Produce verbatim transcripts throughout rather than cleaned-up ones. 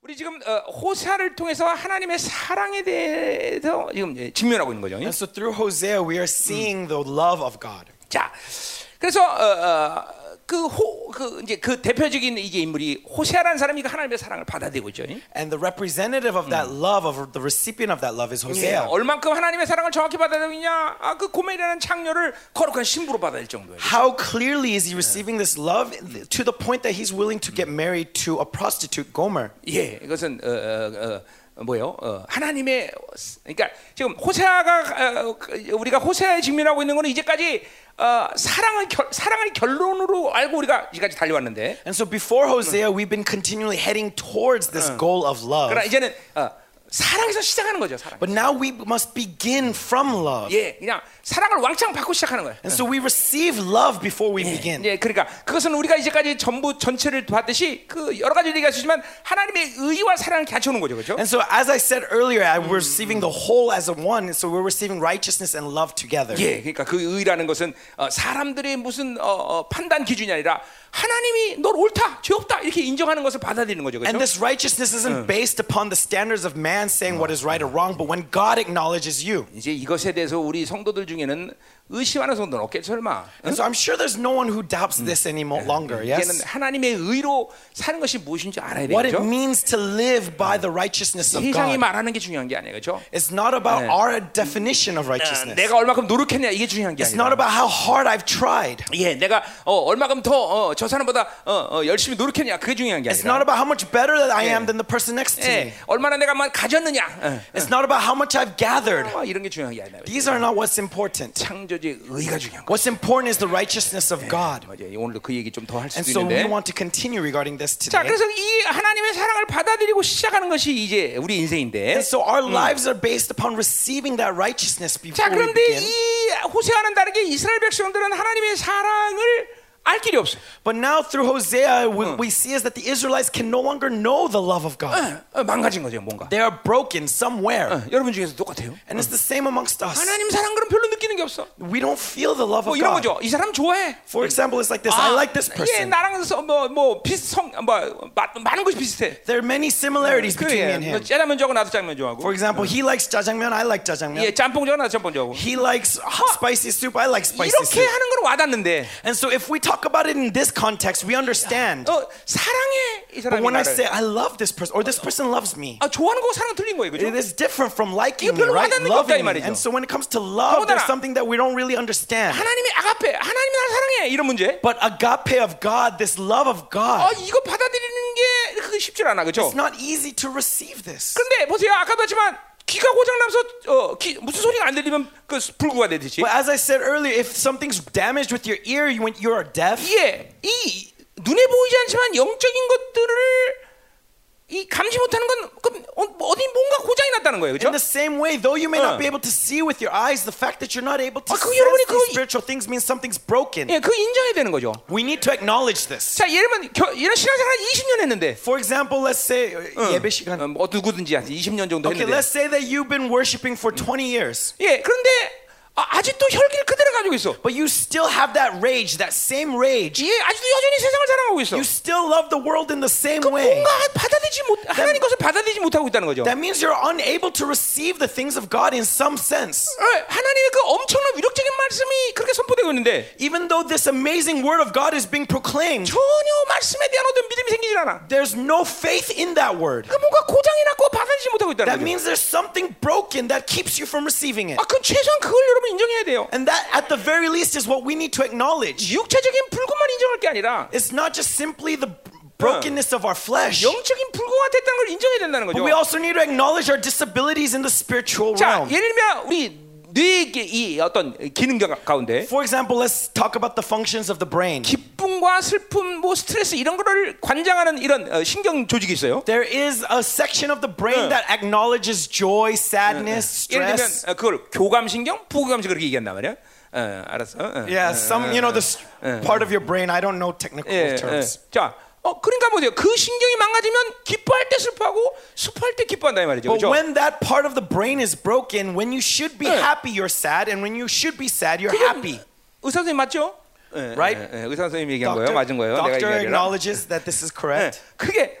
우리 지금 호세아를 통해서 하나님의 사랑에 대해서 지금 직면하고 있는 거죠. And so through Hosea we are seeing the love of God. 자, 그래서 어, 어, 그, 호, 그 이제 그 대표적인 이게 인물이 호세아라는 사람이 그 하나님의 사랑을 받아들이고 있죠. And the representative of that love, of the recipient of that love, is Hosea. 얼만큼 하나님의 사랑을 정확히 받아들이냐? 아, 그 고멜이라는 창녀를 거룩한 신부로 받아들일 정도예요. How clearly is he receiving this love to the point that he's willing to get married to a prostitute, Gomer? 예, 이것은 어, 어, 어, 뭐예요? 어, 하나님의 그러니까 지금 호세아가 어, 우리가 호세아에 직면하고 있는 거는 이제까지. 어, 사랑을 결, 사랑을 결론으로 알고 우리가 여기까지 달려왔는데. And so before Hosea, we've been continually heading towards this goal of love. 그러나 이제는 어, 사랑에서 시작하는 거죠, 사랑. But now we must begin from love. 예, 그냥 사랑을 왕창 받고 시작하는 거예요. And so we receive love before we 예, begin. 예, 그러니까 그것은 우리가 이제까지 전부 전체를 봤듯이 그 여러 가지 얘기할 수 있지만 하나님의 의와 사랑을 같이 오는 거죠, 그렇죠? And so as I said earlier, I'm receiving the whole as a one. So we're receiving righteousness and love together. 예, 그러니까 그 의라는 것은 어, 사람들의 무슨 어, 어, 판단 기준이 아니라. 하나님이 널 옳다, 죄 없다 이렇게 인정하는 것을 받아들이는 거죠. 그렇죠? And this righteousness isn't based upon the standards of man saying what is right or wrong, but when God acknowledges you. 이제 이것에 대해서 우리 성도들 중에는 의심하는 성도는 없겠지 설마. And so I'm sure there's no one who doubts this any longer. Yes. 이제는 하나님의 의로 사는 것이 무엇인지 알아야 되죠. What it means to live by the righteousness of God. 세상이 말하는 게 중요한 게 아니에요, 그렇죠? It's not about our definition of righteousness. 내가 얼마큼 노력했냐 이게 중요한 게 아니에요. It's not about how hard I've tried. 예, 내가 얼마큼 더 저 사람보다 열심히 노력했냐 그게 중요한 게 아니라. It's not about how much better that I am than the person next to me. 얼마나 내가 가졌느냐. It's not about how much I've gathered. 이런 게 중요한 게 아니에요. These are not what's important. What's important is the righteousness of God. 오늘도 그 얘기 좀 더 할 수 있는데. And so we want to continue regarding this today. 자, 그래서 이 하나님의 사랑을 받아들이고 시작하는 것이 이제 우리 인생인데. And so our lives are based upon receiving that righteousness before we begin. 자, 그런데 이 호세아는 다르게 이스라엘 백성들은 하나님의 사랑을 알 길이 없어. But now through Hosea we, we see is that the Israelites can no longer know the love of God. 어, 어, 망가진 거죠, 뭔가. They are broken somewhere. 어, 여러분 중에서 똑같아요. And 어. it's the same amongst us. 하나님 사랑 그럼 별로 느끼는 게 없어. We don't feel the love 뭐, of God. 이런 거죠. 이 사람 좋아해. For example, it's like this. 아, I like this person. 예, 나랑 뭐 뭐 비슷성 뭐 많은 것이 비슷해. There are many similarities 어, between 예, me and him. 짜장면 좋아하고 나도 짜장면 좋아하고. For example, 어. he likes jjajangmyeon, I like jjajangmyeon. 예, 짬뽕 좋아하고 나도 짬뽕 좋아하고. He likes hot spicy soup, I like spicy soup. 이렇게 하는 건 와닿는데. And so if we talk about it in this context we understand. 어, 사랑해, 이 사람이. But when I say I love this person or this person loves me. 아, 좋아하는 거 사랑 틀린 거예요, 그죠? It is different from liking me, right? Loving me. And so when it comes to love there's something that we don't really understand. 하나님의 agape, 하나님이 나를 사랑해 이런 문제. But agape of God, this love of God. 아, 이거 받아들이는 게 그게 쉽지 않아, 그죠? It's not easy to receive this. 근데 보세요, 아까도 했지만. 귀가 고장나서 어, 귀, 무슨 소리가 안 들리면 그 불구가 되듯이. But as I said earlier, if something's damaged with your ear, you you are deaf. 예, 이 눈에 보이지 않지만 영적인 것들을 이 감지 못하는 건 어디 뭔가 고장이 났다는 거예요, 그렇죠? In the same way, though you may not be able to see with your eyes, the fact that you're not able to sense these spiritual things means something's broken. 예, 그 인정해야 되는 거죠. We need to acknowledge this. 자, 예를 들면 이런 신앙생활 이십 년 했는데. For example, let's say 예배 시간 뭐 누구든지 한 이십 년 정도 했는데. Okay, let's say that you've been worshiping for twenty years. 예, 그런데. 아직도 혈기를 그대로 가지고 있어. But you still have that rage, that same rage. 예, 아직도 여전히 세상을 사랑하고 있어. You still love the world in the same way. 뭔가 받아들이지 못, 하나님 것을 받아들이지 못하고 있다는 거죠. That means you're unable to receive the things of God in some sense. 예, 하나님의 그 엄청난 위력적인 말씀이 그렇게 선포되고 있는데, even though this amazing word of God is being proclaimed, 전혀 말씀에 대한 어떤 믿음이 생기질 않아. There's no faith in that word. 그 뭔가 고장이 났고 받아들이지 못하고 있다는 거죠. That means there's something broken that keeps you from receiving it. 아, 그 최소한 그걸 여러분 인정해야 돼요. And that at the very least is what we need to acknowledge. 육체적인 불구만 인정할 게 아니라 It's not just simply the brokenness of our flesh. 영적인 불구가 됐다는 걸 인정해야 된다는 거죠. But we also need to acknowledge our disabilities in the spiritual realm. 자, 예를 들면 우리 뇌의 어떤 기능 가운데 For example, let's talk about the functions of the brain. 기쁨과 슬픔, 뭐 스트레스 이런 거를 관장하는 이런 어, 신경 조직이 있어요. There is a section of the brain 응. that acknowledges joy, sadness, 응, 응. stress. 예를 들면 그걸 교감신경, 부교감신경 그렇게 얘기한단 말이야. 어, 알았어. 어, yeah, 어, some you know the 어, part of your brain. I don't know technical 예, terms. 예. 자. 어, 그러니까 보세요. 그 신경이 망가지면 기뻐할 때 슬퍼하고 슬퍼할 때 기뻐한다 이 말이죠. But 그렇죠? when that part of the brain is broken, when you should be 네. happy, you're sad, and when you should be sad, you're happy. 의사 선생님 맞죠? 네, right? 네, 의사 선생님 얘기한 Doctor, 거예요. 맞은 거예요. Doctor 내가 얘기하려나? acknowledges that this is correct. 네. 그게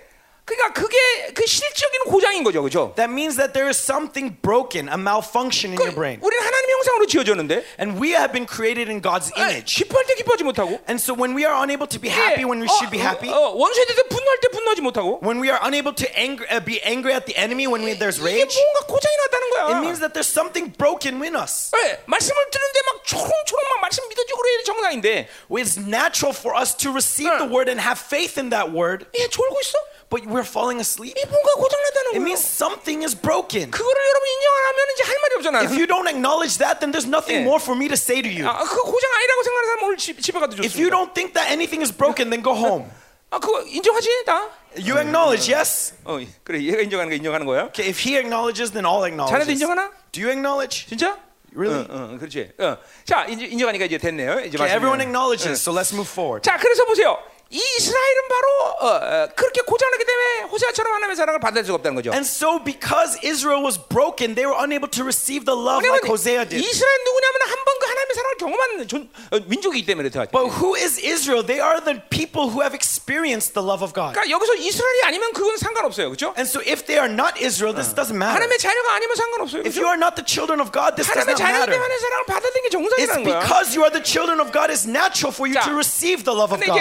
그러니까 그게 그 실적인 고장인 거죠, 그렇죠? That means that there is something broken, a malfunction in your brain. 우리는 하나님의 형상으로 지어졌는데, and we have been created in God's image. 기뻐할 때 기뻐하지 못하고, and so when we are unable to be happy when we should be happy. 원수에 대해서 분노할 때 분노하지 못하고, when we are unable to angry, uh, be angry at the enemy when we, there's rage. 이게 뭔가 고장이 났다는 거야. It means that there's something broken in us. 네, 말씀을 듣는데 막 초롱초롱 막 말씀 믿어지고 그래 정상인데, it's natural for us to receive the word and have faith in that word. 예, 졸고 있어? But we're falling asleep. It means something is broken. If you don't acknowledge that, then there's nothing more for me to say to you. If you don't think that anything is broken, then go home. You acknowledge, yes? Okay, if he acknowledges, then all acknowledges. Do you acknowledge? Really? 어, 어, 그렇지. 어. 자, 인정하니까 이제 됐네요. 이제 okay, everyone acknowledges, 응. so let's move forward. 자, 그래서 보세요. 이 이스라엘은 바로 어, 어, 그렇게 고장났기 때문에 호세아처럼 하나님의 사랑을 받을 수가 없다는 거죠. And so because Israel was broken, they were unable to receive the love like Hosea did. 이스라엘 누구냐면 한 번 그 하나님의 사랑을 경험한 전, 어, 민족이기 때문에 그렇죠. But who is Israel? They are the people who have experienced the love of God. 그러니까 여기서 이스라엘이 아니면 그건 상관없어요, 그렇죠? And so if they are not Israel, this doesn't matter. 하나님의 자녀가 아니면 상관없어요. If you are not the children of God, this doesn't matter. 하나님의 사랑을 받는 게 정상이라는 거야. It's because you are the children of God, it's natural for you 자, to receive the love of God.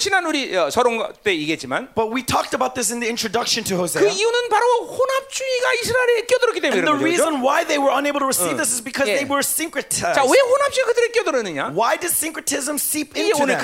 지난 우리 서론 때 얘기했지만, but we talked about this in the introduction to Hosea. 그 이유는 바로 혼합주의가 이스라엘에 끼어들었기 때문에 그런 거죠. And the reason why they were unable to receive this is because they were syncretized. 자, 왜 혼합주의가 그들에 끼어들었느냐? Why did syncretism seep into them?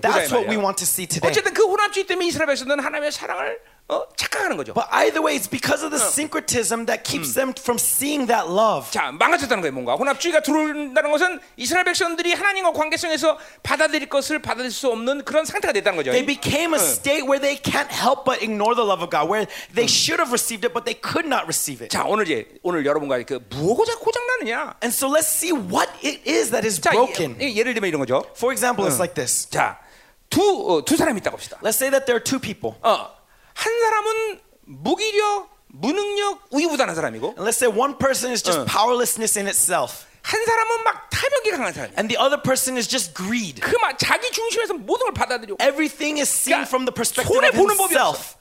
That's what we want to see today. 어쨌든 그 혼합주의 때문에 이스라엘 백성들은 하나님의 사랑을 어, 착각하는 거죠. But either way, it's because of the syncretism that keeps them from seeing that love. 자, 망가졌다는 거예요, 뭔가. 혼합주의가 들어온다는 것은 이스라엘 백성들이 하나님과 관계성에서 받아들일 것을 받아들일 수 없는 그런 상태가 됐다는 거죠. They became a state where they can't help but ignore the love of God, where they should have received it, but they could not receive it. 자, 오늘 이제 오늘 여러분과 그 무엇이 고장나느냐? And so let's see what it is that is broken. 자, 예를 들면 이런 거죠. For example, it's like this. 자, 두 두 사람이 있다고 합시다. Let's say that there are two people. 어. 한 사람은 무기력, 무능력, 우유부단한 사람이고, and let's say one person is just 응. powerlessness in itself. 한 사람은 막 탐욕이 강한 사람. And the other person is just greed. 그 막 자기 중심에서 모든 걸 받아들이고. Everything is seen 그러니까 from the perspective of himself.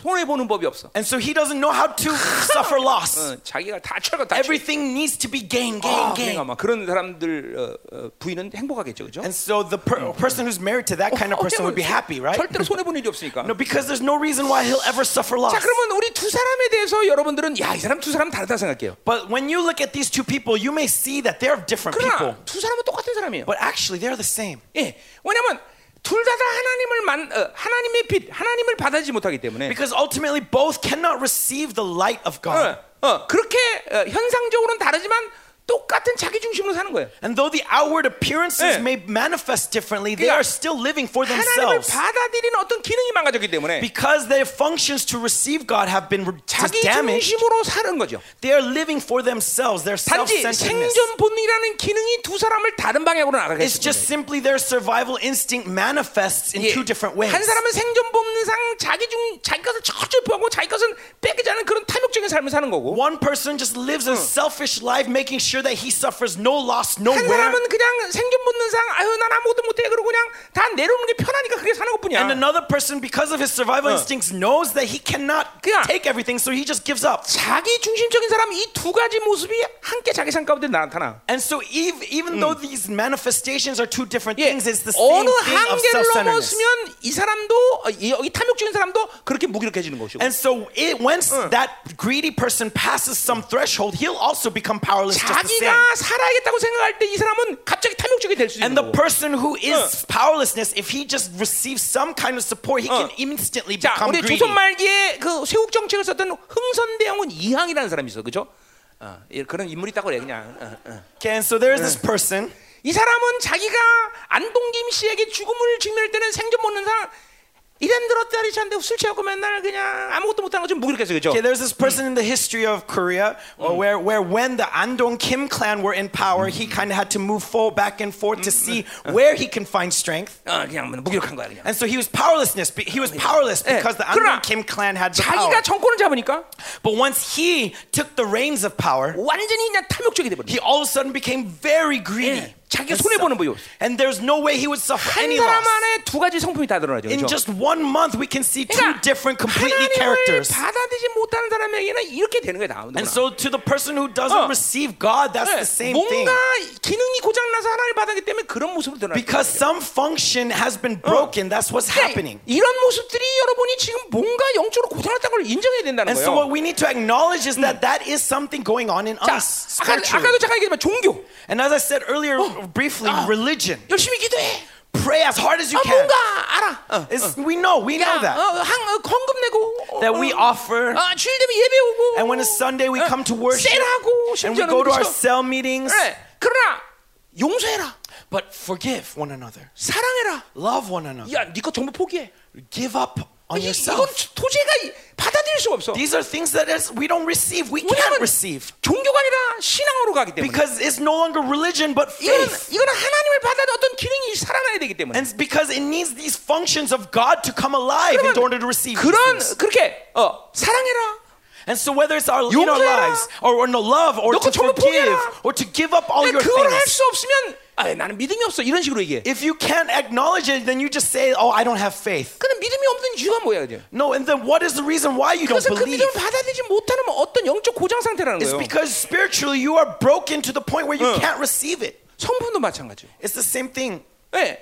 손해 보는 법이 없어. And so he doesn't know how to suffer loss. 어, 자기가 다 철거 다. Everything needs to be gain, gain, gain. 아, 그런 사람들 어, 어, 부인은 행복하겠죠, 그렇죠? And so the per, 어, person who's married to that kind 어, of person would be happy, right? 절대로 손해 본 일이 없으니까. No, because there's no reason why he'll ever suffer loss. 자, 그러면 우리 두 사람에 대해서 여러분들은 야, 이 사람 두 사람 다르다 생각해요. But when you look at these two people, you may see that they're different people. 두 사람은 똑같은 사람이에요. But actually, they're the same. 예, 왜냐면 둘 다 하나님을 만 어, 하나님의 빛 하나님을 받아들이지 못하기 때문에 because ultimately both cannot receive the light of God. 어, 어, 그렇게 어, 현상적으로는 다르지만 똑같은 자기 중심으로 사는 거예요. And though the outward appearances 네. may manifest differently, they are still living for themselves. 하나님을 받아들이는 어떤 기능이 망가졌기 때문에 because their functions to receive God have been damaged. 자기 중심으로 사는 거죠. They are living for themselves. Their self-centeredness. 단지 생존 본능이라는 기능이 두 사람을 다른 방향으로 나가게 했습니다. It's just simply their survival instinct manifests in 예. two different ways. 한 사람은 생존 본능상 자기 중 자기 것을 철저히 보고 자기 것은 뺏기지 않은 그런 탐욕적인 삶을 사는 거고. One person just lives a selfish life, making sure that he suffers no loss, no wear. 한 사람은 그냥 생존 본능상 아유 난 아무것도 못해 그러고 그냥 다 내려오는 게 편하니까 그게 사는 것뿐이야. And another person, because of his survival instincts, knows that he cannot take everything, so he just gives up. 자기 중심적인 사람 이 두 가지 모습이 함께 자기 삶 가운데 나타나. And so Eve, even though these manifestations are two different things, it's the same thing of self-centeredness. 어느 한계를 넘어서면 이 사람도 이 탐욕적인 사람도 그렇게 무기력해지는 것이고. And so once that greedy person passes some threshold, he'll also become powerless. 자기가 살아야겠다고 생각할 때 이 사람은 갑자기 탐욕적이 될 수 있는 거고. And the person who is powerlessness, if he just receives some kind of support, he can instantly become greedy. 자, 우리 조선 말기에 그 세국 정책을 썼던 흥선대왕은 이항이라는 사람이 있어, 그렇죠? 어, 그런 인물이 있다고 그래 그냥. 어, 어. Okay, and so there is this person. 이 사람은 자기가 안동김 씨에게 죽음을 직면할 때는 생존 본능상 이런들었다리 찬데 술 취하고 맨날 그냥 아무것도 못하는 거 좀 무기력해서 그죠? Okay, there's this person in the history of Korea where where when the Andong Kim clan were in power, he kind of had to move forward back and forth to see where he can find strength. 아, 그냥 무기력한 거야 그냥. And so he was powerlessness. He was powerless because the Andong Kim clan had the power. 자기가 정권을 잡으니까. But once he took the reins of power, 완전히 그냥 탐욕적이 돼 버려. He all of a sudden became very greedy. 자기가 손해 보는 법이 없어. And there's no way he would suffer any loss. 한 사람 안에 두 가지 성품이 다 드러나죠. In just one month we can see two different completely characters. 받아들이지 못하는 사람에게는 이렇게 되는 거야. And so to the person who doesn't receive God, that's the same thing. 뭔가 기능이 고장나서 하나님을 받았기 때문에 그런 모습을 드러나. Because some function has been broken, that's what's happening. 이런 모습들이 여러분이 지금 뭔가 영적으로 고장났다는 걸 인정해야 된다는 거예요. And so what we need to acknowledge is that that is something going on in us. 아까도 잠깐 얘기했지만 종교. And as I said earlier, briefly, religion. 열심히 기도해. Pray as hard as you can. 아, 뭔가 알아. We know, we know that. 헌금 내고. That we offer. 아, 주일 되면 예배 오고. And when it's Sunday, we come to worship. 셀하고. And we go to our cell meetings. 그러나 용서해라. But forgive one another. 사랑해라. Love one another. 야, 네 거 전부 포기해. Give up on yourself. 이건 도저히 받아들일 수 없어. These are things that we don't receive. We can't receive. 종교가 아니라 신앙으로 가기 때문에. Because it's no longer religion but faith. 이거는 하나님을 받아도 어떤 기능이 살아나야 되기 때문에. And because it needs these functions of God to come alive in order to receive. 그런 그렇게 어 사랑해라. And so whether it's our, in our lives or, or no love or to forgive or to give up all your things. 그걸 할 수 없으면 아, 나는 믿음이 없어. 이런 식으로 얘기해. If you can't acknowledge it, then you just say, "Oh, I don't have faith." 그럼 믿음이 없는 이유가 뭐야, 그죠? No, and then what is the reason why you don't believe? 그래서 그 믿음을 받아들이지 못하면 어떤 영적 고장 상태라는 거예요. It's because spiritually you are broken to the point where you 응. can't receive it. 성품도 마찬가지. It's the same thing. 네.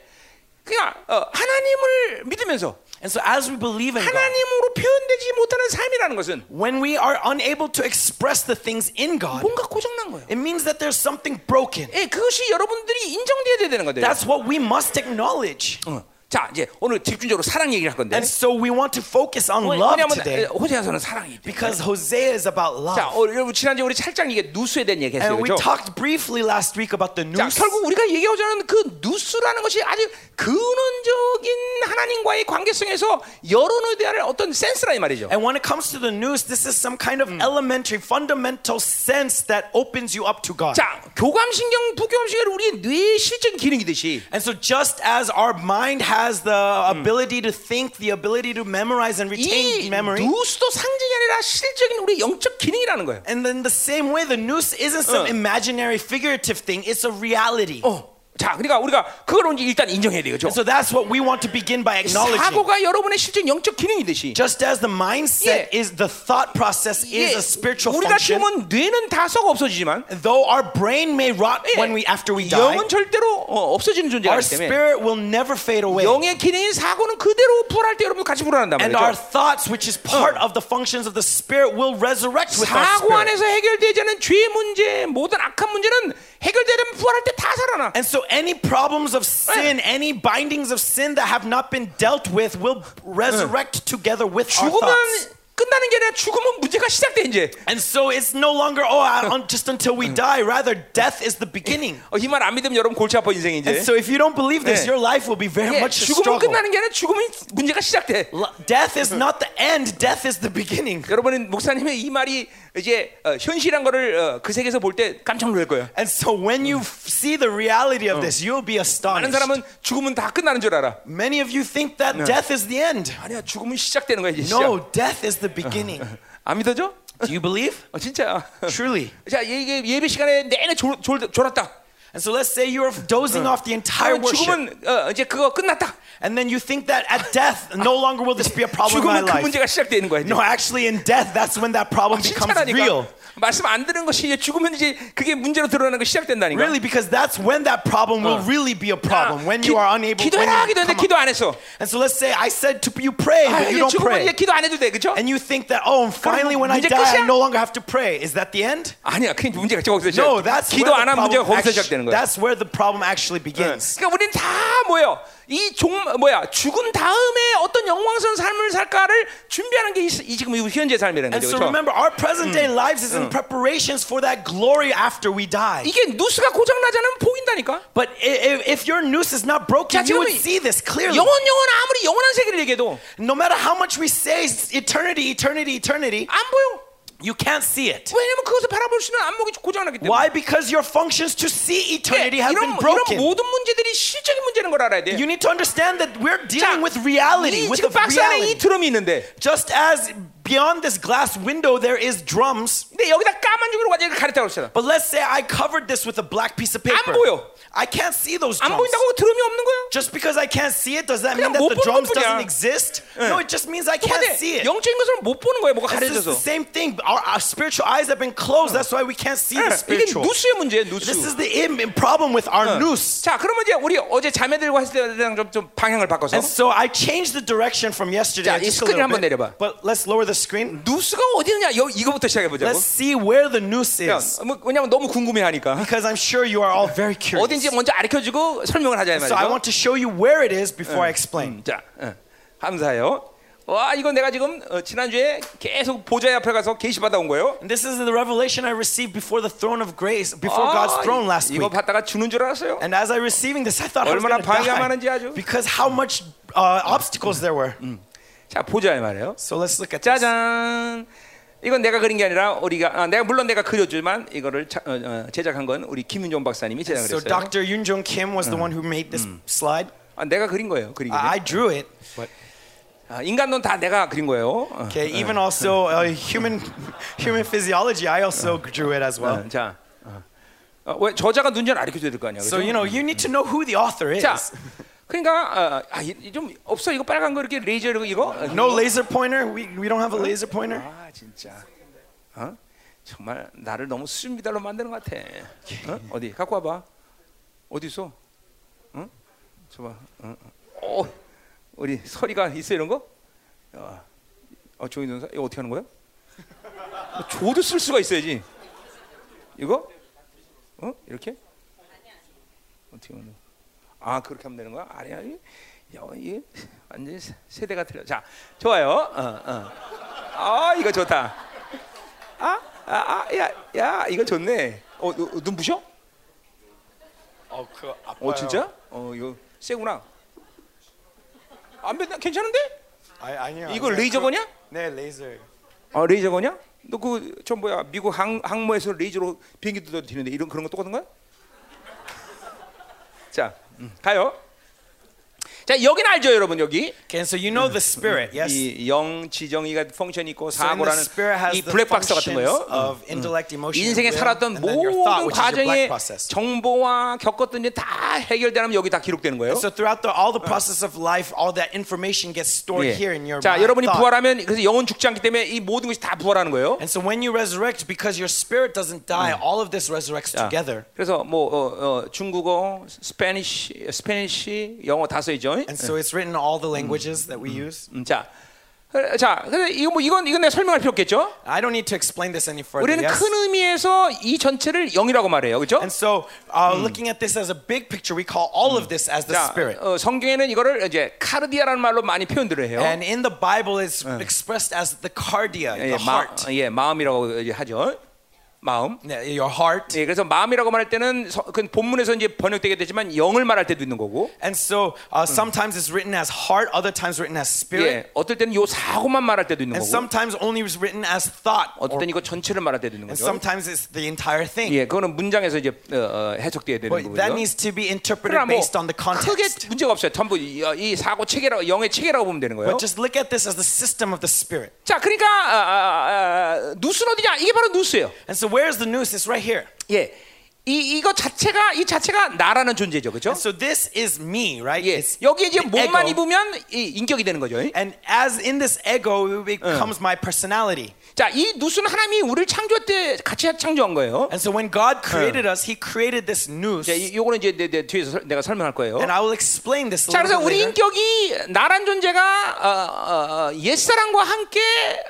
그러니까 어, 하나님을 믿으면서. And so as we believe in God, 하나님으로 표현되지 못하는 삶이라는 것은 when we are unable to express the things in God, 뭔가 고장난 거예요. It means that there's something broken. 예, 그것이 여러분들이 인정돼야 되는 거예요. That's what we must acknowledge. 어. 자, 이제 오늘 집중적으로 사랑 얘기를 할 건데. And so we want to focus on love today. 호세아서는 사랑이. Because Hosea is about love. 자, 여러분 지난주 우리 살짝 이게 누수에 대한 얘기했어요. And we talked briefly last week about the nous. 자, 결국 우리가 얘기하고자 하는 그 누수라는 것이 아주 근원적인 하나님과의 관계성에서 여론에 대한 어떤 센스라 이 말이죠. And when it comes to the nous, this is some kind of 음. elementary, fundamental sense that opens you up to God. 자, 교감신경, 부교감신경은 우리의 뇌의 실전 기능이듯이. And so just as our mind has has the ability to think, the ability to memorize and retain memory. 누수도 상징이 아니라 실적인 우리 영적 기능이라는 거예요. And then the same way, the nous isn't some 어. imaginary, figurative thing. It's a reality. 어. 자, 그러니까 우리가 그걸 이제 일단 인정해야 되겠죠. And so that's what we want to begin by acknowledging. 사고가 여러분의 실제 영적 기능이듯이. Just as the mindset 예. is, the thought process 예. is a spiritual 우리가 function. 우리가 죽으면 뇌는 다 썩어 없어지지만, though our brain may rot 예. when we after we die, 영은 절대로 어, 없어지는 존재이기 때문에. Our spirit will never fade away. 영의 기능인 사고는 그대로 부활할 때 여러분 같이 부활한단 말이죠. And our thoughts, which is part 어. of the functions of the spirit, will resurrect with our spirit. 사고 안에서 해결되지 않는 죄의 문제, 모든 악한 문제는 해결되면 부활할 때 다 살아나. And so any problems of sin, any bindings of sin that have not been dealt with will resurrect together with our thoughts. 끝나는 게 아니라 죽으면 문제가 시작돼 이제. And so it's no longer oh just until we die. Rather, death is the beginning. 어, 이 말 안 믿으면 여러분 골치 아파 인생이 이제. And so if you don't believe this, 네. your life will be very 네. much a struggle. 죽으면 끝나는 게 아니라 죽으면 문제가 시작돼. Death is not the end. Death is the beginning. 여러분은 목사님의 이 말이 이제 어, 현실한 거를 어, 그 세계에서 볼 때 깜짝 놀랄 거예요. And so when you see the reality of this, you'll be astonished. 많은 사람은 죽으면 다 끝나는 줄 알아. Many of you think that 네. death is the end. 아니야, 죽으면 시작되는 거야 이제. 시작. No, death is the beginning. 안 믿어져? Do you believe? 어, 진짜. Truly. 자, 이게 예배 시간에 내내 졸, 졸, 졸았다. And so let's say you are dozing off the entire worship. 죽으면 어, 이제 그거 끝났다. And then you think that at death no longer will this be a problem in my life. 죽으면 그 문제가 시작되는 거야. No, actually in death that's when that problem becomes real. 말씀 안 들은 것이 이제 죽으면 이제 그게 문제로 드러나는 게 시작된다니까. Really, because that's when that problem will really be a problem when you are unable. 기도해라 기도했는데 기도 안 했어. And so let's say I said to you pray, but you don't pray. 죽으면 기도 안 해도 돼, 그렇죠? And you think that oh, finally when I die, I no longer have to pray. Is that the end? 아니야, 그 문제가 거기서 시작. No, that's 기도 안 한 문제가 거기서 시작되는 거야. That's where the problem actually begins. 그러니까 우리는 다 뭐예요? 이 종, 뭐야, 죽은 다음에 어떤 영광스러운 삶을 살까를 준비하는 게 이 지금 현재 삶이라는 거죠. And so remember, our present day lives is in preparations for that glory after we die. 이게 누수가 고장 나지 않으면 보인다니까. But if your noose is not broken, you would see this clearly. 영원 영원 아무리 영원한 세계를 얘기해도 no matter how much we say eternity, eternity, eternity, 안 보여. You can't see it. 왜냐면 그것을 바라볼 수 있는 안목이 고장났기 때문에. Why? Because your functions to see eternity 예, have 이런, been broken. 이런 모든 문제들이 실적인 문제인 걸 알아야 돼. You need to understand that we're dealing 자, with reality, with the reality. 지금 박스 안에 이 드럼이 있는데. Just as Beyond this glass window there is drums. 근데 여기다 까만 종이로 완전히 가렸다고 했잖아. But let's say I covered this with a black piece of paper. 안 보여. I can't see those drums. 안 보인다고 드럼이 없는 거야? Just because I can't see it does that mean that the drums doesn't exist? 네. No, it just means I can't see it. 영적인 것을 못 보는 거야. 뭐가 가려져서. It's the same thing. Our, our spiritual eyes have been closed. 어. That's why we can't see 네. the spiritual. 이게 누수의 문제야, 누수. This is the problem with our 네. noose. 자, 그러면 이제 우리 어제 자매들과 했을 때랑 좀, 좀 방향을 바꿔서. And so I changed the direction from yesterday. 자, 이 스크린 한번 내려봐. But let's lower the screen. 누수가 어디 있냐? 이거부터 시작해 보자고. Let's see where the noose is. 야, 왜냐면 너무 궁금해하니까. Because I'm sure you are all very curious. 어딘지 먼저 알려주고 설명을 하자 이 말이죠. So I want to show you where it is before 응. I explain. 음, 자, 응. 감사해요. 와, 이건 내가 지금 어, 지난주에 계속 보좌 앞에 가서 계시 받아온 거예요. And this is the revelation I received before the throne of grace, before 아, God's throne last week. 이거 받다가 죽는 줄 알았어요. And as I receiving this, I thought I was going to die. Because how much uh, obstacles there were. 음. 자, 보자 이 말이에요. So let's look at this. 짜잔. 이건 내가 그린 게 아니라 우리가 아, 내가 물론 내가 그려주지만 이거를 차, 어, 제작한 건 우리 김윤종 박사님이 제작을 했어요. So Doctor Yoon-jong Kim was the 음. one who made this 음. slide. 아, 내가 그린 거예요. 그리기. 아, I drew it. But... 아, 인간론 다 내가 그린 거예요. Okay, even 어. also uh, human human physiology I also drew it as well. 어, 자. 어, 왜 저자가 누군지는 알려줘야 될 거 아니야. 그렇죠? So you know, you need to know who the author is. 자. 그러니까 아, 좀 없어 이거 빨간 거 이렇게 레이저 이거 No laser pointer. We we don't have a laser pointer. 아 진짜. 어? 정말 나를 너무 수준비달로 만드는 것 같아. 어? 어디 갖고 와봐. 어디 있어? 응? 줘봐. 응. 어, 우리 서리가 있어 이런 거? 어, 어 종이 전사 이거 어떻게 하는 거야? 줘도 쓸 수가 있어야지. 이거? 어? 이렇게? 어떻게 하는 거야? 아 그렇게 하면 되는 거야? 아니야, 이 완전 세대가 틀려. 자, 좋아요. 어, 어. 아 이거 좋다. 아, 아, 아, 야, 야, 이거 좋네. 어, 어 눈 부셔? 어, 그 아파요. 어, 진짜? 어, 이거 세구나. 안 변, 괜찮은데? 아니, 아니야. 이거 레이저거냐? 네, 레이저. 아, 레이저거냐? 너 그 전 뭐야? 미국 항 항모에서 레이저로 비행기 뜯어도 되는데 이런 그런 거 똑같은 거야? 자. 음, 가요. 자, 여기는 알죠, 여러분 여기. Okay, so you know the spirit, yes. 이 영, 지정이가 펑션이 있고 사고라는 이 블랙박스 같은 거예요. 인생에 살았던 모든 과정의 정보와 겪었던 일 다 해결되면 여기 다 기록되는 거예요. So throughout the, all the process of life, all that information gets stored 예. here in your mind. 자, 여러분이 부활하면 그래서 영은 죽지 않기 때문에 이 모든 것이 다 부활하는 거예요. And so when you resurrect, because your spirit doesn't die, 음. all of this resurrects 자, together. 그래서 뭐 어, 어, 중국어, 스페니시, 스페니시, 영어 다 써있죠. And so it's written in all the languages that we use. 자, 자, 이거 뭐 이건 이건 내가 설명할 필요 없겠죠? I don't need to explain this any further. 우리는 큰 의미에서 이 전체를 영이라고 말해요, 그렇죠? And so, looking at this as a big picture, we call all of this as the spirit. 성경에는 이거를 이제 카르디아라는 말로 많이 표현들을 해요. And in the Bible, it's expressed as the cardia, the heart. 예, 마음이라고 하죠. 마음. 네, your heart. 예, 그래서 마음이라고 말할 때는 서, 그 본문에서 이제 번역되게 되지만 영을 말할 때도 있는 거고. And so uh, sometimes 음. it's written as heart, other times written as spirit. 예, 어떨 때는 요 사고만 말할 때도 있는 And 거고. And sometimes only is written as thought. 어떨 때는 이거 전체를 말할 때도 있는 And 거죠. And sometimes it's the entire thing. 예, 그거는 문장에서 이제 어, 어, 해석돼야 되는 거고요. That needs to be interpreted 뭐 based on the context. 크게 문제가 없어요. 전부 이, 이 사고 체계라 영의 체계라고 보면 되는 거예요. But just look at this as the system of the spirit. 자, 그러니까 아, 아, 아, 누수는 어디냐? 이게 바로 누수예요. And so where's the noose? It's right here. 예. 이 이거 자체가 이 자체가 나라는 존재죠. 그렇죠? So this is me, right? 예. 여기 이제 몸만 입으면 이 인격이 되는 거죠. And as in this ego it becomes 음. my personality. 자, 이 누수는 하나님이 우리를 창조할 때 같이 창조한 거예요. And so when God created 음. us, he created this noose. 자, 요거는 이제 내, 내 뒤에서 내가 설명할 거예요. And I will explain this later. 자, 그래서 우리 인격이 나란 존재가 어, 어, 옛사람과 함께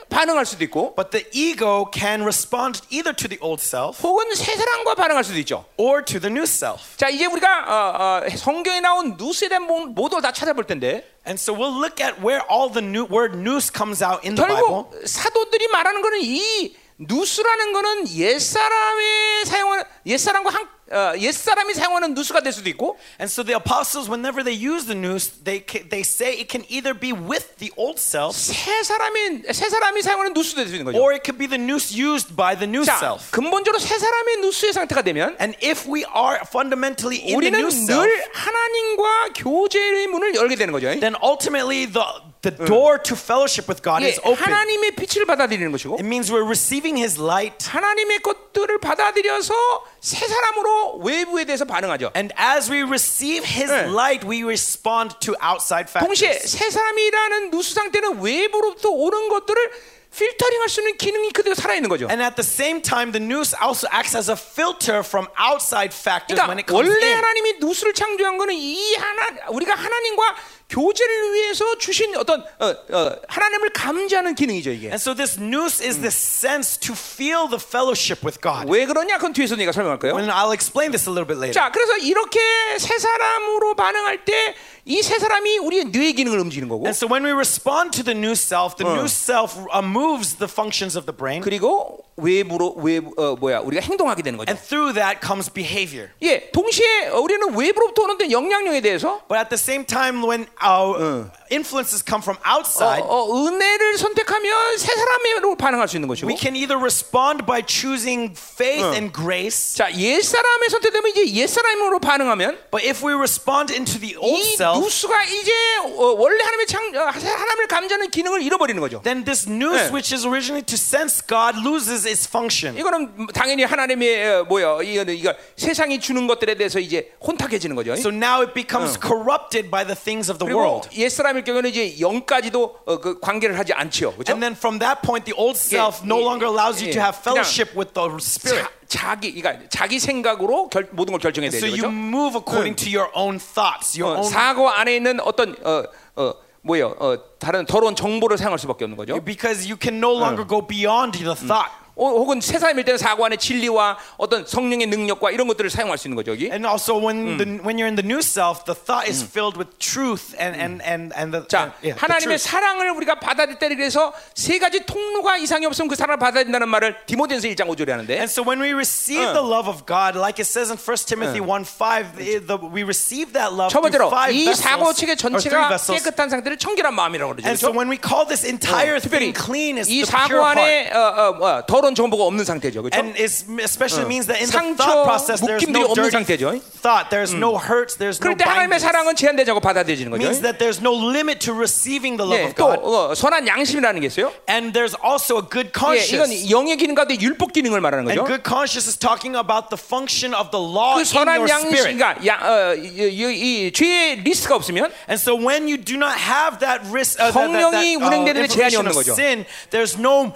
반응할 수도 있고. But the ego can respond either to the old self. 혹은 새사람과 반응할 수도 있고. Or to the new self. 자, 이제 우리가 어, 어, 성경에 나온 누스에 대한 모두 다 찾아볼 텐데. And so we'll look at where all the new word nous comes out in the Bible. 결국 사도들이 말하는 거는 이 누스라는 거는 옛사람의 사용하는 옛사람과 한 어, 옛사람이 사용하는 누수가 될 수도 있고. And so the apostles whenever they use the noose they they say it can either be with the old self. 새 사람이 새 사람이 사용하는 누수도 될 수 있는 거죠. Or it could be the noose used by the new 자, self. 근본적으로 새 사람의 누수의 상태가 되면 And if we are fundamentally in the new self 우리는 늘 하나님과 교제의 문을 열게 되는 거죠. Then ultimately the the door to fellowship with God is open. 하나님의 빛을 받아들이는 것이고. It means we're receiving His light. 하나님의 것들을 받아들여서 새 사람으로 외부에 대해서 반응하죠. And as we receive His light, we respond to outside factors. 동시에 새 사람이라는 누수 상태는 외부로부터 오는 것들을 필터링할 수 있는 기능이 그대로 살아 있는 거죠. And at the same time, the nous also acts as a filter from outside factors 그러니까 when it comes in. 원래 하나님이 누수를 창조한 거는 이 하나 우리가 하나님과 교제를 위해서 주신 어떤 어, 어, 하나님을 감지하는 기능이죠 이게. And so this nous is the sense to feel the fellowship with God. 왜 그러냐? 그건 뒤에서 내가 설명할 거예요. And I'll explain this a little bit later. 자, 그래서 이렇게 새 사람으로 반응할 때 이 새 사람이 우리의 뇌 기능을 움직이는 거고. And so when we respond to the new self, the 어. new self moves the functions of the brain. 그리고 외부로 외부 어, 뭐야 우리가 행동하게 되는 거죠. And through that comes behavior. 예, 동시에 우리는 외부로부터 오는 영향력에 대해서. But at the same time, when our influences come from outside, 어, 어, 은혜를 선택하면 새 사람으로 반응할 수 있는 것이고. We can either respond by choosing faith 어. and grace. 자, 옛 사람의 선택되면 이제 옛 사람으로 반응하면. But if we respond into the old self. 누수가 이제 원래 하나님의 창 하나님을 감지하는 기능을 잃어버리는 거죠. Then this nous, 네. which is originally to sense God, loses its function. 이거는 당연히 하나님의 뭐야 이거는 이거 세상이 주는 것들에 대해서 이제 혼탁해지는 거죠. So now it becomes 응. corrupted by the things of the world. 옛 사람일 경우는 이제 영까지도 어, 그 관계를 하지 않지요. 그렇죠? And then from that point, the old self 예, no longer allows 예, you to have fellowship with the spirit. 자기 그러니까 자기 생각으로 결, 모든 걸 결정해야 되는 거죠. So you move according 응. to your own thoughts, your 어, own 사고 안에 있는 어떤 어, 어, 뭐예요? 어, 다른 더러운 정보를 사용할 수밖에 없는 거죠. Because you can no longer 응. go beyond the thought. 응. 혹은 새 사람일 때는 사고 안에 진리와 어떤 성령의 능력과 이런 것들을 사용할 수 있는 거죠. 여기. And also when 음. the, when you're in the new self, the thought is 음. filled with truth and and and and the. 자, and, yeah, 하나님의 the 사랑을 우리가 받아들일 때 그래서 세 가지 통로가 이상이 없으면 그 사랑을 받아들인다는 말을 디모데전서 일 장 오 절에 하는데. And so when we receive 어. the love of God, like it says in First Timothy one five, the, we receive that love through five vessels. 이 사고 체계 전체가 깨끗한 상태를 청결한 마음이라고 그러죠. And so when we call this entire 어. thing clean is the pure heart. 이 사고 안에 어, 어, 더러운 정보가 없는 상태죠. 그렇죠? And it especially means that in the thought process there's no dirty 상태죠. thought, there's 음. no hurts, there's no bindings. 그런데 하나님의 사랑은 제한되자고 받아들이는 거죠. means that there's no limit to receiving the love 네, of God. 또 어, 선한 양심이라는 게 있어요. And there's also a good conscience. 예, 이건 영의 기능과 율법 기능을 말하는 거죠. And good conscience is talking about the function of the law 그 in your spirit. 선한 양심과 어, 이, 이, 이 죄의 리스크가 없으면 And so when you do not have that risk, uh, 성령이 운행되는 데 제한이 없는 거죠. sin, there's no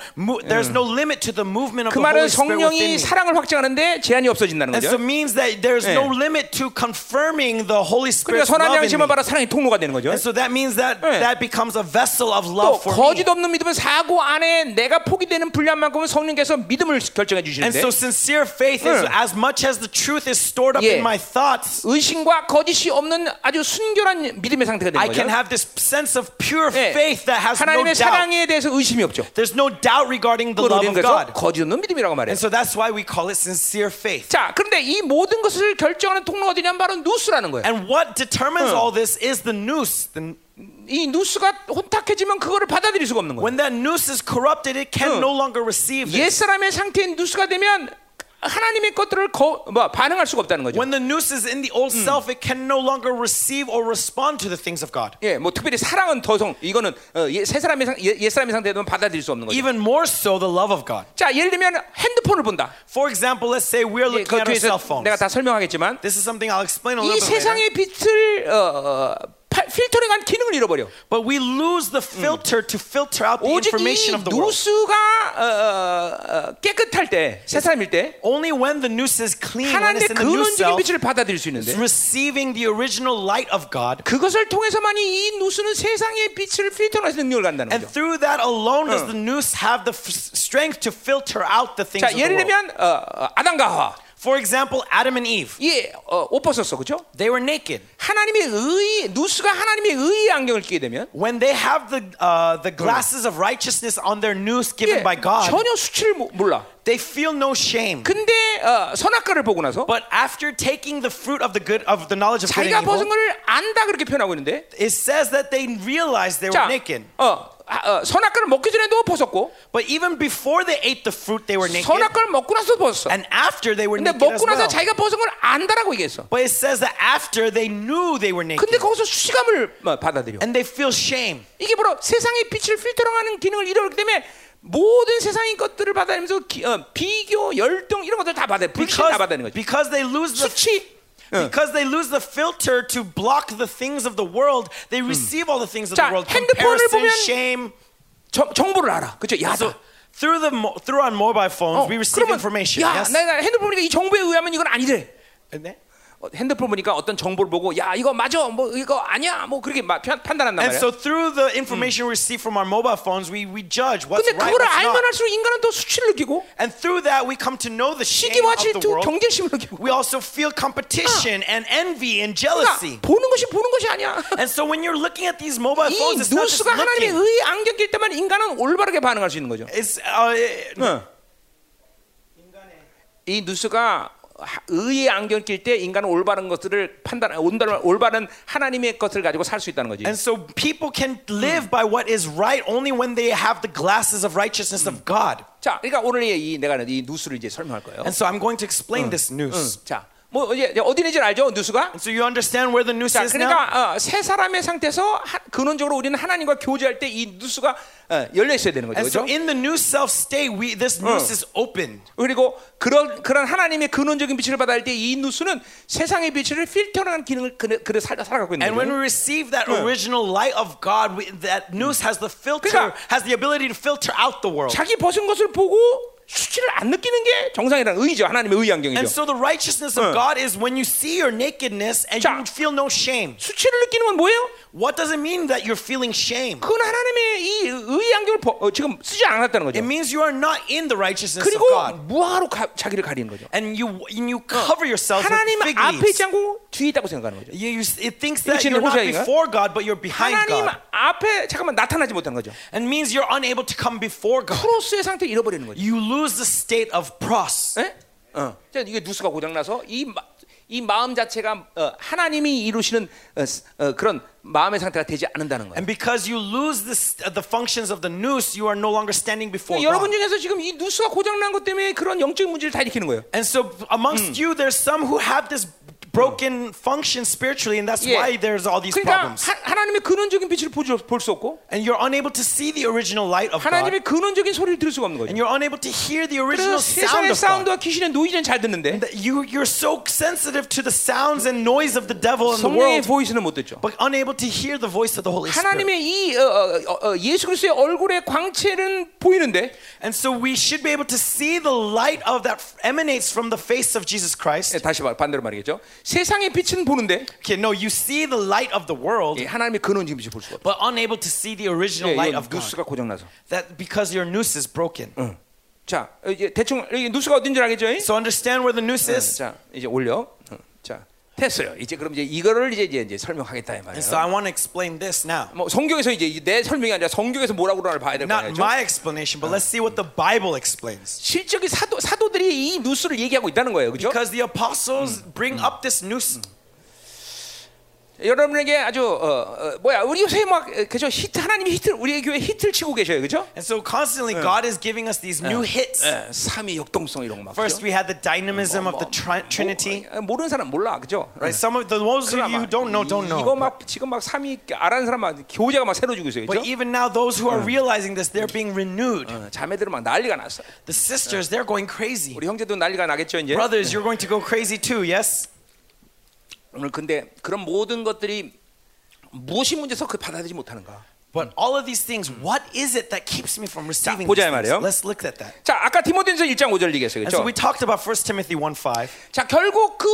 there's no limit to the the movement of 그 the Holy Spirit within you. And so means that there's 네. no limit to confirming the Holy Spirit's love in me. And so that means that 네. that becomes a vessel of love for me. And so sincere faith 네. is as much as the truth is stored up 예. in my thoughts. I can have this sense of pure 네. faith that has no doubt. There's no doubt regarding the love of God. 거짓 없는 믿음이라고 말해요. And so that's why we call it sincere faith. 자, 그런데 이 모든 것을 결정하는 통로가 어디냐면 바로 누수라는 거예요. And what determines 응. all this is the nous. The 이 누수가 혼탁해지면 그거를 받아들일 수가 없는 거예요. When that nous is corrupted, it can 응. no longer receive. 옛 사람의 상태인 누수가 되면 하나님의 것들을 거, 뭐, 반응할 수가 없다는 거죠. When the nous is in the old 음. self, it can no longer receive or respond to the things of God. 예, 뭐 특별히 사랑은 더성 이거는 어, 예, 새 사람의 상, 예, 옛 사람의 상태에는 받아들일 수 없는 거죠. Even more so the love of God. 자, 예를 들면 핸드폰을 본다. For example, let's say we're looking 예, at our cell phones. 내가 다 설명하겠지만, this is something I'll explain a little bit later. 이 세상의 빛을 어, 어, 필터링한 기능을 잃어버려. But we lose the filter 음. to filter out the information of the world. 오직 이 누수가 어, 어, 깨끗할 때, 새 사람일 때, only when the nous is clean, when it's in the new self, 빛을 받아들일 수 있는데, receiving the original light of God. 그것을 통해서만이 이 누수는 세상의 빛을 필터링할 능력을 갖는다는 거죠. And through that alone does 어. the nous have the strength to filter out the things 자, of the world. 자, 예를 들면 어, 아담과 하와. For example, Adam and Eve. 예, 어, 옷 벗었어, 그렇죠? They were naked. 하나님의 의 누수가 하나님의 의의 안경을 끼게 되면, when they have the uh, the glasses 음. of righteousness on their nous given 예, by God, 전혀 수치를 몰라. They feel no shame. 근데 어, 선악과를 보고 나서, but after taking the fruit of the good of the knowledge of good and evil, 자기가 벗은 것을 안다 그렇게 표현하고 있는데, it says that they realized they were 자, naked. 어, 선악과를 먹기 전에도 벗었고. But even before they ate the fruit, they were naked. 선악과를 먹고 나서 벗었어. And after they were naked. 근데 먹고 나서 자기가 벗은 걸 안다라고 얘기했어. But it says that after they knew they were naked. 근데 거기서 수치감을 받아들여. And they feel shame. 이게 바로 세상의 빛을 필터링하는 기능을 잃었기 때문에. 모든 세상의 것들을 받아내면서 기, 어, 비교, 열등 이런 것들 다 받아, 불신 다 받아내는 거지. Because they lose the 수치. Because they lose the filter to block the things of the world, they receive all the things of 자, the world. Comparison, shame. 정, 정보를 알아. 그렇죠? 야다. Through the through our mobile phones, 어, we receive 그러면, information. 야, yes. 내가 핸드폰 보니까 이 정보에 의하면 이건 아니래. 네? 핸드폰 보니까 어떤 정보를 보고 야 이거 맞아 뭐 이거 아니야 뭐 그렇게 마, 판단한단 말이야. And so through the information we receive from our mobile phones, we we judge what's right, what's not. 근데 그걸 알면 할수록 인간은 더 수치를 느끼고. And through that we come to know the shame of the world. 경쟁심을 느끼고. We also feel competition and envy and jealousy. 보는 것이 보는 것이 아니야. And so when you're looking at these mobile phones, it's not just looking. 이 누수가 하나님의 의 안경 낄 때만 인간은 올바르게 반응할 수 있는 거죠. 이 누수가 의의 안경 낄 때 인간은 올바른 것들을 판단, 올바른 하나님의 것을 가지고 살 수 있다는 거지. And so people can live 음. by what is right only when they have the glasses of righteousness 음. of God. 자, 그러니까 오늘 이 내가 이 뉴스를 이제 설명할 거예요. And so I'm going to explain 음. this news. 음. 자, 뭐 이제 어디인지 알죠? 뉴스가? So you understand where the news 자, is 그러니까, now. 그러니까 어, 세 사람의 상태에서 하, 근원적으로 우리는 하나님과 교제할 때 이 뉴스가 어, 열려 있어야 되는 거죠. And so in the new self state, we this news 어. is open. 그리고 그런 그런 하나님의 근원적인 빛을 받아들 때 이 뉴스는 세상의 빛을 필터링하는 기능을 그래 살아가고 있는 거예요. And when we receive that 어. original light of God, we, that news 음. has the filter, 그러니까, has the ability to filter out the world. 자기 벗은 것을 보고 수치를 안 느끼는 게 정상이라는 의죠. 하나님의 의 안경이죠. And so the righteousness of 응. God is when you see your nakedness and 자, you feel no shame. 수치를 느끼는 건 뭐예요? What does it mean that you're feeling shame? 그건 하나님의 이 의 안경을 어, 지금 쓰지 않았다는 거죠. It means you are not in the righteousness of God. 그리고 무화로 자기를 가리는 거죠. And you and you cover yourself with fig leaves. 하나님 앞에 있지 않고 뒤에 있다고 생각하는 거죠. You, you, it thinks that you're not before God, but you're behind God. 하나님 앞에 잠깐만 나타나지 못하는 거죠. And means you're unable to come before God. 크로스의 상태 잃어버리는 거죠. You lose the state of cross. 예? 어. 이게 누수가 고장 나서 이 이 마음 자체가 어, 하나님이 이루시는 어, 어, 그런 마음의 상태가 되지 않는다는 거예요. And because you lose this, uh, the functions of the nous, you are no longer standing before God. 여러분 중에서 지금 이 누수가 고장 난 것 때문에 그런 영적인 문제를 다 일으키는 거예요. And so amongst 음. you, there's some who have this broken function spiritually, and that's 예. why there's all these 그러니까 problems. 하, 하나님의 근원적인 빛을 볼 수 없고, and you're unable to see the original light of God. 하나님의 근원적인 소리를 들을 수가 없는 거죠. And you're unable to hear the original sound of God. 세상의 사운드와 귀신의 노이즈는 잘 듣는데, you you're so sensitive to the sounds and noise of the devil and the world. 성령의 보이스는 못 듣죠. But unable to hear the voice of the Holy Spirit. 하나님의 이 어, 어, 어, 예수 그리스도의 얼굴의 광채는 보이는데, and so we should be able to see the light of that emanates from the face of Jesus Christ. 예, 다시 반대로 말이겠죠. 세상의 빛은 보는데, okay, no, you see the light of the world. 예, 하나님의 근원적인 빛을 볼 수가 없어. But unable to see the original 예, light of God. 누수가 고장나서. That because your nous is broken. 응. 자, 이제 대충 이 누수가 어딘지 알겠죠? So understand where the nous is. 자, 이제 올려. 응. 자, 됐어요. 이제 그럼 이제 이거를 이제 이제, 이제 설명하겠다 이 말이에요. And so I want to explain this now. 뭐 성경에서 이제 내 설명이 아니라 성경에서 뭐라고 그러나 봐야 될 거예요. Not my explanation, but 응. let's see what the Bible explains. 실적이 사도 사도들이 이 누수를 얘기하고 있다는 거예요, 그렇죠? Because the apostles 응. bring 응. up this news. 여러분에게 아주 어, 어, 뭐야 우리 요새 막 그죠 히트 하나님이 히트 우리 교회 히트를 치고 계셔요 그죠? And so constantly 응. God is giving us these 응. new hits. 응. 삼위 역동성 이런 거 막. First we had the dynamism 뭐, 뭐, of the tri- Trinity. 뭐, 모르는 사람 몰라 그죠? Right? Some of the those of you don't know don't know. 이거 막 지금 막 삼위 아는 사람 막 교제가 막 새로지고 있어요 그죠? But even now those who are realizing this they're being renewed. 응. 자매들은 막 난리가 났어. The sisters 응. they're going crazy. 우리 형제도 난리가 나겠죠 이제. Brothers you're going to go crazy too yes. 오늘 근데 그런 모든 것들이 무엇이 문제서 그 받아들이지 못하는가? But all of these things, what is it that keeps me from receiving? 자, 보자 말이에요. Let's look at that. 자, 아까 디모데전서 일 장 오 절 얘기했어요. 그렇죠? And so we talked about First Timothy one five. 자, 결국 그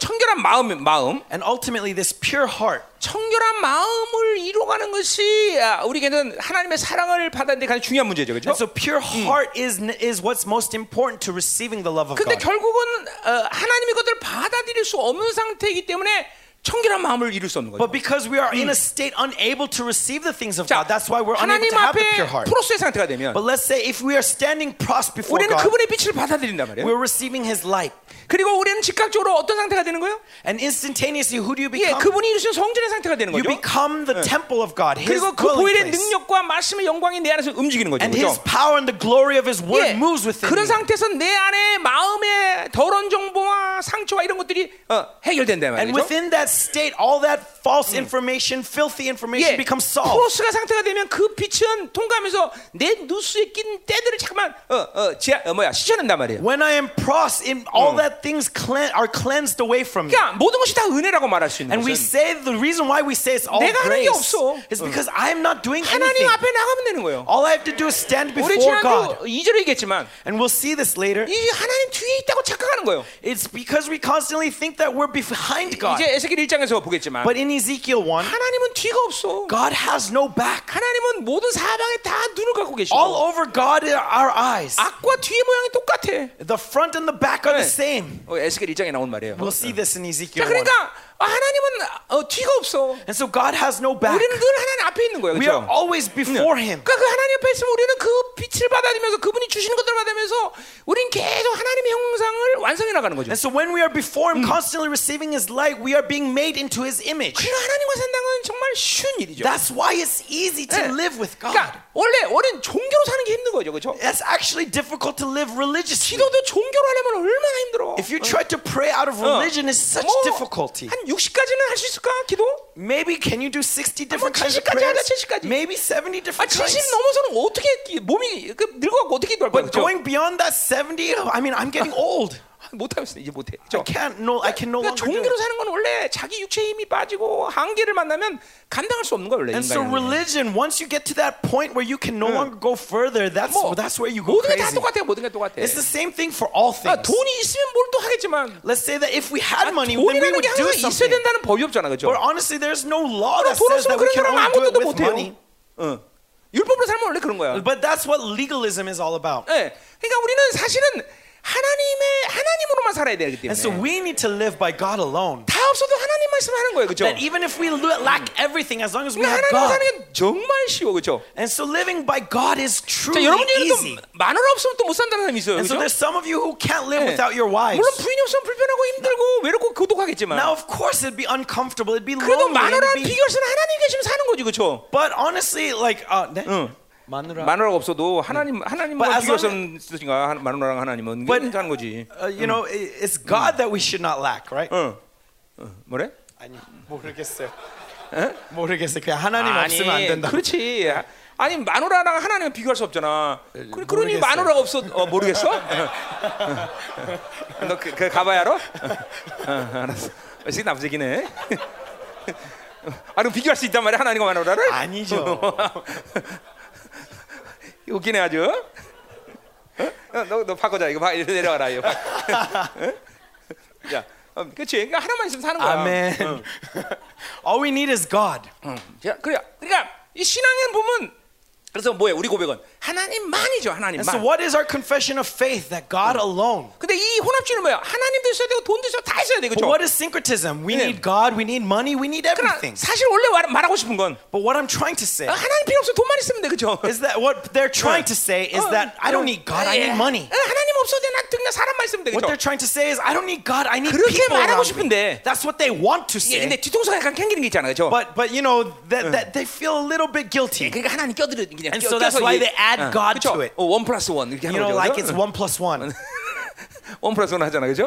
청결한 마음 마음 and ultimately this pure heart. 청결한 마음을 이루어가는 것이 우리에게는 하나님의 사랑을 받는 데 가장 중요한 문제죠. 그렇죠? And so pure heart 음. is is what's most important to receiving the love of 근데 God. 근데 결국은 어, 하나님의 것들을 받아들일 수 없는 상태이기 때문에 청결한 마음을 이룰 수 없는 거죠. But because we are in a state unable to receive the things of God, that's why we're unable to have the pure heart. 프로스의 상태가 되면, but let's say if we are standing pros before God, 우리는 그분의 빛을 받아들인단 말이에요. We're receiving His light. 그리고 우리는 즉각적으로 어떤 상태가 되는 거예요? And instantaneously, who do you become? 예, 그분이 이루신 성전의 상태가 되는 거죠. You become the temple of God. 그리고 그 보일의 능력과 말씀의 영광이 내 안에서 움직이는 거죠. And His power and the glory of His word moves within. 그런 상태에서 내 안에 마음의 더러운 정보와 상처와 이런 것들이 해결된단 말이죠. And within that state, all that false information, filthy information becomes solved. 프로스가 상태가 되면 그 빛은 통과하면서 내 누수에 낀 때들을 잠깐만 어 뭐야 씻어낸단 말이에요. When I am pros, all that things are cleansed away from me. 그러니까 모든 것이 다 은혜라고 말할 수 있는. And we say the reason why we say it's all grace is because I am not doing anything. 하나님 앞에 나가면 되는 거예요. All I have to do is stand before God. 이절에 얘기했지만, and we'll see this later. 이 하나님 뒤에 있다고 착각하는 거예요. It's because we constantly think that we're behind God. 이제 에스겔 일 장에서 보겠지만, but in Ezekiel one, 하나님은 뒤가 없어. God has no back. 하나님은 모든 사방에 다 눈을 갖고 계시고, all over God are our eyes. 앞과 뒤의 모양이 똑같아. The front and the back are the same. 에스겔 일 장에 나온 말이에요. We'll see this in Ezekiel one. 하나님은 어, 뒤가 없어. And so God has no back. 우리는 늘 하나님 앞에 있는 거예요. We are always before Him. 그러니까 그 하나님 앞에 있으면 우리는 그 빛을 받아들이면서 그분이 주시는 것들을 받으면서 우리는 계속 하나님의 형상을 완성해 나가는 거죠. And so when we are before Him, constantly receiving His light, we are being made into His image. 그래서 하나님과 산다는 건 정말 쉬운 일이죠. That's why it's easy to live with God. 그러니까 원래 원래 종교로 사는 게 힘든 거죠, 그렇죠? That's actually difficult to live religiously. 기도도 종교로 하려면 얼마나 힘들어. If you try to pray out of religion, it's such difficulty. sixty까지는 할 수 있을까? 기도? Maybe can you do sixty different kinds of prayers? Maybe seventy different kinds. 아, 칠십 넘어서는 어떻게 몸이 그 늙어갖고 어떻게 기도할 거야? But going beyond that seventy, I mean, I'm getting old. 못하겠어 이제 못해. I can't, no, I can no longer. 종교로 사는 건 원래 자기 육체의 힘이 빠지고 한계를 만나면 감당할 수 없는 거예요, 원래. And so religion, once you get to that point where you can no longer go further, that's that's where you go crazy. 모든 게 다 똑같아요, 모든 게 똑같아. It's the same thing for all things. 돈이 있으면 뭘 또 하겠지만. Let's say that if we had money, we would do something. 있어야 된다는 법이 없잖아, 그렇죠? But honestly, there's no law that says that we can only do it with money. 응. 율법으로 살면 원래 그런 거야. But that's what legalism is all about. 예. 그러니까 우리는 사실은 하나님의 하나님으로만 살아야 되기 때문에. And so we need to live by God alone. 다 없어도 하나님 말씀 하는 거예요, 그렇죠? That even if we lack everything, as long as we have God. 하나님 사는 정말 쉬워, 그렇죠? And so living by God is truly easy. 마누라 없으면 또 못 산다는 사람이 있어요, 그렇죠? And so there's some of you who can't live without your wives. 물론 부인 없으면 불편하고 힘들고 외롭고 고독하겠지만. Now of course it'd be uncomfortable, it'd be lonely. 그래도 마누라 비교해서는 하나님 계시면 사는 거지, 그렇죠? But honestly, like, uh, 마누라 마누라가 없어도 하나님 하나님과 비교해서는 쓰신가 마누라랑 하나님은 괜찮은 거지. You know, it's God that we should not lack, right? 응. 뭐래? 아니 모르겠어요. 모르겠어. 그냥 하나님 없으면 안 된다. 그렇지. 아니 마누라랑 하나님은 비교할 수 없잖아. 그러니 마누라가 없어 모르겠어? 너 그 가봐야 알아? 알았어. 지금 남자기네. 아니 비교할 수 있단 말이야 하나님과 마누라를? 아니죠. 웃기네 아주. 어? 너, 너 바꿔자 이거 봐 이리 내려와라 이거. 자, 어, 그렇지. 그러니까 하나만 있으면 사는 거야. 아멘. 응. All we need is God. 응. 자, 그래. 그러니까 이 신앙은 보면 그래서 뭐예요? 우리 고백은 하나님만이죠. 하나님만. And so what is our confession of faith that God 응. alone? 근데 이 혼합주의는 뭐야? 하나님도 있어야 되고 돈도 있어야 다 있어야 되고. What is syncretism? We 네. need God, we need money, we need everything. 사실 원래 말하고 싶은 건 But what I'm trying to say. 아, 하나님 필요 없어. 돈만 있으면 돼. 그렇죠? Is that what they're trying 네. to say is 어, that I don't need God, 예. I need money. 아, 하나님 없어도 나 그냥 사람만 있으면 돼. 그렇죠? What they're trying to say is I don't need God, I need people. 그렇게 말하고 싶은데. That's what they want to say. 예, 근데 뒤통수가 약간 캥기는 게 있잖아요. 그렇죠? But but you know that, 응. that they feel a little bit guilty. 그러니까 하나님 껴들어 And so that's why they add God to it. One plus one. You know, like it's one plus one. One plus one 하잖아, 그렇죠?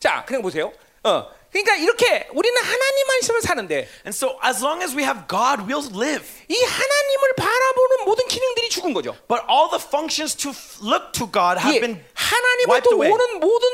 자, 그냥 보세요. 어, 그러니까 이렇게 우리는 하나님만 있으면 사는데. And so as long as we have God, we'll live. 이 하나님을 바라보는 모든 기능들이 죽은 거죠. But all the functions to look to God have been wiped away. 하나님으로부터 오는 모든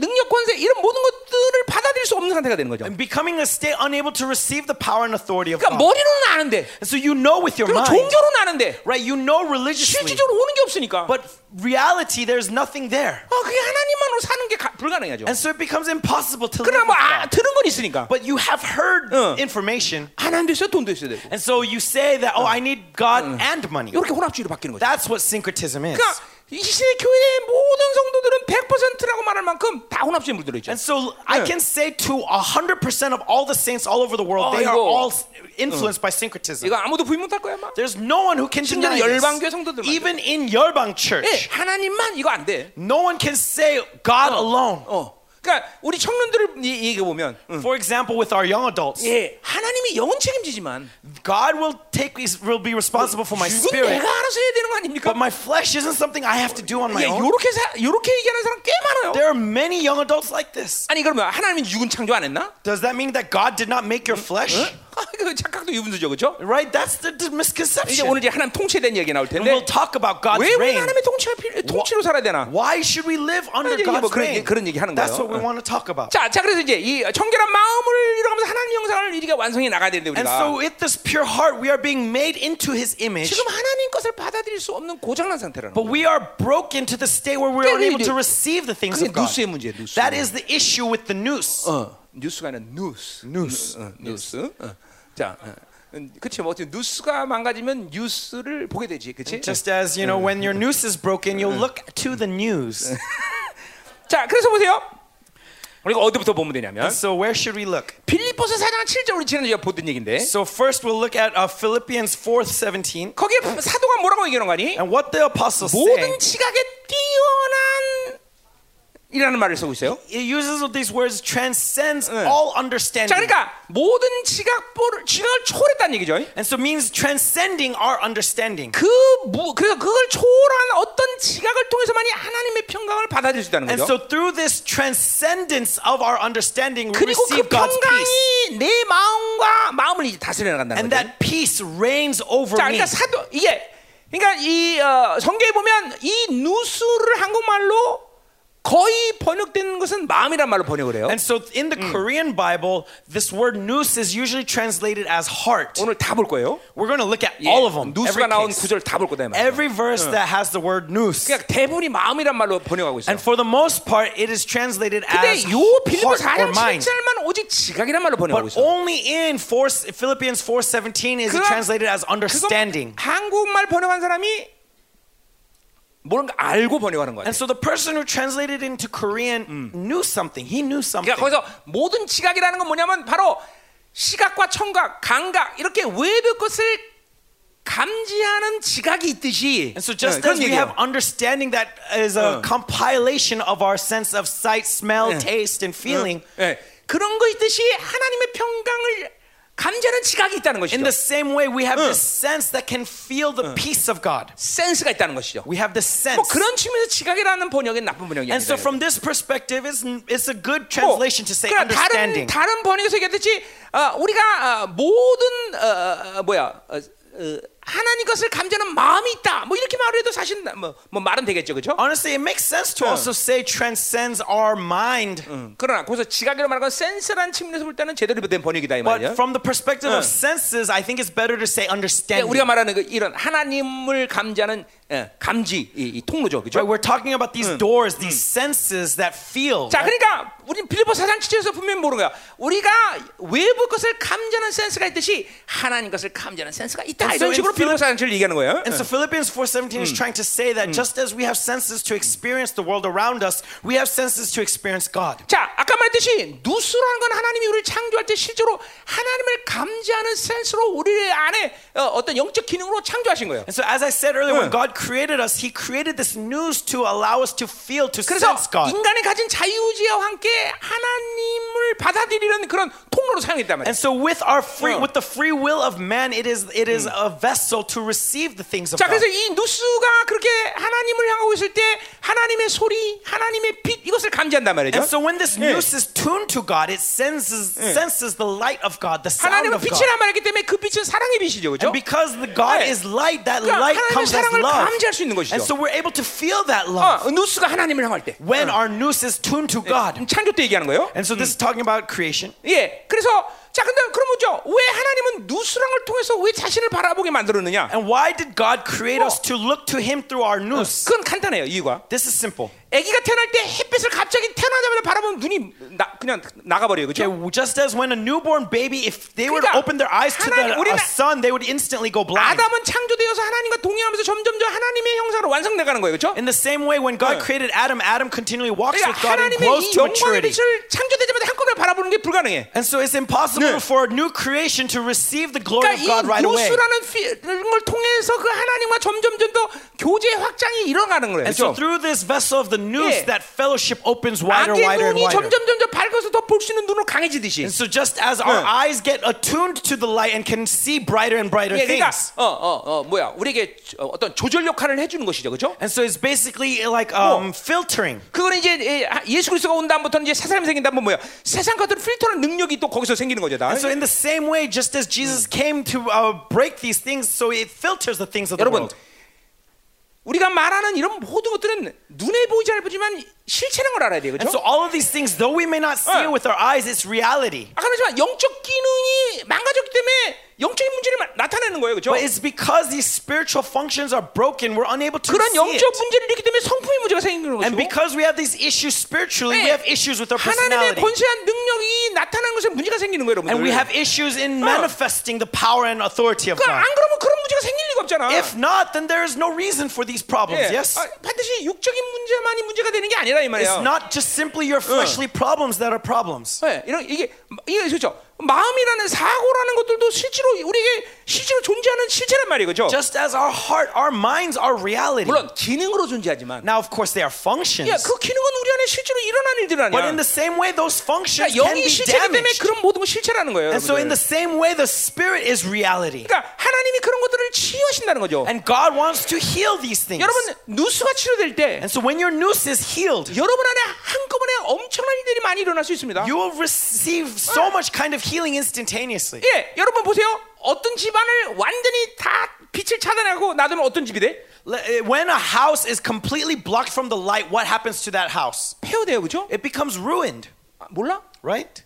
능력, 권세 이런 모든 것들을 받아들일 수 없는 상태가 되는 거죠. And becoming a state unable to receive the power and authority of God. 그러니까 머리로는 아는데. And so you know with your mind. 종교로는 아는데. Right, you know religiously. 실질적으로 오는 게 없으니까. But reality, there's nothing there. 아, 그게 하나님만으로 사는 게 불가능하죠. And so it becomes impossible to live. 들은 건 있으니까. But you have heard 어. information. 하나님도 있어야 돈도 있어야 되고. And so you say that, oh, 어. I need God 어. and money. 이렇게 혼합주의로 바뀌는 거죠. That's what syncretism is. 그러니까 이 시대 교회의 모든 성도들은 백 퍼센트라고 말할 만큼 다 혼합시에 물들어 있죠. And so I can say to one hundred percent of all the saints all over the world, they are all influenced by syncretism. 이거 아무도 부인 못할 거야, 막. There's no one who can deny this. Even in 열방 church, 하나님만 이거 안 돼. No one can say God alone. 그러니까 우리 청년들을 얘기해 보면, for example, with our young adults, 예, 하나님이 영은 책임지지만, God will take will be responsible for my spirit. 내가 알아서 해야 되는 거 아닙니까? But my flesh isn't something I have to do on my own. 이렇게 이렇게 얘기하는 사람 꽤 많아요. There are many young adults like this. 아니 그러면 하나님이 육은 창조 안 했나? Does that mean that God did not make your flesh? 그 착각도 유분수죠, 그렇죠? Right, that's the, the misconception. 이제 오늘 이제 하나님 통치된 얘기 나올 텐데. We'll talk about God's reign. 왜 우리 하나님의 통치를 통치로 살아야 되나? Why should we live under God's 뭐 reign? 그런, 그런 얘기 하는 거예요. That's what we want to talk about. 자, 자 그래서 이제 이 청결한 마음을 이루면서 하나님 형상을 이리가 완성해 나가야 되는데 우리가. And so with this pure heart, we are being made into His image. 지금 하나님 것을 받아들일 수 없는 고장난 상태라는. But we are broken to the state where we are unable to receive the things of God. 그게 누수의 문제, 누수. That is the issue with the nous. 누수가 아니라 nous. nous. nous. 자, 그치 뭐 어쨌든 뉴스가 망가지면 뉴스를 보게 되지, 그치? Just as you know, when your news is broken, you'll look to the news. 자, 그래서 보세요. 우리가 어디부터 보면 되냐면, so where should we look? 빌립보서 사 장 칠 절 우리 지난주에 보던 얘긴데. So first we'll look at uh, Philippians four seventeen. 거기에 사도가 뭐라고 얘기하는 거니? And what the apostles say. 모든 지각에 뛰어난 이라는 말을 쓰고 있어요. It uses these words transcends 응. all understanding. 자, 그러니까 모든 지각을 지각을 초월했다는 얘기죠. And so means transcending our understanding. 그 무, 그래서 그걸 초월한 어떤 지각을 통해서만이 하나님의 평강을 받아들일 수 있다는 거죠. And so through this transcendence of our understanding, we receive God's peace. 그리고 그 평강이 내 마음과 마음을 이제 다스려 나간다는 거죠. And that peace reigns over me. 자, 그러니까 사도 이게 그러니까 이 어, 성경에 보면 이 누수를 한국말로 거의 번역된 것은 마음이란 말로 번역을 해요. And so in the 음. Korean Bible, this word nous is usually translated as heart. 오늘 다 볼 거예요. We're going to look at 예. all of them. 누수가 나온 구절 다 볼 거다. Every verse 응. that has the word nous. 그러니까 대부분이 마음이란 말로 번역하고 있어요. And for the most part, it is translated as heart or mind. 오직 지각이란 말로 번역하고 있어요. But only in Philippians four seventeen is it translated as understanding. 한국말 번역한 사람이 뭔가 알고 번역하는 거예요. And so the person who translated into Korean 음. knew something. He knew something. 그러니까 거기서 모든 지각이라는 건 뭐냐면 바로 시각과 청각, 감각 이렇게 외부 것을 감지하는 지각이 있듯이. And so just 네, as we 얘기예요. have understanding that is a 어. compilation of our sense of sight, smell, 네. taste, and feeling. 네. 네. 그런 거 있듯이 하나님의 평강을 감지하는 지각이 있다는 것이죠. In the same way, we have 응. this sense that can feel the 응. peace of God. 센스가 있다는 것이죠. We have the sense. 뭐 그런 측면에서 지각이라는 번역은 나쁜 번역이 아니에요. And so from this perspective, it's, it's a good translation 뭐, to say 그러니까 understanding. 다른 다른 번역에서 얘기했듯이 어, 우리가 어, 모든 어, 어, 뭐야 어, 어, 하나님 것을 감지하는 마음이 있다. 뭐 이렇게 말해도 사실 뭐, 뭐 말은 되겠죠, 그렇죠? Honestly, it makes sense to 응. also say transcends our mind. 응. 그러나 거기서 지각이라고 말하는 건 센스라는 측면에서 볼 때는 제대로 된 번역이다 이 말이야. But from the perspective 응. of senses, I think it's better to say understanding. 우리가 말하는 그 이런 하나님을 감지하는 예, 감지 이, 이 통로죠, 그렇죠? Right, we're talking about these 응. doors, these 응. senses that feel. 자, right? 그러니까 우리 빌립보서 사 장 칠 절에서 분명히 모르는 거야. 우리가 외부 것을 감지하는 센스가 있듯이 하나님 것을 감지하는 센스가 있다. 이런 식으로 And so Philippians four seventeen is trying to say that just as we have senses to experience the world around us, we have senses to experience God. 자, 아까 말했듯이 누수라는 건 하나님이 우리를 창조할 때 실제로 하나님을 감지하는 센스로 우리 안에 어떤 영적 기능으로 창조하신 거예요. And so as I said earlier, when God created us, He created this nous to allow us to feel, to sense God. 그래서 인간이 가진 자유의지와 함께 하나님을 받아들이는 그런 통로로 사용했단 말이에요. And so with our free, with the free will of man, it is it is a vessel. So to receive the things of God. 자, 그래서 이 누수가 그렇게 하나님을 향하고 있을 때 하나님의 소리, 하나님의 빛 이것을 감지한단 말이죠. And so when this nous is tuned to God, it senses senses the light of God, the sound of God. 하나님은 빛이란 말이기 때문에 그 빛은 사랑의 빛이죠, 그렇죠? And because the God is light, that light comes as love. 하나님의 사랑을 감지할 수 있는 것이죠. And so we're able to feel that love. 누수가 하나님을 향할 때. When our nous is tuned to God. 창조 때 얘기하는 거예요. And so this is talking about creation. 예, 그래서. 자, 근데 그럼 뭐죠? 왜 하나님은 누스랑을 통해서 왜 자신을 바라보게 만들었느냐? And why did God create us to look to Him through our nous? 그건 간단해요, 이유가. This is simple. 아기가 태어날 때 햇빛을 갑자기 태어나자마자 바라보면 눈이 나, 그냥 나가버려요, 그렇죠? Okay, just as when a newborn baby, if they 그러니까 were to open their eyes to the uh, sun, they would instantly go blind. 아담은 창조되어서 하나님과 동행하면서 점점 더 하나님의 형상으로 완성돼가는 거예요, 그렇죠? In the same way, when God 네. created Adam, Adam continually walks 그러니까 with God and grows to maturity. 하나님의 이 영광의 빛을 창조되자마자 한꺼번에 바라보는 게 불가능해. And so it's impossible. 네. for a new creation to receive the glory 그러니까 of God right away. 거예요, and so through this vessel of the nous, 예. that fellowship opens wider, wider, and wider. And so just as 네. our eyes get attuned to the light and can see brighter and brighter 예, 그러니까, things. 어, 어, 어, 뭐야, 우리에게 어떤 조절 역할을 해주는 것이죠, 그렇죠? And so it's basically like um, 어. filtering. 그거는 이제 예수 그리스도가 온 다음부터 이제 새 사람이 생긴다면 뭐야? 세상 같은 필터라는 능력이 또 거기서 생기는 거죠. And so in the same way, just as Jesus came to uh, break these things, so it filters the things of the 여러분, world. 우리가 말하는 이런 모든 것들은 눈에 보이지 않지만 실체는 걸 알아야 돼요, 그렇죠? And so all of these things, though we may not see 어. it with our eyes, it's reality. 아, 그렇지만 영적 기능이 망가졌기 때문에 영적인 문제를 나타내는 거예요, 그렇죠? But it's because these spiritual functions are broken, we're unable to see it. 그런 영적 문제를 있기 때문에 성품의 문제가 생기는 거죠. And because we have these issues spiritually, 네. we have issues with our personality. 하나님의 권세한 능력이 나타나는 것에 문제가 생기는 거예요, 여러분들. And we have issues in manifesting the power and authority of God. 안 그러면 그런 문제가 생길 리가 없잖아. If not, then there is no reason for these problems. 네. Yes. 아, 반드시 육적인 문제만이 문제가 되는 게 아니라 이 말이에요. It's not just simply your fleshly 네. problems that are problems. 네. 이런 이게 이게 그렇죠. 마음이라는 사고라는 것들도 실제로 우리에게 실제로 존재하는 실체란 말이죠. Just as our heart, our minds are reality. 물론 기능으로 존재하지만. Now of course they are functions. 야, 그 기능은 우리 안에 실제로 일어난 일들 아니야. But in the same way those functions 그러니까 can be damaged. 영이 실체이기 때문에 그런 모든 건 실체라는 거예요. And 여러분들. so in the same way the spirit is reality. 그러니까 하나님이 그런 것들을 치유하신다는 거죠. And God wants to heal these things. 여러분 누수가 치료될 때. And so when your noose is healed. 여러분 안에 한꺼번에 엄청난 일들이 많이 일어날 수 있습니다. You will receive so 네. much kind of healing instantaneously. 예, 여러분 보세요. 어떤 집안을 완전히 다 빛을 차단하고 놔두면 어떤 집이 돼? When a house is completely blocked from the light, what happens to that house? 폐허돼요, 그죠? It becomes ruined. 아, 몰라? Right?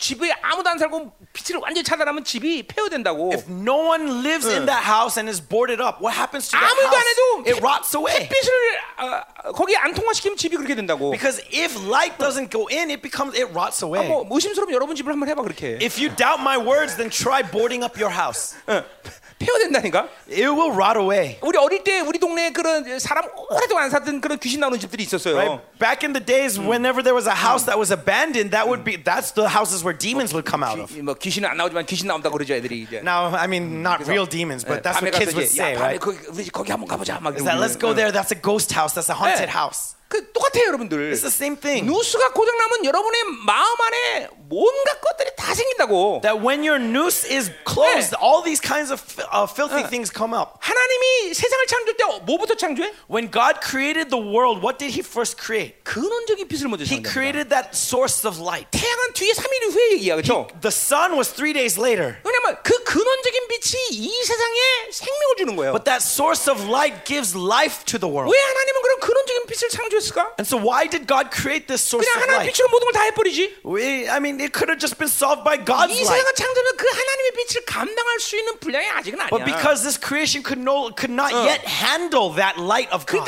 집에 아무도 안 살고 빛을 완전히 차단하면 집이 폐허된다고. If no one lives 응. in that house and is boarded up, what happens to that 아무도 house? 아무도 안 해도 it rots away. 햇빛을 어, 거기 안 통과시키면 집이 그렇게 된다고. Because if light doesn't go in, it becomes it rots away. 아, 뭐, 의심스러우면 여러분 집을 한번 해봐 그렇게. If you doubt my words, then try boarding up your house. 응. 폐허된다니까? It will rot away. 우리 어릴 때 우리 동네에 그런 사람 오랫동안 안 살던 그런 귀신 나오는 집들이 있었어요. Right? Back in the days, 음. whenever there was a house that was abandoned, that would be that's the houses where demons 뭐, would come out of. 뭐 귀신은 안 나오지만 귀신 나온다고 그러죠 애들이 이제. Now, I mean, not 그래서, real demons, but 네, that's what kids would say, 야, right? 거기, 우리 거기 한번 가보자 막. Is that, let's go there. That's a ghost house. That's a haunted 네. house. 그 똑같아요, 여러분들. It's the same thing. 누수가 고장 나면 여러분의 마음 안에 뭔가 것들이 다 생긴다고. That when your noose is closed, 네. all these kinds of uh, filthy 네. things come up. 하나님이 세상을 창조할 때 뭐부터 창조해? When God created the world, what did He first create? 근원적인 빛을 먼저 창조합니다. He created that source of light. 태양은 뒤에 삼 일 후에 얘기야, 그렇죠? The sun was three days later. 왜냐면 그 근원적인 빛이 이 세상에 생명을 주는 거예요. But that source of light gives life to the world. 왜 하나님은 그런 근원적인 빛을 창조? And so why did God create this source of light? We, I mean, it could have just been solved by God's light. But because this creation could, no, could not uh. yet handle that light of God.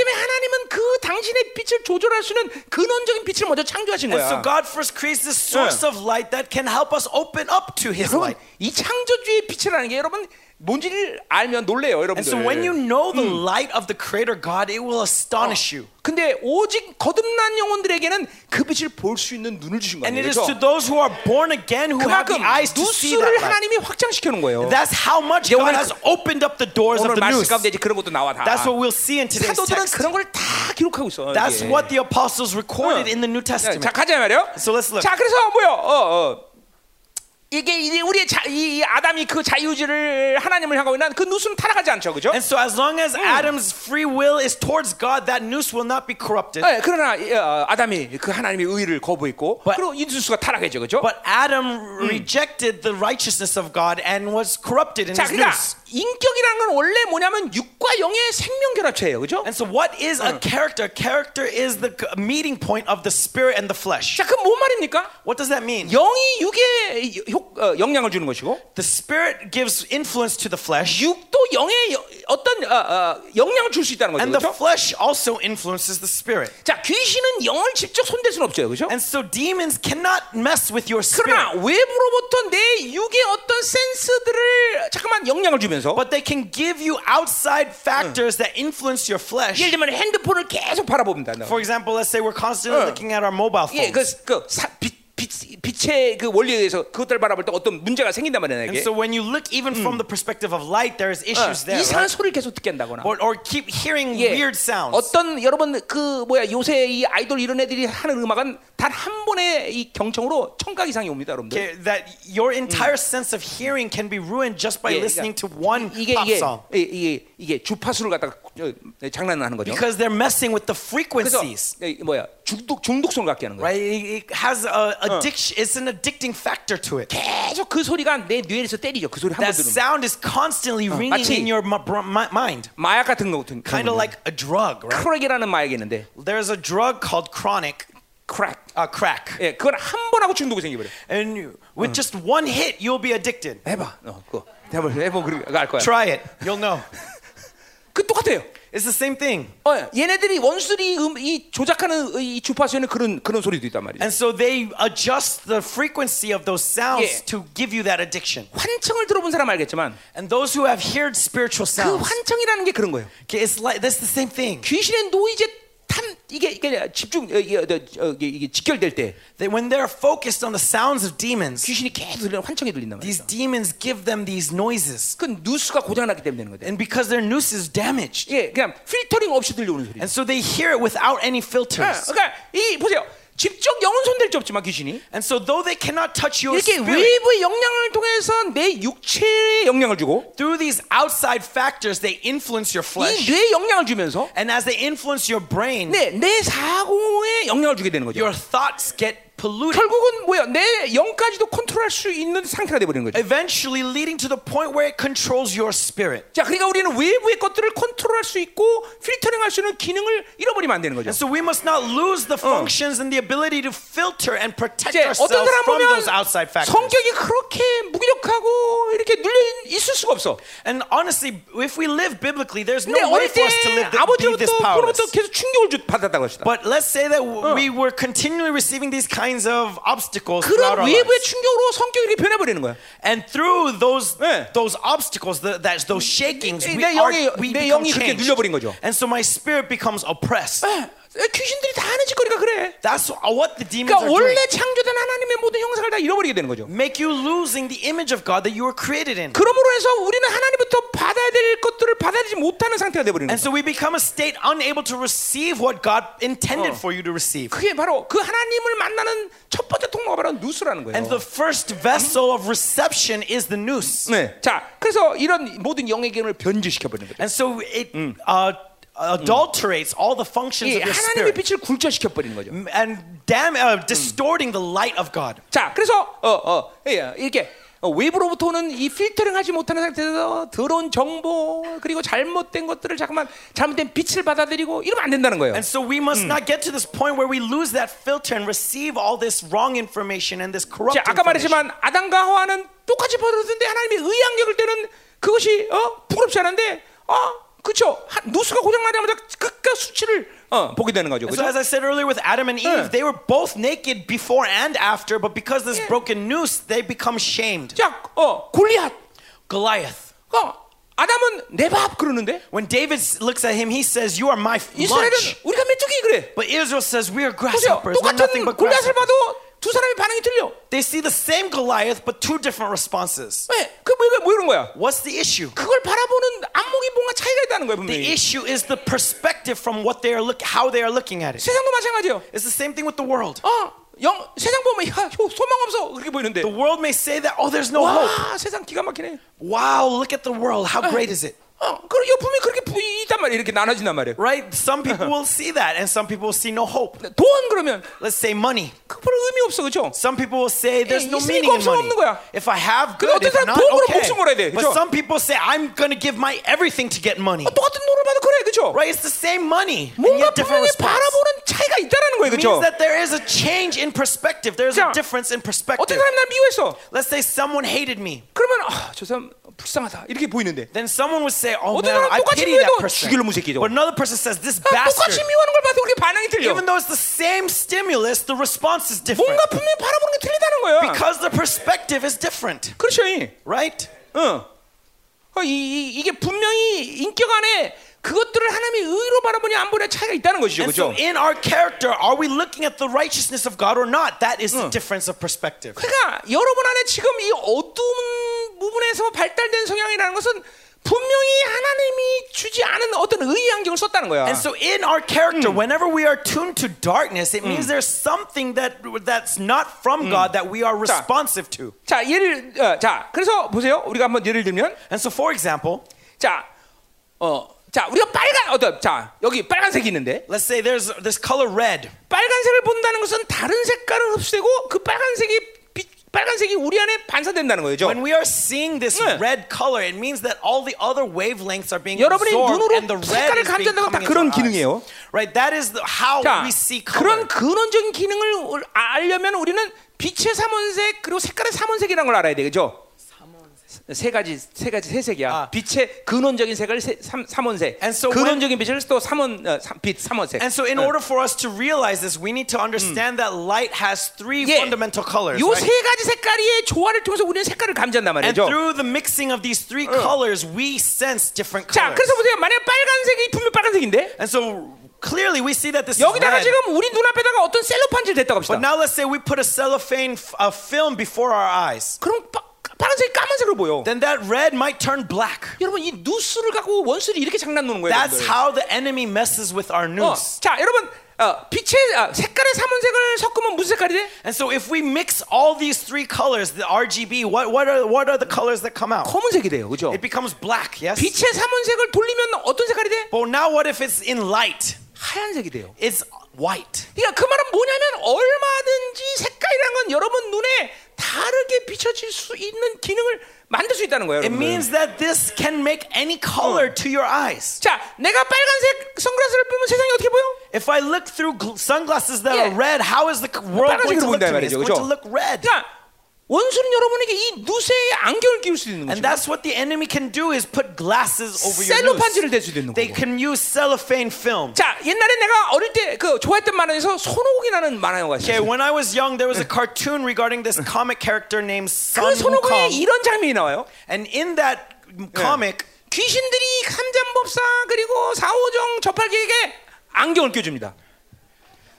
And so God first creates this source uh. of light that can help us open up to His 여러분, light. 이 창조주의 빛이라는 게 여러분 뭔지를 알면 놀래요, 여러분들. And so when you know the 음. light of the Creator God, it will astonish 어. you. 근데 오직 거듭난 영혼들에게는 그 빛을 볼 수 있는 눈을 주신 거예요. And it is to those who are born again who have the eyes to see that. 그만큼 하나님이 확장시켜 놓은 거예요. That's how much God has opened up the doors of the news. That's what we'll see in today's text. 사도들은 그런 걸 다 기록하고 있어. That's what the apostles recorded 어. in the New Testament. 자, 가자 말이요. So let's look. 자, 그래서 뭐요? 어, 어. 이게 우리의 자, 이 아담이 그 자유의지를 하나님을 향하고 있는 그 누수는 타락하지 않죠, 그죠? And so as long as 음. Adam's free will is towards God, that noose will not be corrupted. 네, 그러나 어, 아담이 그 하나님의 의를 거부했고, but, 그리고 이 누수가 타락했죠, 그죠? But Adam 음. rejected the righteousness of God and was corrupted in 자, his 그러니까 noose. 인격이라는 건 원래 뭐냐면 육과 영의 생명 결합체예요, 그죠? And so what is 음. a character? Character is the meeting point of the spirit and the flesh. 자, 그 뭔 말입니까? What does that mean? 영이 육의 속, 어, 영향을 주는 것이고. The spirit gives influence to the flesh. 육도 영에 어떤 어, 어, 영향을 줄 수 있다는 거죠. And 그렇죠? the flesh also influences the spirit. 자, 귀신은 영을 직접 손댈 수는 없죠, 그렇죠? And so demons cannot mess with your spirit. 그러나 외부로부터 내 육의 어떤 센스들을 잠깐만 영향을 주면서. But they can give you outside factors 응. that influence your flesh. 예를 들면 핸드폰을 계속 바라봅니다. For example, let's say we're constantly 응. looking at our mobile phones. 예, 그, 그, 사, 빛, 빛, 빛의 그 원리에 의해서 그것들 바라볼 때 어떤 문제가 생긴단 말이에요. And so when you look even 음. from the perspective of light, there is issues 어, there. 이상한 right? 소리를 계속 듣게 한다거나. Or, or keep hearing 예. weird sounds. 어떤 여러분 그 뭐야 요새 이 아이돌 이런 애들이 하는 음악은 단 한 번의 이 경청으로 청각 이상이 옵니다, 여러분들. Okay, that your entire 음. sense of hearing can be ruined just by 예, listening 그러니까, to one 이게, pop 이게, song. 이게, 이게, 이게 주파수를 갖다가 장난을 하는 거죠. Because they're messing with the frequencies. 그래서, 뭐야 중독 중독성을 갖게 하는 거예요. Right? It has a addiction. It's an addicting factor to it. 계속 그 소리가 내 뇌에서 때리죠. 그 소리 한 번 들으면. That sound is constantly ringing in your mind. 마약 같은 거 같은. Kind of like a drug, right? 크랙이라는 마약이 있는데. There's a drug called chronic. Crack. Uh, crack. 예, 그건 한 번 하고 중독이 생기버려. And with just one hit, you'll be addicted. 해봐. 어, 그거 해봐. 해봐. 그거 알 거야. Try it. You'll know. 그 똑같아요. It's the same thing. 어, 얘네들이 원수들이 음, 이 조작하는 이 주파수에는 그런 그런 소리도 있단 말이에요. And so they adjust the frequency of those sounds 예. to give you that addiction. 환청을 들어본 사람 알겠지만, and those who have heard spiritual sounds. 그 환청이라는 게 그런 거예요. Okay, it's like that's the same thing. 귀신의 노이즈 탐 이게 이게 집중 이게, 이게 직결될 때, that when they're focused on the sounds of demons, 귀신이 계속 들리는 환청이 들린단 말이에요. These demons give them these noises. 그 누스가 고장났기 때문에 되는 거예요. And because their noose is damaged. 예, 그냥 필터링 없이 들려오는 소리. And so they hear it without any filters. 아, 그러니까 이 보세요. 직접 영혼 손댈 수 없지만 귀신이. And so though they cannot touch your spirit. 이렇게 외부의 영향을 통해서 내 육체에 영향을 주고. Through these outside factors, they influence your flesh. 이 뇌에 영향을 주면서. And as they influence your brain. 네, 내 사고에 영향을 주게 되는 거죠. Your thoughts get. Polluted. 결국은 뭐야? 내 영까지도 컨트롤할 수 있는 상태가 되어버리는 거죠. Eventually leading to the point where it controls your spirit. 자, 그러니까 우리는 외부의 것들을 컨트롤할 수 있고 필터링할 수 있는 기능을 잃어버리면 안 되는 거죠. And so we must not lose the functions 어. and the ability to filter and protect ourselves from those outside factors. 성격이 그렇게 무기력하고 이렇게 눌려 있을 수가 없어. And honestly, if we live biblically, there's no way for us to live be this powerless. 계속 충격을 받았다고 합시다. But let's say that 어. we were continually receiving these kinds of obstacles throughout our lives. And through those 네. those obstacles, the, that, those shakings, 네, we, 네, are, 네, we become changed. And so my spirit becomes oppressed. 네. 귀신들이 다 하는 짓거리가 그래. That's what the demons 그러니까 are doing. 원래 창조된 하나님의 모든 형상을 다 잃어버리게 되는 거죠. Make you losing the image of God that you were created in. 그러므로 해서 우리는 하나님부터 받아야 될 것들을 받아들이지 못하는 상태가 되버리는 거예요. And so we become a state unable to receive what God intended 어. for you to receive. 그게 바로 그 하나님을 만나는 첫 번째 통로가 바로 누스라는 거예요. And the first vessel of reception is the nous. 네. 자, 그래서 이런 모든 영의 기능을 변질시켜 버리는 거예요. And so it 음. uh, adulterates all the functions 예, of your spirit. 하나님의 빛을 굴절시켜 버리는 거죠. And damn, uh, distorting 음. the light of God. 자, 그래서 어, 어, 예, 이렇게 외부로부터는 이 필터링하지 못하는 상태에서 들어온 정보 그리고 잘못된 것들을 잠깐만 잘못된 빛을 받아들이고 이러면 안 된다는 거예요. And so we must 음. not get to this point where we lose that filter and receive all this wrong information and this corrupt. 자, 아까 말했지만 아담과 하와는 똑같이 벌어졌는데 하나님이 의향력을 때는 그것이 어 부끄럽지 않은데 어. 그렇죠. 누수가 고장나자마자 그깟 수치를 어, 보게 되는 거죠. So as I said earlier with Adam and Eve, 네. they were both naked before and after, but because this 네. broken noose, they become shamed. 자, 어, 골리앗, Goliath. 어, 아담은 내 밥 그러는데. When David looks at him, he says, "You are my lunch." 우리가 메뚜기 그래. But Israel says, "We are grasshoppers." We're nothing but grasshoppers. 두 사람의 반응이 틀려. They see the same Goliath but two different responses. 왜? 그 왜 왜 이런 거야? What's the issue? 그걸 바라보는 안목이 뭔가 차이가 있다는 거예요, 분명히. The issue is the perspective from what they are look how they are looking at it. 세상도 마찬가지예요. It's the same thing with the world. 어, 영, 세상 보면 야, 소망 없어 그렇게 보이는데. The world may say that oh there's no 와, hope. 세상 기가 막히네. Wow, look at the world. How great is it? 어, 그 여품이 그렇게 있단 말이에요. 이렇게 나눠진단 말이에요. Right? Some people will see that, and some people will see no hope. 돈 그러면, let's say money. 그 별로 의미 없어, 그렇죠? Some people will say there's 에이, no meaning in money. If I have good, if not, okay. 돼, but some people say I'm going to give my everything to get money. 어, 똑같은 돈을 받아 그래, 그렇죠? Right? It's the same money. 뭔가 different. 바라보는 차이가 있다라는 거예요, 거죠. 어떤 사람이 날 미워했어. Let's say someone hated me. 그러면 아, 저 사람 불쌍하다 이렇게 보이는데. Then someone would say, oh man, I pity that person. 죽일로 무색해져. But another person says, this bastard. 똑같이 미워하는 걸 봐도 그렇게 반응이 틀려. Even though it's the same stimulus, the response is different. 뭔가 분명히 바라보는 게 틀리다는 거야. Because the perspective is different. 그렇죠, right? 응. 어, 이, 이게 분명히 인격 안에. 그것들을 하나님이 의로 바라보냐 안 보냐 차이가 있다는 것이죠. And so in our character, are we looking at the righteousness of God or not? That is the difference of perspective. 그러니까 여러분 안에 지금 이 어두운 부분에서 발달된 성향이라는 것은 분명히 하나님이 주지 않은 어떤 의의 안경을 썼다는 거야. And so in our character, 음. whenever we are tuned to darkness, it 음. means there's something that that's not from 음. God that we are responsive 자, to. 자, 예를 어, 자, 그래서 보세요. 우리가 한번 예를 들면 And so for example, 자, 어 자, 우리가 빨간 어떤 자, 여기 빨간색이 있는데. Let's say there's this color red. 빨간색을 본다는 것은 다른 색깔을 흡수되고 그 빨간색이 빨간색이 우리 안에 반사된다는 거죠. When we are seeing this 네. red color, it means that all the other wavelengths are being absorbed and the red is being coming into our eyes. Right, that is the, how 자, we see color. 그런 근원적인 기능을 알려면 우리는 빛의 삼원색 그리고 색깔의 삼원색이라는 걸 알아야 되죠. 세 가지 세 가지 세 색이야. 아. 빛의 근원적인 색을 세, 삼, 삼원색. So 근원적인 빛을 또 삼원 어, 삼, 빛 삼원색. And so in 어. order for us to realize this, we need to understand 음. that light has three 예. fundamental colors. 요 세 right? 가지 색깔의 조화를 통해서 우리는 색깔을 감지한단 말이죠. And through the mixing of these three 어. colors, we sense different colors. 자, 그래서 보세요. 만약 빨간색이 분명 빨간색인데. And so clearly we see that this is red. 여기다가 지금 우리 눈앞에다가 어떤 셀로판지를 댔다고 합시다. But now let's say we put a cellophane a film before our eyes. 그럼 파란색이 까만색으로 보여. Then that red might turn black. 여러분 이 누스를 갖고 원수를 이렇게 장난 노는 거예요. That's 여러분들. how the enemy messes with our noose. 어, 자, 여러분 어, 빛의 어, 색깔의 삼원색을 섞으면 무슨 색깔이 돼? And so if we mix all these three colors, the R G B, what what are what are the colors that come out? 검은색이 돼요, 그죠? It becomes black, yes. 빛의 삼원색을 돌리면 어떤 색깔이 돼? But now what if it's in light? 하얀색이 돼요. It's white. 그러니까 그 말은 뭐냐면 얼마든지 색깔이란 건 여러분 눈에 다르게 비춰질 수 있는 기능을 만들 수 있다는 거예요. It 여러분. means that this can make any color 어. to your eyes. 자, 내가 빨간색 선글라스를 끼면 세상이 어떻게 보여? If I look through sunglasses that 예. are red, how is the world going to look to me? It's going to look red. 자, 원수는 여러분에게 이 누세의 안경을 끼울 수 있는 거죠. And that's what the enemy can do is put glasses over your nose. 셀로판지를 댈 수 있는 거고. They can use cellophane film. 자, 옛날에 내가 어릴 때 그 좋아했던 만화에서 손오공이라는 만화가 있었어요. Okay, when I was young, there was a cartoon regarding this comic character named Sun Wukong. 손오공에 이런 장면이 나와요. And in that comic, 네. 귀신들이 삼전법사 그리고 사오정 저팔계에게 안경을 껴줍니다.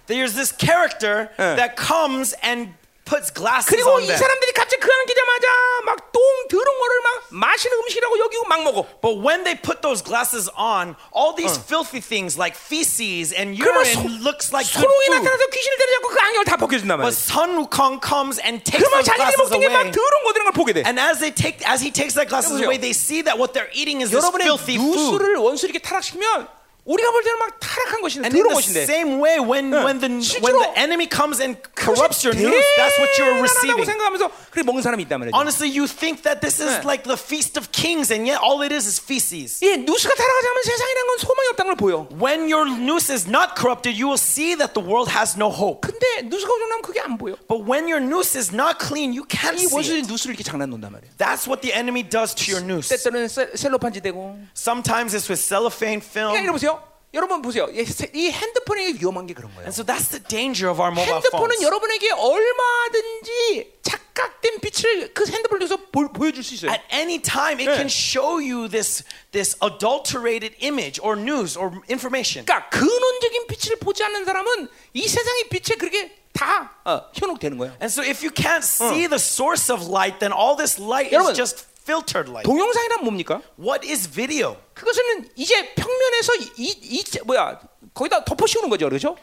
There's this character 네. that comes and puts glasses 그리고 on 이 사람들이 갑자기 그 안경 끼자마자 막 똥 더러운 거를 막 마시는 음식이라고 여기고 막 먹어. But when they put those glasses on, all these 어. filthy things like feces and urine looks like good food. 손오공이 나타나서 귀신을 데려잡고 그 안경을 다 벗겨준단 말이야. But Sun Wukong comes and takes those glasses away. 막 더러운 거들은 걸 보게 돼. And as they take, as he takes that glasses 여보세요. away, they see that what they're eating is this filthy food. 여러분의 누수를 원수에게 타락시키면. 우리가 볼 때는 막 타락한 것인데 더러운 것인데. Same way when 응. when the when the enemy comes and corrupts your news, that's what you are receiving. 생각하면서 그래 먹는 사람이 있단 말이죠. Honestly, you think that this is 응. like the feast of kings, and yet all it is is feces. 예, 누수가 타락하자면 세상이란 건 소망이 없다는 걸 보여. When your news is not corrupted, you will see that the world has no hope. 근데 누수가 오면 그게 안 보여. But when your news is not clean, you can't see. 이 원수들이 누수를 이렇게 장난 논단 말이야. That's what the enemy does to your news. 때때로는 셀로판지 대고. Sometimes it's with cellophane film. 예, 이거 보세요. 여러분 보세요. 이 핸드폰이 위험한 게 그런 거예요. And so that's the danger of our mobile phones. 핸드폰은 여러분에게 얼마든지 착각된 빛을 그 핸드폰을 통해서 보여줄 수 있어요. At any time it 네. can show you this this adulterated image or news or information. 그러니까 근원적인 빛을 보지 않는 사람은 이 세상의 빛에 그렇게 다 어, 현혹되는 거예요. And so if you can't see 어. the source of light, then all this light 여러분, is just filtered light. 동영상이란 뭡니까? What is video? 그것은 이제 평면에서 이, 이 뭐야 거기다 덮어씌우는 거죠, 그렇죠?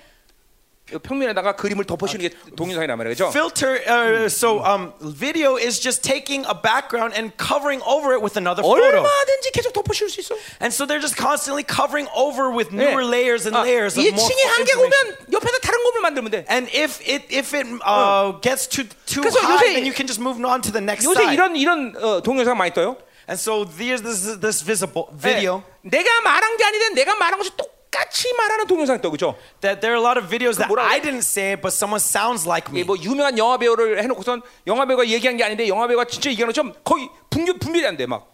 평면에다가 그림을 덮어씌우는 게 동영상이란 말이죠. Filter, uh, so um, video is just taking a background and covering over it with another photo. 얼마든지 계속 덮어씌울 수 있어. And so they're just constantly covering over with newer 네. layers and 아, layers of more information. 이 층이 한 개가 오면 옆에다 다른 건물 만들면 돼. And if it if it uh, gets too too high, then you can just move on to the next side. 요새 이런 이런 어, 동영상 많이 떠요. And so there's this this visible video. 네. 내가 말한 게 아닌데 내가 말한 것이 똑. 똑같이 말하는 동영상이 또 그죠? That there are a lot of videos that I didn't say, but someone sounds like me. 뭐 유명한 영화 배우를 해놓고선 영화 배우가 얘기한 게 아닌데 영화 배우가 진짜 얘기하는 것처럼 거의 분별 분별이 안 돼 막.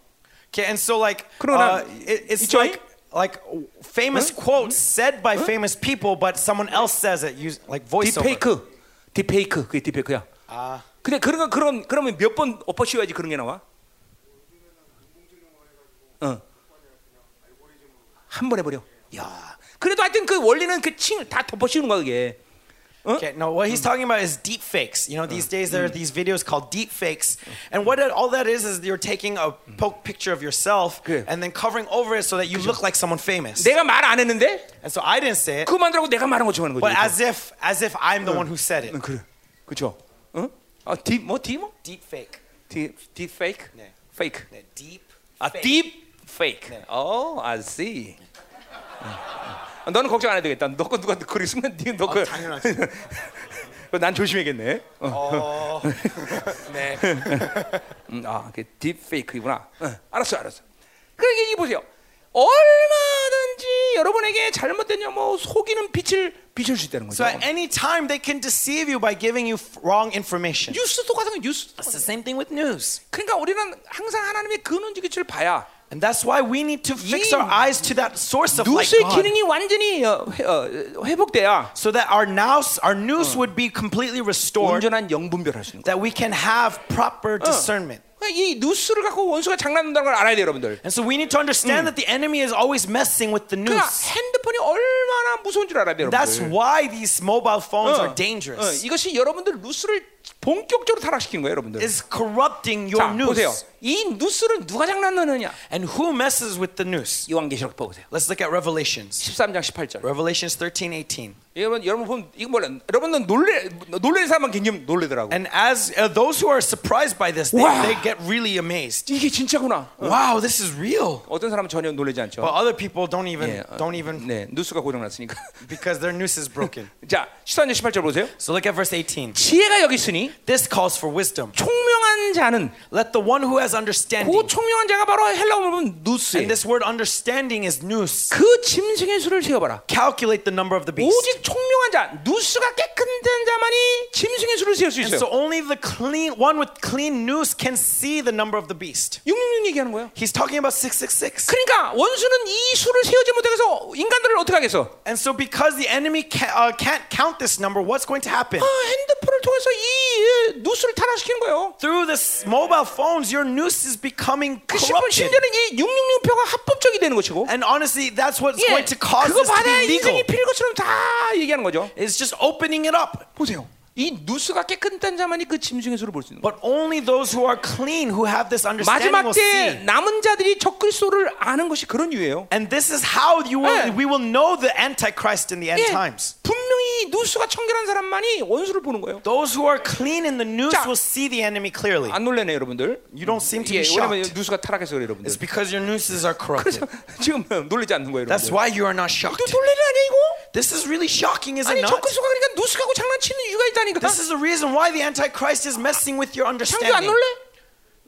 Okay, and so like uh, it, it's like. like famous 응? quotes 응? said by 응? famous people but someone else says it use like voiceover. 딥페이크. 딥페이크. 그게 딥페이크야. 아. 근데 그런 건 그런 그러면 몇 번 엎어씌워야지 그런 게 나와? 응. 한 번 해 버려. 야. 그래도 하여튼 그 원리는 그 칭을 다 덮어씌우는 거야, 그게. Okay, no, what he's talking about is deep fakes. You know, these days there are these videos called deep fakes. And what it, all that is is you're taking a poke picture of yourself and then covering over it so that you look like someone famous. 내가 말 안 했는데? And so I didn't say it. 그 만들고 내가 말한 것처럼 하는 거지. But as if as if I'm the one who said it. 그래. 그렇죠? 응? 아, deep 뭐 디모? Deep fake. Deep deep fake? 네. Fake. 네, deep. 아, deep fake. Oh, I see. 너는 걱정 안 해도 되겠다. 너 거 누가 그리 숨는 니 너 거. 당연하지. 난 조심해야겠네. 어. 네. 아, 그 딥페이크구나. 알았어, 알았어. 그러니까 이 보세요. 얼마든지 여러분에게 잘못된 뭐 속이는 빛을 비출 수 있다는 거죠. So at any time they can deceive you by giving you wrong information. 뉴스도 같은 뉴스. It's the same thing with news. 그러니까 우리는 항상 하나님의 근원적 빛을 봐야. And that's why we need to fix our eyes to that source of light. 뉴스의 기능이 완전히 회복돼야. So that our news, our news would be completely restored. 온전한 영분별할 수 있는. That we can have proper discernment. 이 뉴스를 갖고 원수가 장난한다는 걸 알아야 돼요, 여러분들. And so we need to understand that the enemy is always messing with the news. 핸드폰이 얼마나 무서운 줄 알아야 돼요, 여러분들. That's why these mobile phones are dangerous. 이것이 여러분들 뉴스를 본격적으로 타락시킨 거예요, 여러분들. Is corrupting your news. 자, 보세요. 이 뉴스를 누가 장난하느냐? And who messes with the news? 요한계시록 보세요. Let's look at Revelations. 십삼 장 십팔 절. Revelations thirteen eighteen. 여러분, 여러분 보면 이거 몰라. 여러분은 놀래 놀래는 사람만 굉장히 놀래더라고. And as uh, those who are surprised by this, they, they get really amazed. 이게 진짜구나. Wow, this is real. 어떤 사람은 전혀 놀라지 않죠. But other people don't even 네, don't even. 네, 뉴스가 고장났으니까. Because their news is broken. 자, 십삼 장 십팔 절 보세요. So look at verse eighteen. 지혜가 여기 있으니. This calls for wisdom. 총명한 자는 let the one who has understanding. 그 총명한 자가 바로 헬라어로 보면 누스. And this word understanding is nous. 그 짐승의 수를 세어봐라. Calculate the number of the beast. 오직 총명한 자, 누스가 깨끗한 자만이 짐승의 수를 세울 수 있어요. And so only the clean one with clean nous can see the number of the beast. 육백육십육 얘기하는 거예요. He's talking about six six six. 그러니까 원수는 이 수를 세우지 못해서 인간들을 어떻게 하겠어? And so because the enemy can, uh, can't count this number, what's going to happen? 아, 핸드폰을 통해서 이 뉴스를 타락시키는 거예요. Through this mobile phones, your news is becoming corrupted. 심지어는 이 육백육십육 표가 합법적이 되는 것이고. And honestly, that's what's 예, going to cause this to be legal. 인생이 필 것처럼 다 얘기하는 거죠. It's just opening it up. 보세요. 이 누수가 깨끗한 자만이 그 짐승의 수를 볼 수 있는. But only those who are clean, who have this understanding, will see. 마지막 때 남은 자들이 적그리스도를 아는 것이 그런 이유예요. And this is how you will, 네. we will know the Antichrist in the end 예. times. 분명히 누수가 청결한 사람만이 원수를 보는 거예요. Those who are clean in the news 자, will see the enemy clearly. 안 놀래네 여러분들. You don't seem to 예, be shocked. 왜냐면 누수가 타락해서 그래 여러분들. It's because your newses are corrupted. 지금 놀리지 않는 거예요, 여러분들. That's why you are not shocked. 또 놀래라니 이거? This is really shocking, is it not? 아니 적그리스도가 그러니까 누수하고 장난치는 이유가 있다. This is the reason why the Antichrist is messing with your understanding. 창규 안 놀래?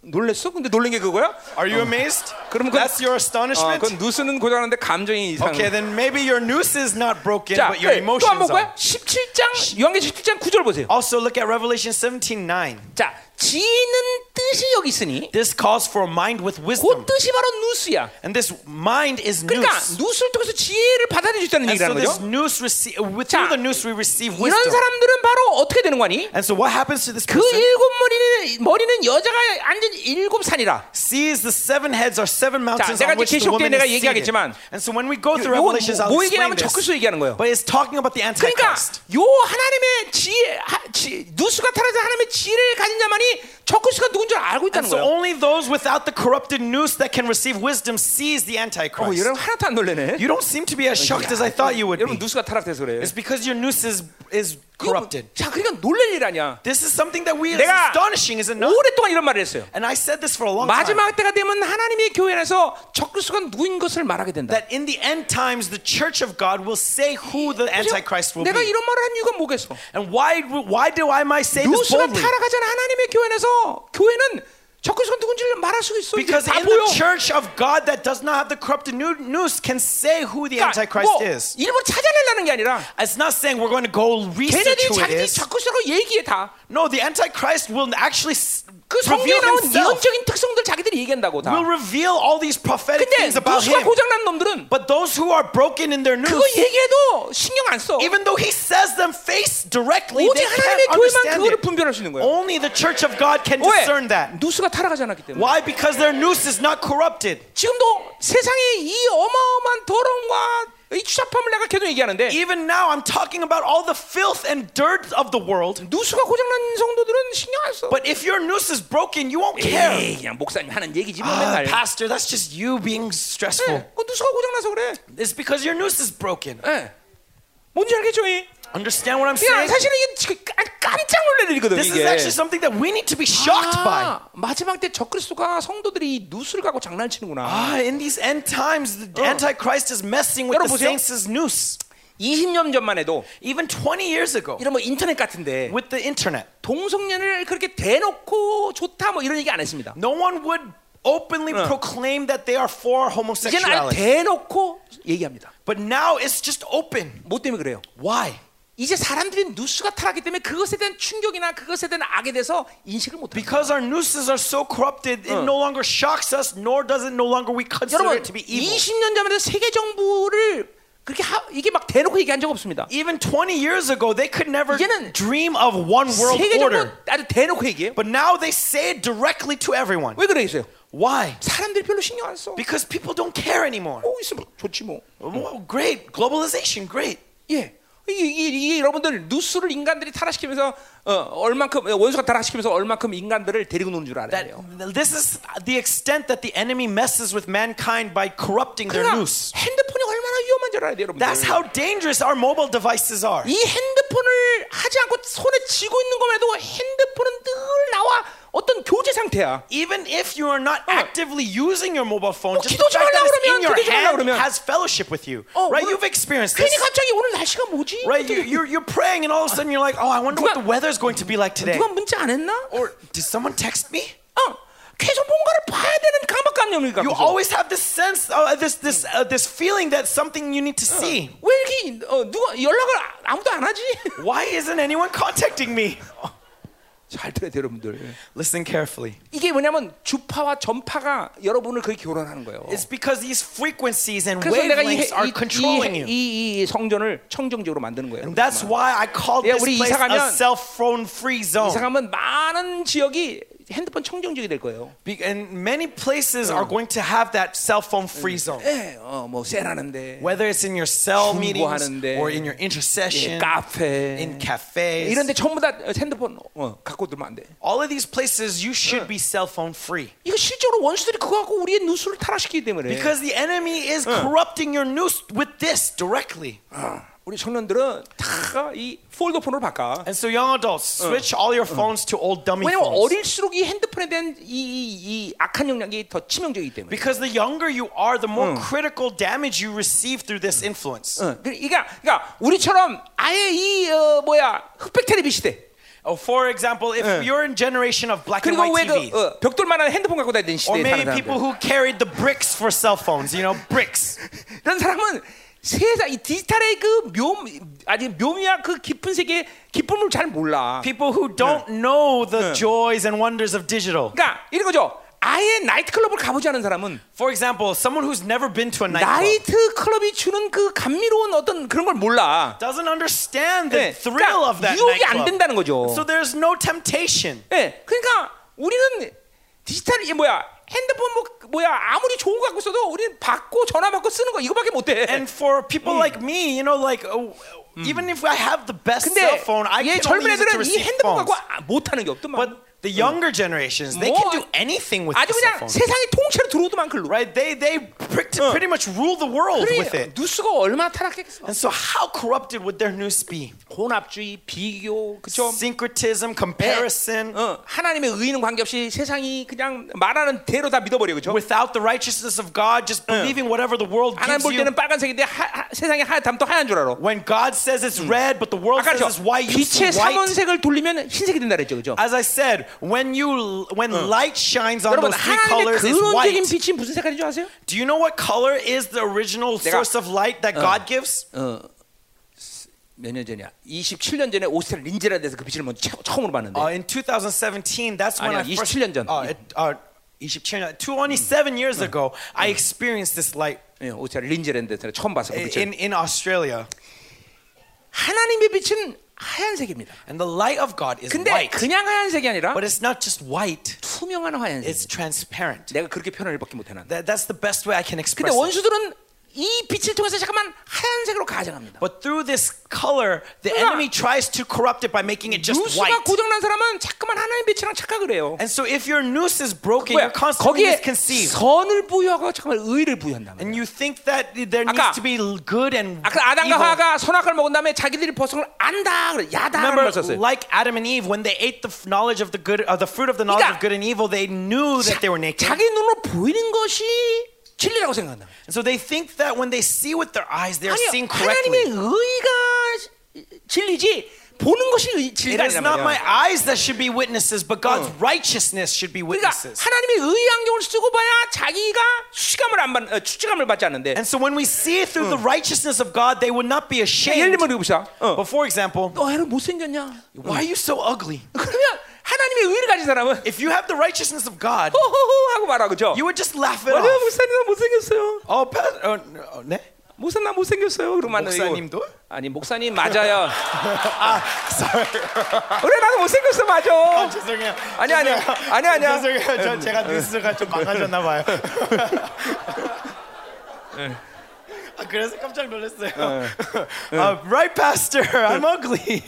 놀랬어? 근데 놀란 게 그거야? Are you amazed? 그럼 that's your astonishment. 그건 뉴스는 고장났는데 감정이 이상해. Okay, then maybe your news is not broken, but your emotions are. 십칠 장 요한계시록 십칠 장 구 절 보세요. Also look at Revelation seventeen nine. 자, 지혜는 뜻이 여기 있으니. This calls for a mind with wisdom. 그 뜻이 바로 누스야. And this mind is nous. 그러니까 누스를 통해서 지혜를 받아들일 수 있다는 얘기라는 거죠. So this nous receive with the nous we receive wisdom. 이런 사람들은 바로 어떻게 되는 거니? And so what happens to this person? 그 일곱 머리는 머리는 여자가 앉은 일곱 산이라. Sees the seven heads are seven mountains on which the woman is seated. And so when we go through Revelations, I'll explain this. But it's talking about the Antichrist. 그러니까 요 하나님의 지혜, 지, 누스가 타락한 하나님의 지혜를 가진 자만이 적그리스도가 누군지 알고 있다는 거예요. So only those without the corrupted nous that can receive wisdom sees the Antichrist. 어, 여러분 하나도 안 놀래네. You don't seem to be as shocked as I thought you would be. 여러분 누스가 타락돼서 그래요. It's because your nous is is corrupted. 자, 그러니까 놀랄 일 아니야. This is something that we is astonishing, is it not? 오랫동안 이런 말을 했어요. And I said this for a long time. 마지막 때가 되면 하나님의 교회에서 적그리스도가 누구인 것을 말하게 된다. That in the end times the church of God will say who the Antichrist will be. 내가 이런 말을 한 이유가 뭐겠어? And why why do I my say this boldly? 누스가 타락하잖아 하나님의 교회에서 교회는 적그리스도가 누군지를 말할 수 있어. Because in the church of God that does not have the corrupted news can say who the antichrist is. 일부러 찾아내려는 게 아니라. It's not saying we're going to go research who it is. 적그리스도로 얘기해 다. No, the antichrist will actually 그 성경에 나온 예언적인 특성들 자기들이 얘기한다고 다. Will reveal all these prophetic things about him. 근데 고장난 놈들은. But those who are broken in their news. 그거 얘기해도 신경 안 써. Even though he says them face directly, they can't understand it. Only the church of God can discern that. 타락하지 않았기 때문에. Why? Because their noose is not corrupted. 지금도 세상에 이 어마어마한 더러움과 이 추잡함을 내가 계속 얘기하는데. Even now I'm talking about all the filth and dirt of the world. 누수가 고장난 성도들은 신경 안 써. But if your noose is broken, you won't care. 에이, 그냥 목사님 하는 얘기지 뭐 맨날. Ah, pastor, that's just you being stressful. 네, 그 누수가 고장나서 그래. It's because your noose is broken. 네. 뭔지 알겠죠? 이? Understand what I'm saying? 사실은 이게 깜짝 놀랄 일이거든. This is actually something that we need to be shocked by. 마지막 때 적그리스도가 성도들이 누수를 갖고 장난치는구나. Ah, in these end times, the Antichrist is messing with the saints' noose. 이십 년 전만 해도, even twenty years ago, 이런 뭐 인터넷 같은데, with the internet, 동성연을 그렇게 대놓고 좋다 뭐 이런 얘기 안 했습니다. No one would openly proclaim that they are for homosexuality. 이제는 대놓고 얘기합니다. But now it's just open. 뭐 때문에 그래요? Why? 이제 사람들이 누수가 타락하기 때문에 그것에 대한 충격이나 그것에 대한 악에 대해서 인식을 못합니다. Because our nooses are so corrupted, it 응. no longer shocks us, nor does it no longer we consider 여러분, it to be evil. 이십 년 전에도 세계 정부를 그렇게 하, 이게 막 대놓고 얘기한 적 없습니다. Even twenty years ago, they could never dream of one world 세계 정부 order. 아주 대놓고 얘기해요. But now they say it directly to everyone. 왜 그러겠어요? Why? 사람들이 별로 신경 안 써. Because people don't care anymore. 오, 있으면 좋지 뭐. Well, great globalization, great. 예. 이이 여러분들 누수를 인간들이 타락시키면서 어, 얼만큼 원수가 타락시키면서 얼만큼 인간들을 데리고 노는 줄 알아요. This is the extent that the enemy messes with mankind by corrupting their noose. 핸드폰이 얼마나 위험한 줄 알아야 돼요, 여러분들. That's how dangerous our mobile devices are. 이 핸드폰을 하지 않고 손에 쥐고 있는 것만 해도 핸드폰은 늘 나와 어떤 교제 상태야. Even if you are not actively using your mobile phone, just the fact that it's in your hand has fellowship with you. Right? You've experienced this. 갑자기 오늘 날씨가 뭐지? Right? You're you're praying and all of a sudden you're like, oh, I wonder what the weather is going to be like today. 누가 문자 안 했나? Or did someone text me? 어. 계속 뭔가를 봐야 되는 강박관념이니까. You always have this sense, uh, this this uh, this feeling that something you need to see. 왜 이렇게 어, 누가 연락을 아무도 안 하지? Why isn't anyone contacting me? 잘 들어야 돼요, 여러분들. Listen carefully. 이게 뭐냐면 주파와 전파가 여러분을 그렇게 교란하는 거예요. It's because these frequencies and wavelengths are controlling you. 이 성전을 청정지구로 만드는 거예요. That's why I called this place a cell phone free zone. 이상하면 많은 지역이 핸드폰 청정지역이 될 거예요. And many places are going to have that cell phone free zone. 예, 어, 뭐 셀하는데, whether it's in your cell meetings or in your intercession, 카페, in cafes, 이런데 전부 다 핸드폰 갖고 들면 안 돼. All of these places you should be cell phone free. 이거 실제로 원수들이 그거 갖고 우리의 누수를 타락시키기 때문에. Because the enemy is corrupting your noose with this directly. 우리 청년들은 다 이 폴더폰으로 바꿔. And so young adults, switch all your phones to old dummy phones. 왜냐면 어릴수록 이 핸드폰에 대한 이, 이, 이 악한 영향이 더 치명적이기 때문에. Because the younger you are, the more critical damage you receive through this influence. 그러니까, 그러니까 우리처럼 아예 이 어, 뭐야 흑백 텔레비 시대. Oh, for example, if 네. you're in generation of black and white T V, 그, 어, 벽돌만한 핸드폰 갖고 다니는 시대에 사는 사람들. Or maybe people who carried the bricks for cell phones, you know, bricks. 이런 사람은 세상 이 디지털의 그 묘 아니 묘미와 그 깊은 세계 기쁨을 잘 몰라. People who don't 네. know the 네. joys and wonders of digital. 그러니까 이런 거죠. 아예 나이트클럽을 가보지 않은 사람은, for example, someone who's never been to a nightclub, 나이트클럽이 주는 그 감미로운 어떤 그런 걸 몰라. Doesn't understand the 네. thrill 그러니까 of that nightclub. 유혹이 안 된다는 거죠. So there's no temptation. 네. 그러니까 우리는 디지털이 뭐야? 핸드폰 뭐 뭐야 아무리 좋은 거 갖고 있어도 우리는 받고 전화 받고 쓰는 거 이거밖에 못 해. And for people 음. like me, you know, like oh, 음. even if I have the best cell phone, I can't use it to receive phones. 근데 이 핸드폰 갖고 못 하는 게 없더만. But the younger generations, they can do anything with cell phones. 세상이 통째로 들어오더만 글로. Right? They they pretty much rule the world with it. 누수가 얼마나 타락했겠어. And so how corrupted would their news be? 혼합주의, 비교, 그죠? Syncretism, comparison. 하나님의 의는 관계없이 세상이 그냥 말하는 대로 다 믿어버려, 그죠? Without the righteousness of God, just believing whatever the world gives you. 하나님 볼 때는 빨간색인데 세상의 하얗담도 하얀 줄 알아. When God says it's red, but the world says it's white, you see white. 빛의 삼원색을 돌리면 흰색이 된다 그랬죠, 그죠? As I said. when you when 응. light shines on 여러분, those three colors is white. 빛이 무슨 색깔인 줄 아세요? Do you know what color is the original 내가, source of light that 어, God gives? 어, 몇 년 전이야? 이십칠 년 전에 오스텔 린제라 데서 그 빛을 먼저 처, 처음으로 봤는데. Uh, in twenty seventeen, that's when 아니야, I first. 이십칠 년 전. Uh, uh, 이십칠 년, twenty-seven years 응. ago, 응. I experienced this light. 예, 오스텔 린제라 데서 처음 봤어 그 빛을. In in Australia. 하나님의 빛은 하얀색입니다. And the light of God is 근데 white. 그냥 하얀색이 아니라 But it's not just white. 투명한 하얀색. It's transparent. 내가 그렇게 표현을 밖에 못 해나. That, that's the best way I can express. 근데 원수들은 it. 이 빛을 통해서 잠깐만 하얀색으로 가정합니다. But through this color, the 그러니까 enemy tries to corrupt it by making it just white. 누수가 고장난 사람은 잠깐만 하나님 빛이랑 착각을 해요. And so if your noose is broken, you're constantly misconceived. 선을 부여하고 잠깐만 의를 부여한다. And you think that there needs to be good and evil. 아까 아담과 하와가 선악을 먹은 다음에 자기들이 벗은 걸 안다 그래. 야다라는 걸 썼어요. Like Adam and Eve, when they ate the knowledge of the good, of the fruit of the knowledge of good and evil, they knew that they were naked. 자기 눈으로 보이는 것이 진리라고 생각한다. So they think that when they see with their eyes, they're 아니, seeing correctly. 하나님의 의가 진리지 보는 것이 진리라. It's not my eyes that should be witnesses, but God's 어. righteousness should be witnesses. 그러니까 하나님의 의 안경을 쓰고 봐야 자기가 수치감을 안 받, 수치감을 받지 않는데. And so when we see through 어. the righteousness of God, they would not be ashamed. 예를 들면 보자. 어. But for example, 너 애를 못 생겼냐? Why are you so ugly? 그러면 하나님의 의를 가진 사람은 if you have the righteousness of God 호호호 하고 말아 그죠? You would just laugh it off. 목사님 못 생겼어요. 어, 파, 어 네? 목사님 못 생겼어요. 그러면 목사님도? 아니 목사님 맞아요. 아, sorry. 그래 나도 못 생겼어 맞아. 아, 죄송해요. 아니 아니 아니 아니야. 죄송해요. 전 제가 뉴스가 좀 망가졌나 봐요. 아, 그래서 깜짝 놀랐어요. 아, right, pastor. I'm ugly.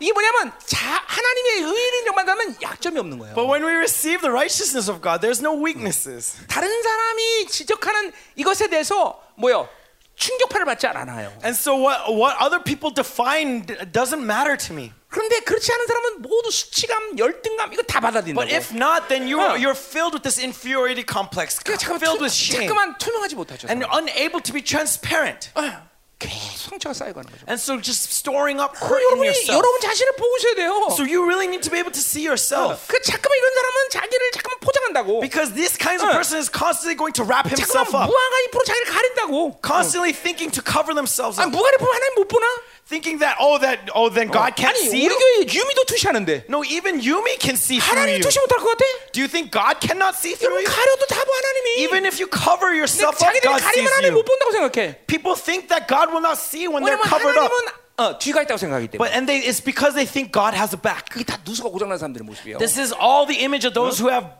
이게 뭐냐면 자, 하나님의 의를 인정받으면 약점이 없는 거예요. But when we receive the righteousness of God, there's no weaknesses. 다른 사람이 지적하는 이것에 대해서 뭐요? 충격파를 받지 않아요. And so what what other people define doesn't matter to me. 그런데 그렇지 않은 사람은 모두 수치감, 열등감 이거 다 받아들인다고. But if not, then you you're filled with this inferiority complex, filled with shame. 잠깐만 투명하지 못하죠. And unable to be transparent. 상처가 쌓여가는 거죠. And so just storing up hurt in yourself. 여러분 자신을 보고 있어야 돼요. So you really need to be able to see yourself. 그 잠깐만 이런 사람은 자기를 잠깐만 포장한다고. Because this kind of person is constantly going to wrap himself up. 무화과 잎으로 자기를 가린다고. Constantly thinking to cover themselves up. 아, 무화과 잎 하나님 못 보나? Thinking that oh that oh then God can't see you. 아니 우리 교회 유미도 투시하는데. No, even Yumi can see through you. 하나님 투시 못할 것 같아? Do you think God cannot see through you? 가려도 다 봐 하나님이. Even if you cover yourself up, God sees you. 하나님 못 본다고 생각해. People think that God will not see when they're covered up. 어, 뒤가 있다고 생각하기 때문에. But and they, it's because they think God has a back. 이게 다 누수가 고장난 사람들의 모습이에요. This is all the image of those who have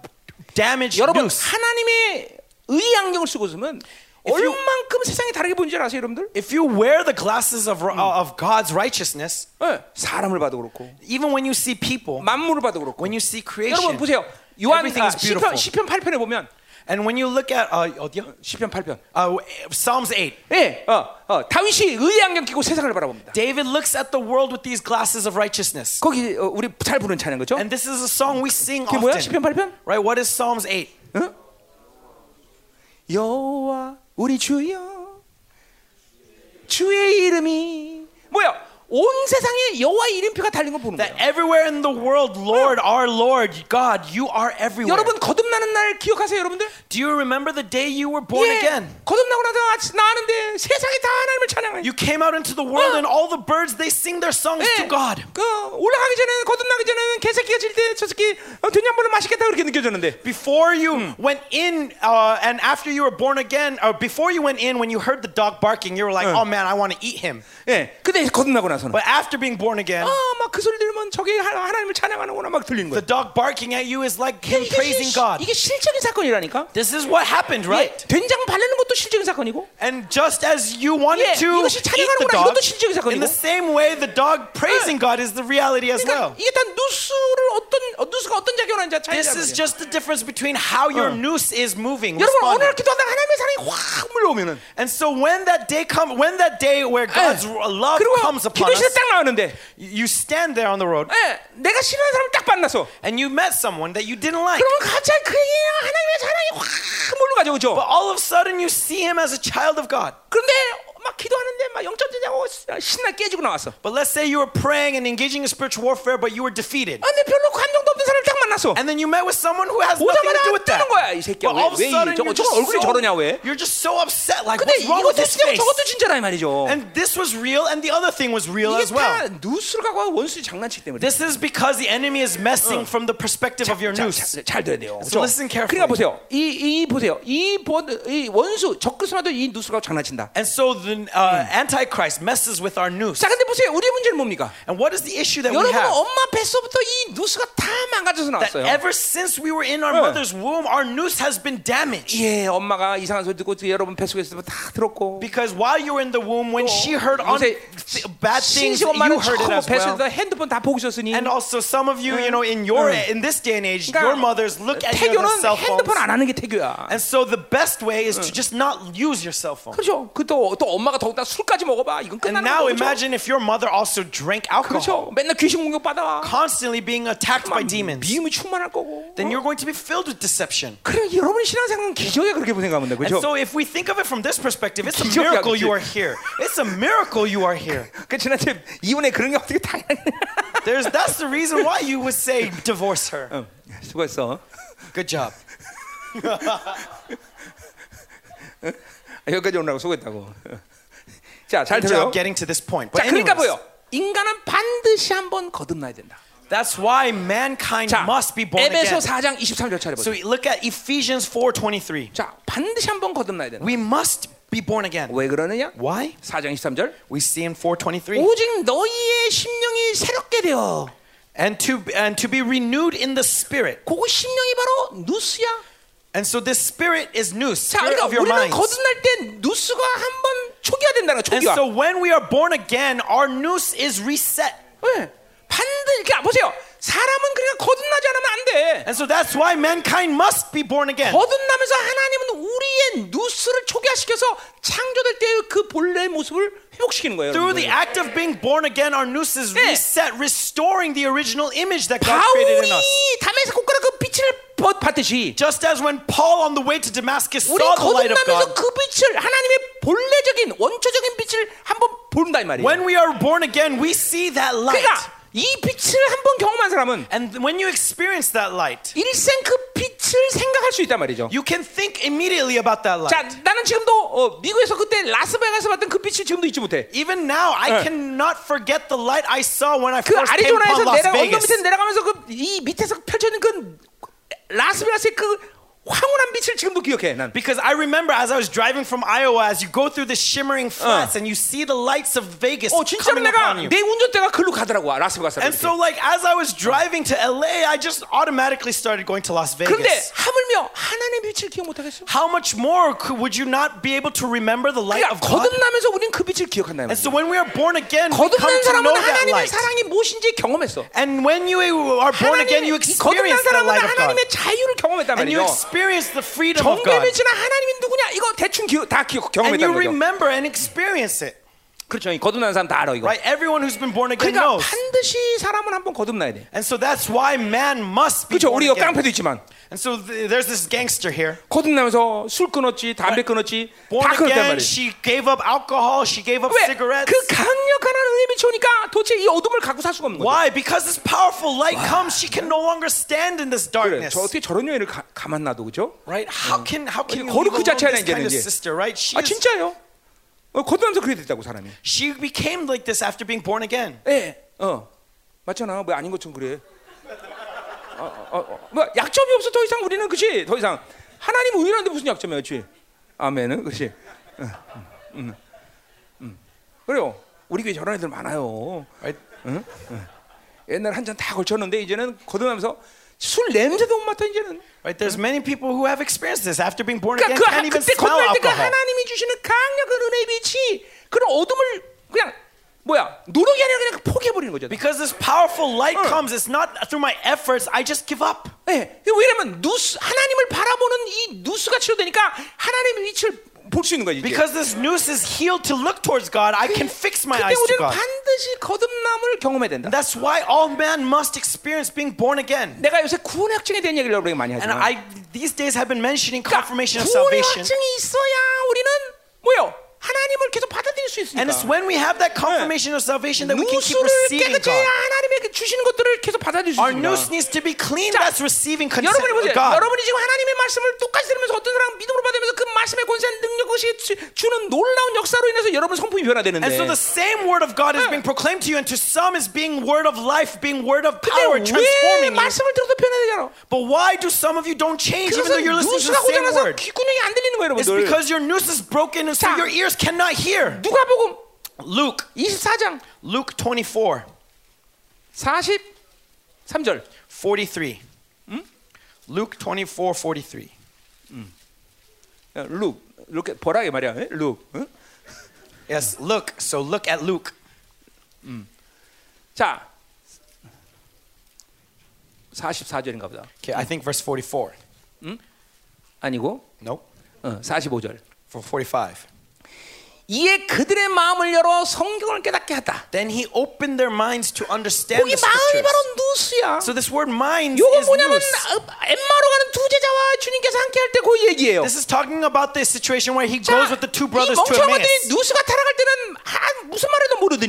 damaged. 여러분 하나님의 의 안경을 쓰고 있으면. 얼만큼 세상이 다르게 보이는지 아세요, 여러분들? If you wear the glasses of 음. of God's righteousness, 네, 사람을 봐도 그렇고, even when you see people, 만물을 봐도 그렇고, when you see creation, 여러분 보세요. 요한 시편 시편 팔 편에 보면, and when you look at uh, 어디요? 시편 팔 편, uh, Psalms eight. 예, 어, 어, 다윗이 의의 안경 끼고 세상을 바라봅니다. David looks at the world with these glasses of righteousness. 거기 어, 우리 잘 부르는 찬양 그죠? And this is a song we sing often. 뭐야? 시편 팔 편? Right? What is Psalms eight? 응? 여호와 우리 주여 주의 이름이 뭐야? 온 세상에 여호와의 이름표가 달린 걸 보는 거예요. That everywhere in the world, Lord, our Lord, God, you are everywhere. 여러분 거듭나는 날 기억하세요, 여러분들? Do you remember the day you were born 예, again? 거듭나고 나서 나왔는데 세상이 다 하나님을 찬양해. You came out into the world 어. and all the birds they sing their songs 예, to God. 그 올라가기 전에 거듭나기 전에는 개새끼가 질 때 저 새끼 된장볼을 맛있겠다 그렇게 느껴졌는데. Before you 음. went in uh, and after you were born again, or before you went in when you heard the dog barking, you were like, 어. oh man, I want to eat him. 예, 근데 거듭나고 나. But after being born again, the dog barking at you is like him praising God. This is what happened, right? And just as you wanted to eat the dog, in the same way, the dog praising God is the reality as well. This is just the difference between how your noose is moving. And so when that day comes, when that day where God's love comes upon 기도실에 딱 나왔는데 you stand there on the road. 예, 내가 싫어하는 사람 딱 만나서 and you met someone that you didn't like. 그러면 갑자기 그 얘기야 하나님의 사랑이 확 몰려 가죠, 그죠? But all of a sudden you see him as a child of God. 그런데 막 기도하는데 막 영적 전쟁하고 신나 깨지고 나왔어. But let's say you were praying and engaging in spiritual warfare, but you were defeated. 아, 내 별로 감정도 없는 사람 만나서 and then you met with someone who has nothing to do with that. 거야, 이 새끼야. Well, 왜, 왜 저거 저 얼굴이 저러냐 왜? You're just so upset like what's wrong with this face? 저것도 진짜라 이 말이죠. And this was real and the other thing was real as well. 누수를 갖고 원수를 장난치기 때문에. This is because the enemy is messing from the perspective of your nous. 잘 들어야 돼요. So listen carefully. 그러니까 보세요. 이 이 보세요. 이 원수 적그리스도도 이 누수가 장난친다. And so the antichrist messes with our nous. 자 근데 보세요. 우리의 문제는 뭡니까? And what is the issue that we have? 여러분 엄마 뱃속부터 이 누수가 다 망가져서 나왔어요. Ever since we were in our mother's womb, our nous has been damaged. 예, 엄마가 이상한 소리 듣고 여러분 뱃속에서 다 들었고. Because while you were in the womb, when she heard on bad things, you heard it as well. 핸드폰 다 보고 있었으니. And also, some of you, you know, in your in this day and age, your mothers look at your cell phones. 핸드폰 안 하는 게 태교야. And so the best way is to just not use your cell phone. 그렇죠. 그또 또 엄마가 더욱다 술까지 먹어봐. 이건 끝나는 거죠. And now imagine if your mother also drank alcohol. 그렇죠. 맨날 귀신 공격 받아. Constantly being attacked by demons. 미움이 충만할 거고. Then you're going to be filled with deception. 그래 여러분 신앙생활은 기적이야 그렇게 생각하면 돼, 그렇죠? And so if we think of it from this perspective, it's a miracle you are here. It's a miracle you are here. 그 지난주 이혼에 그런 게 어떻게 당연해? There's that's the reason why you would say divorce her. 응, 수고했어. Good job. 여기까지 오느라고 수고했다고. 자, 잘 들어요. Getting to this point. 자, 그러니까 뭐요? 인간은 반드시 한번 거듭나야 된다. That's why mankind 자, must be born again. 에베소 사 장 이십삼 절 차례 보세요. So look at Ephesians four twenty-three. 자, 반드시 한번 거듭나야 된다. We must be born again. 왜 그러느냐? Why? 사 장 이십삼 절. We see in four twenty-three. 오직 너희의 심령이 새롭게 되어. And to and to be renewed in the spirit. 그 심령이 바로 누스야. And so this spirit is nous, spirit of your mind. 우리는 거듭날 때 누스가 한번 초기화 된다는 거야. And so when we are born again, our nous is reset. 네. 반드시 그러니까 보세요. 사람은 그러니까 거듭나지 않으면 안 돼. And so that's why mankind must be born again. 거듭나면서 하나님은 우리의 누스를 초기화시켜서 창조될 때의 그 본래의 모습을 회복시키는 거예요. Through the act of being born again, our nous is reset, restoring the original image that God created in us. 바울이 담에서 고가라 그 빛을 봤듯이. Just as when Paul on the way to Damascus saw the light of God. 우리 거듭나면서 그 빛을 하나님의 본래적인 원초적인 빛을 한번 본다 이 말이에요. When we are born again, we see that light. 그러니까 이 빛을 한번 경험한 사람은 and when you experience that light, 일생 그 빛을 생각할 수 있단 말이죠. You can think immediately about that light. 자, 나는 지금도 어, 미국에서 그때 라스베가스에서 봤던 그 빛을 지금도 잊지 못해. Even now, I 네. cannot forget the light I saw when I 그 first came to Las 내려, Vegas. 그 아리조나에서 내려가면서 그 이 밑에서 펼쳐진 그 라스베가스의 그 황홀한 빛을 지금도 기억해. 난. Because I remember as I was driving from Iowa, as you go through the shimmering flats 어. and you see the lights of Vegas 어, coming upon you. 내 운전대가 글로 가더라고 라스베가스. And so, like as I was driving to 엘에이, I just automatically started going to Las Vegas. 그런데 하물며 하나님의 빛을 기억 못하겠어? How much more could, would you not be able to remember the light 그러니까, of God? 거듭나면서 우리는 그 빛을 기억한다. And so when we are born again, we come to know that light. 거듭난 사람은 하나님의 사랑이 무엇인지 경험했어. And when you are born again, you experience the light of God. 거듭난 사람은 하나님의 자유를 경험했단 말이죠. Experience the freedom of God. 정결빛이나 하나님이 누구냐 이거 대충 기억, 다 기억, 경험했다는 거죠. And you remember and experience it. 그렇죠. 거듭난 사람 다 알아 이거. Right, everyone who's been born again 그러니까 knows. 반드시 사람은 한번 거듭나야 돼. And so that's why man must be. 그렇죠. 우리 여기 깡패도 있지만. And so th- there's this gangster here. 거듭나면서 술 끊었지, 담배 끊었지, 다 끊었단 말이야. She gave up alcohol, she gave up cigarettes. 그 강력한 하나님의 빛이니까 도대체 이 어둠을 갖고 살 수가 없는 거야. Why? Because this powerful light comes, she can no longer stand in this darkness. 저 어떻게 저런 여인을 가만 놔도 그죠? Right? How can how can you leave alone this kind of sister? Right? 아 진짜요? 거듭나면서 그래 됐다고 사람이. She became like this after being born again. 예, 어, 맞잖아. 뭐 아닌 것처럼 그래. 어, 어, 어, 뭐 약점이 없어 더 이상 우리는 그렇지. 더 이상 하나님 우유라는데 무슨 약점이야, 그렇지? 아멘은 그렇지. 응, 응, 응. 그래요. 우리 교회 저런 애들 많아요. 응? 응. 옛날 한 잔 다 걸쳤는데 이제는 거듭나면서 술 냄새도 못 맡아 이제는. Right, there's many people who have experienced this after being born again can't even smell alcohol. 그러니까 하나님이 주시는 강력한 은혜의 빛이 그런 어둠을 그냥 뭐야 노력이 아니라 그냥 포기해 버리는 거죠. Because this powerful light comes, it's not through my efforts. I just give up. 네, 왜냐면 누스 하나님을 바라보는 이 누스가 치료되니까 하나님의 빛을 볼 수 있는 거지. Because this nous is healed to look towards God, I can fix my eyes to God. 반드시 거듭남을 경험해야 된다. That's why all man must experience being born again. 내가 요새 구원 확증에 대한 얘기를 여러분에게 많이 하지만, and I these days have been mentioning confirmation of salvation. 구원 확증이 있어야 우리는 뭐요? 하나님을 계속 받아들일 받을 수 있으니까. And it's when we have that confirmation 네. of salvation that we can keep receiving God. 하나님의 주시는 것들을 계속 받아들일 수 있습니다. Our nous needs to be clean that's receiving consent. 여러분이 보세요. 여러분이 지금 하나님의 말씀을 똑같이 들으면서 어떤 사람 믿음으로 받으면서 그 말씀의 권세한 능력 것이 주는 놀라운 역사로 인해서 여러분 성품이 변화되는데. And so the same word of God is being proclaimed to you, and to some is being word of life, being word of power, transforming you. But why do some of you don't change even though you're listening to the same word? It's because your nous is broken and so your ears cannot hear. Luke 이십사 장 Luke twenty-four forty-three 절 forty-three 음? Luke twenty-four forty-three 음. Luke Luke 보라게 말이야. Luke 응? Yes, look. So look at Luke. 음. 자. 사십사 절인가 보다. Okay, I think verse forty-four. 음? 아니고? No. 어, 사십오 절. For forty-five. 이에 그들의 마음을 열어 성경을 깨닫게 하다. Then he opened their minds to understand the scriptures. So this word minds is nous. This is talking about the situation where he 자, goes with the two brothers to Emmaus.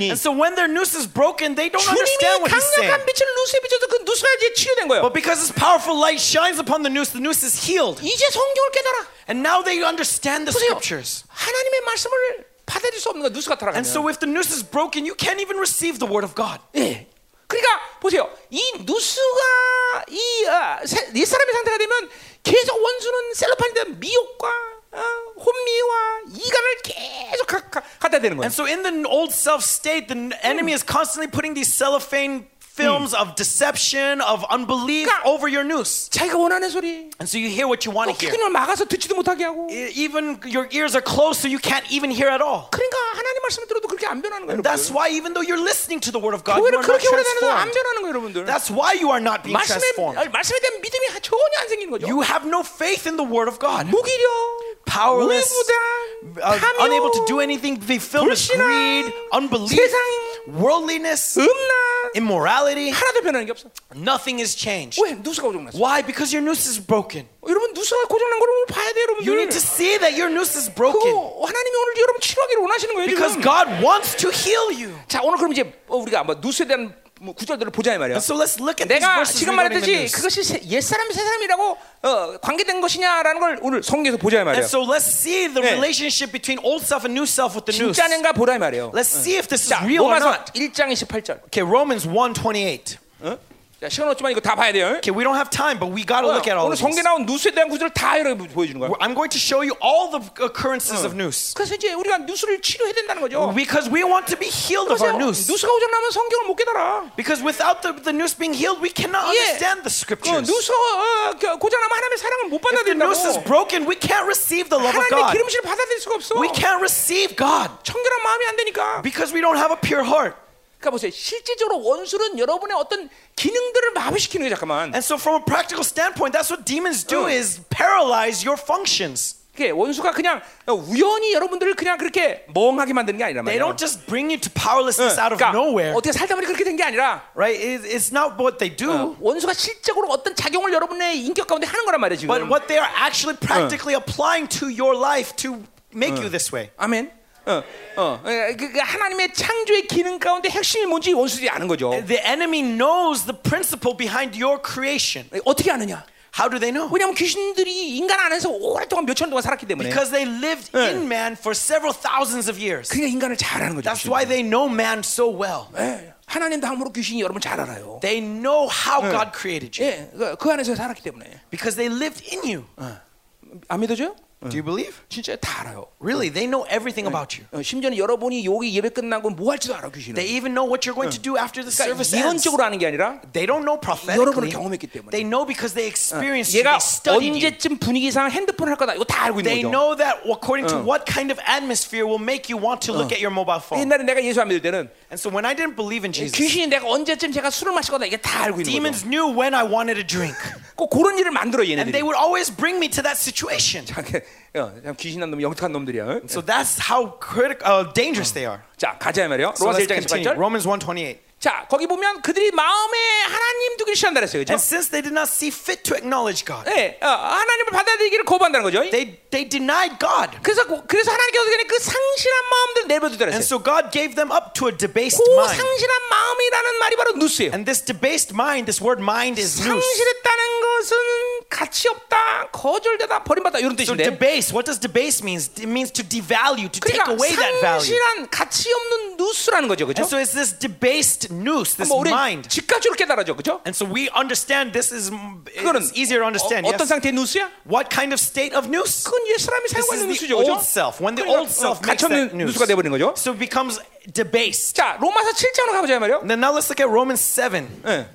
And so when their nous is broken, they don't understand what he's saying. But because this powerful light shines upon the nous, the nous is healed. And now they understand the scriptures. 하나님의 말씀을 받아들일 수 없는 거 누수가 타락하면. And so if the noose is broken, you can't even receive the word of God. 예. 그러니까 보세요. 이 누수가 이 이 사람의 상태가 되면 계속 원수는 셀로판에 대한 미혹과 혼미와 이간을 계속 갖다 대는 거예요. And so in the old self state, the enemy is constantly putting these cellophane films of deception, of unbelief over your news. 자기가 원하는 소리. And so you hear what you want to hear. 귀를 막아서 듣지도 못하게 하고. Even your ears are closed, so you can't even hear at all. 그러니까 하나님 말씀을 들어도 그렇게 안 변하는 거예요. That's why even though you're listening to the word of God, you're not transformed. That's why you are not being transformed. 말씀에 대한 믿음이 전혀 안 생기는 거죠. You have no faith in the word of God. 무기력, powerless, unable to do anything, be filled with greed, unbelief, worldliness, immorality. 하나도 변하는 게 없어. Nothing is changed. 왜? 누수가 고장났어. Why? Because your nous is broken. 여러분 누수가 고장난 걸 봐야 돼요, 여러분들. You need to see that your nous is broken. 하나님이 오늘 여러분 치료하기를 원하시는 거예요, 지금. Because God wants to heal you. 자, 오늘 그럼 이제 우리가 아마 누수에 대한 뭐 구절들을 보자 이 말이야. So let's look at 내가 지금 말했듯이 그것이 옛 사람이 새 사람이라고 어, 관계된 것이냐라는 걸 오늘 성경에서 보자 이 말이야. And so let's see the 네. relationship between old self and new self with the new. 진짜인가 보라 이 말이에요. Let's see if this is 자, real or not. 일 장 이십팔 절. Okay, Romans one twenty-eight. 어? 자, 시간 없지만 이거 다 봐야 돼요. Okay, we don't have time, but we got to look at all this. 오늘 성경에 나온 누수에 대한 구절을 다 보여주는 거야. I'm going to show you all the occurrences 어. of nous. 그래서 이제 우리가 누수를 치료해야 된다는 거죠. Because we want to be healed of our nous. 누수가 고장나면 성경을 못 깨달아. Because without the, the nous being healed, we cannot 예. understand the scriptures. 어, 누수 어, 고장나면 하나님의 사랑을 못 받아들인다고. If the nous is broken, we can't receive the love of God. 하나님의 기름심을 받아들일 수가 없어. We can't receive God. 청결한 마음이 안 되니까. Because we don't have a pure heart. 그러니까 보세요. 실제적으로 원수는 여러분의 어떤 기능들을 마비시키는 거예요. 잠깐만. And so from a practical standpoint, that's what demons do 응. is paralyze your functions. 그게 원수가 그냥 우연히 여러분들을 그냥 그렇게 멍하게 만드는 게 아니라 말이에요. They don't just bring you to powerlessness 응. out of 그러니까 nowhere. 어떻게 살다 보니 그렇게 된 게 아니라, right? It's not what they do. 응. 원수가 실제적으로 어떤 작용을 여러분의 인격 가운데 하는 거란 말이에요. 지금. But what they are actually practically 응. applying to your life to make 응. you this way. 아멘. 어, 어, 그 하나님의 창조의 기능 가운데 핵심이 뭔지 원수들이 아는 거죠. The enemy knows the principle behind your creation. 어떻게 아느냐? How do they know? 왜냐면 귀신들이 인간 안에서 오랫동안 몇천 동안 살았기 때문에. Because they lived 네. in man for several thousands of years. 그냥 인간을 잘 아는 거죠. That's why they know man so well. 네. 하나님 다음으로 귀신이 여러분 잘 알아요. They know how 네. God created you. 예, 그, 그 안에서 살았기 때문에. Because they lived in you. 어. 안 믿어져요? Do you believe? 진짜 다 알아요. Really, they know everything about you. 심지어 여러분이 여기 예배 끝나고 뭐 할지도 알아 귀신은. They even know what you're going to do after the service ends. 이론적으로 아는 게 아니라 they don't know prophetically. 여러분을 경험했기 때문에. They know because they experienced it. 얘가 언제쯤 분위기상 핸드폰을 할 거다. 이거 다 알고 있는 거죠. They know that according to what kind of atmosphere will make you want to look at your mobile phone. 옛날에 내가 예수 안 믿을 때는 And so when I didn't believe in Jesus. 귀신이 내가 언제쯤 제가 술을 마실 거다. 이게 다 알고 있는 거죠. Demons knew when I wanted to drink. 꼭 그런 일을 만들어 얘네들이. And they would always bring me to that situation. 어, 귀신한 놈, 영특한 놈들이야. So that's how critical, uh, dangerous they are. 자, 가자 말이요. 로마서 일 장 이십팔 절. Romans one twenty-eight. 자, 거기 보면 그들이 마음에 하나님 두기를 싫어한다 그랬어요. 그렇죠? And since they did not see fit to acknowledge God. 네, 어, 하나님을 받아들이기를 거부한다는 거죠. They they denied God. 그래서 그래서 하나님께서 그냥 그 상실한 마음들을 내버려두더라 그랬어요. And so God gave them up to a debased mind. 그 상실한 마음이라는 말이 바로 누스예요. And this debased mind, this word mind is nous. 상실했다는 것은 가치 없다, 거절되다, 버림받다 이런 뜻인데. So debase, what does debase means? It means to devalue, to take away that value. 상실한 가치 없는 누스라는 거죠, 그렇죠? And so it's this debased Nous, this mind. 깨달아져, and so we understand this is it's easier to understand. 어, yes. What kind of state of nous? This is the old self. When the old self makes that nous. So it becomes debased. 자, 로마서 칠 장으로 가보자 말이요. Then now let's look at Romans seven. 네.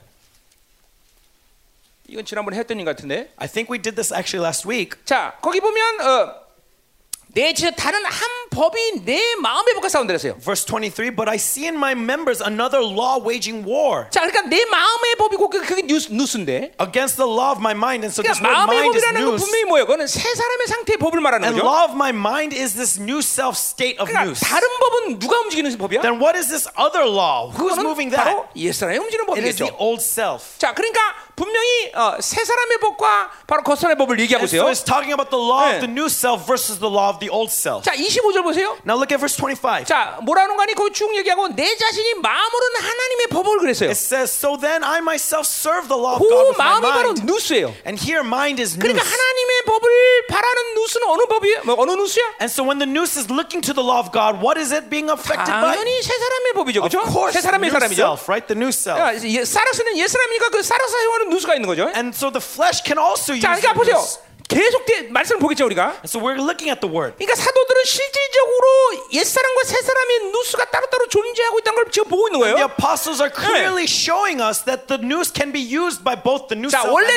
이건 지난번에 했던 일 같은데. I think we did this actually last week. 자, 거기 보면 어, 내 다른 한 법이 내 마음에 붙어 싸운다 그랬어요. Verse twenty-three, but I see in my members another law waging war. 자, 그러니까 내 마음의 법이고 그게 누스인데. Against the law of my mind, and so this word mind is nous. 분명히 뭐예요? 그거는 세 사람의 상태의 법을 말하는 거죠. And law of my mind is this new self state of nous. 그러니까 다른 법은 누가 움직이는 법이야? Then what is this other law? Who's moving that? 바로 옛사람이 움직이는 법이죠. It is the old self. 자, 그러니까 분명히 어, 세 사람의 법과 바로 겉사람의 법을 얘기하고 있어요. So it's talking about the law 네. of the new self versus the law of the old self. 자, 이십오 절 보세요. Now look at verse twenty-five. 자, 뭐라는 거니? 거기 쭉 얘기하고 내 자신이 마음으로는 하나님의 법을 그랬어요. It says, so then I myself serve the law of God with my mind. 그 마음이 바로 누스예요. And here mind is nous. 그러니까 하나님의 법을 바라는 누스는 어느 법이에요? 뭐, 어느 누스야? And so when the nous is looking to the law of God, what is it being affected by? 당연히 세 사람의 법이죠, 그렇죠? 세 사람의 사람이죠. Right, the new self. 사라스는 옛 사람이니까 그 사라스 사용하는 누스가 있는 거죠. And so the flesh can also use. 자, 그러니까 보세요. 계속 말씀을 보겠죠 우리가. So we're looking at the word. 그러니까 사도들은 실질적으로 옛 사람과 새 사람의 누스가 따로따로 존재하고 있다는 걸 지금 보고 있는 거예요. The apostles are clearly showing us that the nous can be used by both the new self and the old self. 자, 원래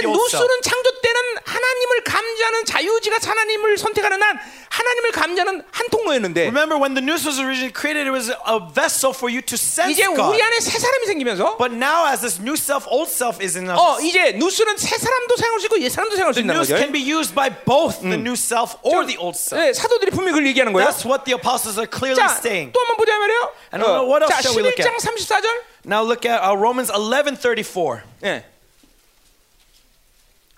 누스는 창조 때는 하나님을 감지하는 자유지가 하나님을 선택하는 한 하나님을 감지하는 한 통로였는데. Remember when the nous was originally created, it was a vessel for you to sense God. 이제 우리 안에 새 사람이 생기면서. But now as this new self, old self is in us. 어, 이제 누스는 새 사람도 사용할 수 있고 옛 사람도 사용할 수 있는 거죠. Used by both the new self or the old self. 네, 사도들이 분명히 그걸 얘기하는 거예요. That's what the apostles are clearly 자, saying. 또 한번 보자 말이에요. And 어. what else 자, shall we look at? 삼십사 절. Now look at uh, Romans eleven thirty-four. 네.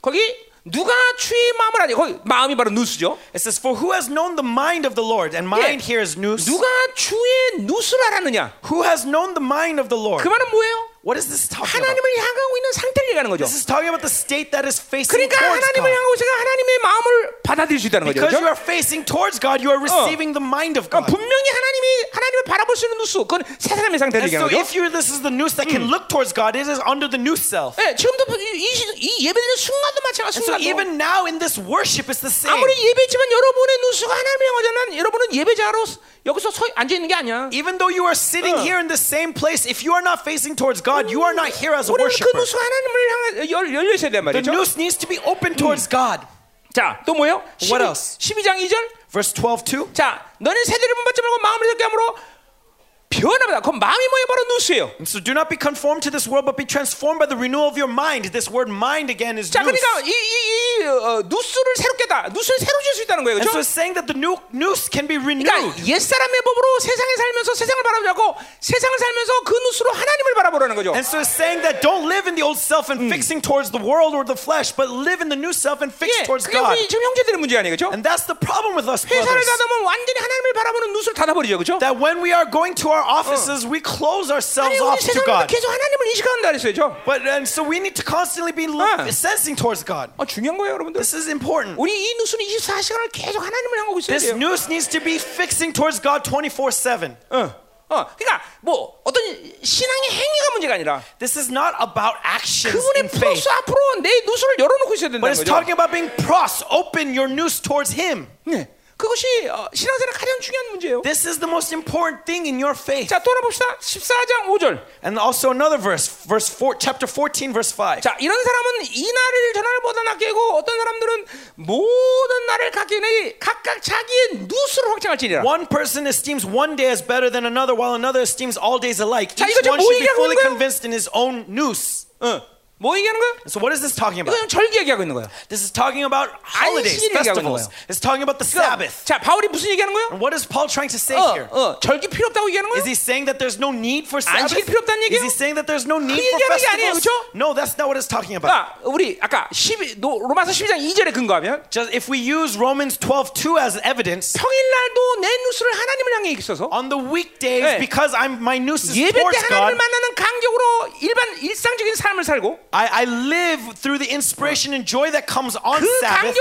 거기 누가 주의 마음을 아니 거기 마음이 바로 누스죠. It says for who has known the mind of the Lord and mind 예. here is nous. 누가 주의 누스를 알았느냐? Who has known the mind of the Lord? 그 말은 뭐예요? What is this talking about? 하나님을 향하고 있는 상태를 얘기하는 거죠. This is talking about the state that is facing towards God. 그러니까 하나님을 향하고 있으니까 하나님의 마음을 받아들일 수 있다는 거죠. Because you are facing towards God, you are receiving the mind of God. 분명히 하나님이 하나님을 바라볼 수 있는 누스, 그건 새 사람의 상태를 얘기하는 거죠. So if you this is the nous that can look towards God, it is under the new self. 예, 지금도 이 예배는 순간도 마찬가지로. So even now in this worship it's the same. 아무리 예배지만 여러분의 누스가 하나님을 향하잖아. 여러분은 예배자로 여기서 앉아 있는 게 아니야. Even though you are sitting here in the same place, if you are not facing towards God, God, you are not here as a worshiper. The nous needs to be open towards God. 자, 또 뭐예요? What else? 십이 장 이 절, verse twelve two. 자, 너는 새들을 본받지 말고 마음을 새롭게 함으로 변화받아. 그 마음이 뭐예요? 바로 누스예요. So do not be conformed to this world, but be transformed by the renewal of your mind. This word mind again is nous. 자, 그러니까 이 이 이 누스를 새롭게다. 누스를 새로질 수 있다는 거예요, 그렇죠? And so saying that the new nous can be renewed. 그러니까 옛 사람의 법으로 세상에 살면서 세상을 바라보자고 세상을 살면서 그 누스로 하나님을 바라보라는 거죠. And so saying that don't live in the old self and fixing towards the world or the flesh, but live in the new self and fix towards God. 그게 지금 형제들의 문제 아니에요, 그렇죠? And that's the problem with us brothers. 회사를 가다면 완전히 하나님을 바라보는 누스를 닫아버리죠, 그렇죠? That when we are going to our offices uh. we close ourselves 아니, off to God. But and so we need to constantly be uh. sensing towards God. 아, 중요한 거예요, 여러분들. This is important. 우리 이 누스는 이십사 시간을 계속 하나님을 향하고 있어야 돼요. This nous needs to be fixing towards God twenty-four seven. Uh. 어, 그러니까 뭐 어떤 신앙의 행위가 문제가 아니라 This is not about actions in faith. 그분의 프로스 앞으로 내 누스를 열어놓고 있어야 된다는 거죠. But it's talking about being pros, open your nous towards Him. 네. 그것이 신앙생활 가장 중요한 문제예요. This is the most important thing in your faith. 자, 돌아봅시다. 십사 장 오 절. And also another verse, verse four, chapter fourteen, verse five. 자, 이런 사람은 이 날을 전할 보다 낫게고 어떤 사람들은 모든 날을 각기 각각 자기의 누수를 확장할지니라. One person esteems one day as better than another, while another esteems all days alike. Each one should be fully convinced in his own nous. 응. 뭐 얘기하는 거야? So what is this talking about? 이건 절기 얘기하고 있는 거야. This is talking about holidays, festivals. It's talking about the Sabbath. 자, 바울이 무슨 얘기하는 거야? And what is Paul trying to say 어, here? 어, 절기 필요 없다고 얘기하는 거야? Is he saying that there's no need for Sabbath? 안식일 필요 없다는 얘기야? Is he saying that there's no need for festivals? No, that's not what it's talking about. 아, 우리 아까 십이 로마서 십이 장 이 절에 근거하면 just if we use Romans twelve two as evidence. 평일날도 내 누수를 하나님을 향해 있어서 on the weekdays 네. because I'm my noose is towards God. 예배 때 하나님을 만나는 간격으로 일반 일상적인 삶을 살고 I, I live through the inspiration and joy that comes on 그 Sabbath.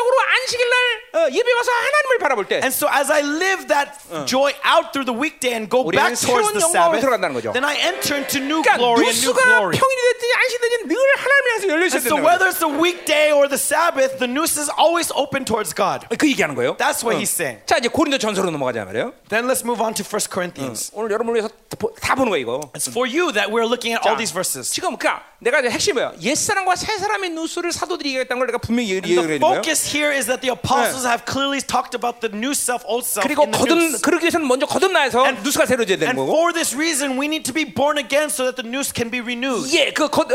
날, 어, 때, and so as I live that 어. joy out through the weekday and go back towards the Sabbath, then I enter into new 그러니까 glory and new glory. And so whether it's the weekday or the Sabbath, the noose is always open towards God. That's what 어. he's saying. 자, 이제 고린도 전서로 넘어가자 말이에요. Then let's move on to First Corinthians. 응. 오늘 여러분을 위해서 다 보는 거야 이거. It's for you that we're looking at 자, all these verses. 지금 그러니까 내가 이제 핵심이 뭐야? 옛사람과 새사람의 누수를 사도들이 얘기했다는 걸 내가 분명히 얘기했는데요. The focus here is that the apostles 네. have clearly talked about the new self, old self. 그리고 거듭 그러기 위해서는 먼저 거듭나서 누수가 새로워져야 되는 거고. And for this reason, we need to be born again so that the noose can be renewed. 예, 그 그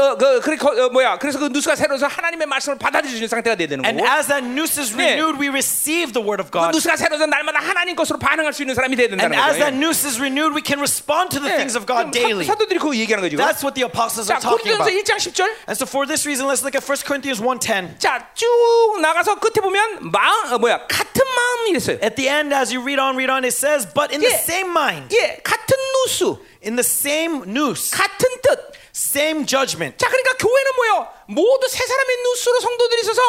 뭐야? 그래서 그 누수가 새로워서 하나님의 말씀을 받아들이는 상태가 돼야 되는 거고. And as that noose is renewed, 네. we receive the word of God. 그 누수가 새로워서 날마다 하나님 것으로 반응할 수 있는 사람이 돼야 된다는 거예요. And as that noose is renewed, we can respond to the 네. things of God daily. 사도들이 그 얘기하는 거죠. That's what the apostles 자, are talking about. 일 장 십 절 And so for this reason, let's look at First Corinthians one ten. 자, 쭉 나가서 끝에 보면 마음 어, 뭐야? 같은 마음이 있어요. At the end, as you read on, read on, it says, but in 예, the same mind. 예, 같은 누수. In the same noose. 같은 뜻. Same judgment. 자, 그러니까 교회는 뭐예요? 모두 세 사람의 누수로 성도들이 있어서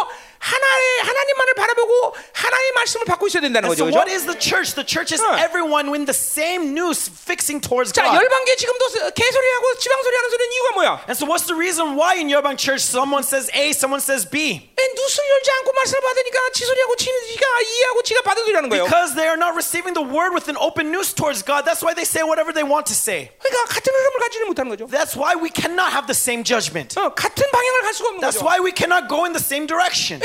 하나의 하나님만을 바라보고 하나의 말씀을 받고 있어야 된다는 거죠. So what is the church? The church is 어. everyone with the same noose fixing towards God. 자, 열방계 지금도 개소리하고 지방소리하는 소리는 이유가 뭐야? And so what's the reason why in 열방 church someone says A, someone says B? 누수를 열지 않고 말씀을 받으니까 지소리하고 지가 이해하고 지가 받은 소리라는 거예요. Because they are not receiving the word with an open noose towards God. That's why they say whatever they want to say. 그러니까 같은 흐름을 가지지 못하는 거죠. That's why we cannot have the same judgment. 어, 같은 방향을 갈 수가 없는 거죠. That's why we cannot go in the same direction.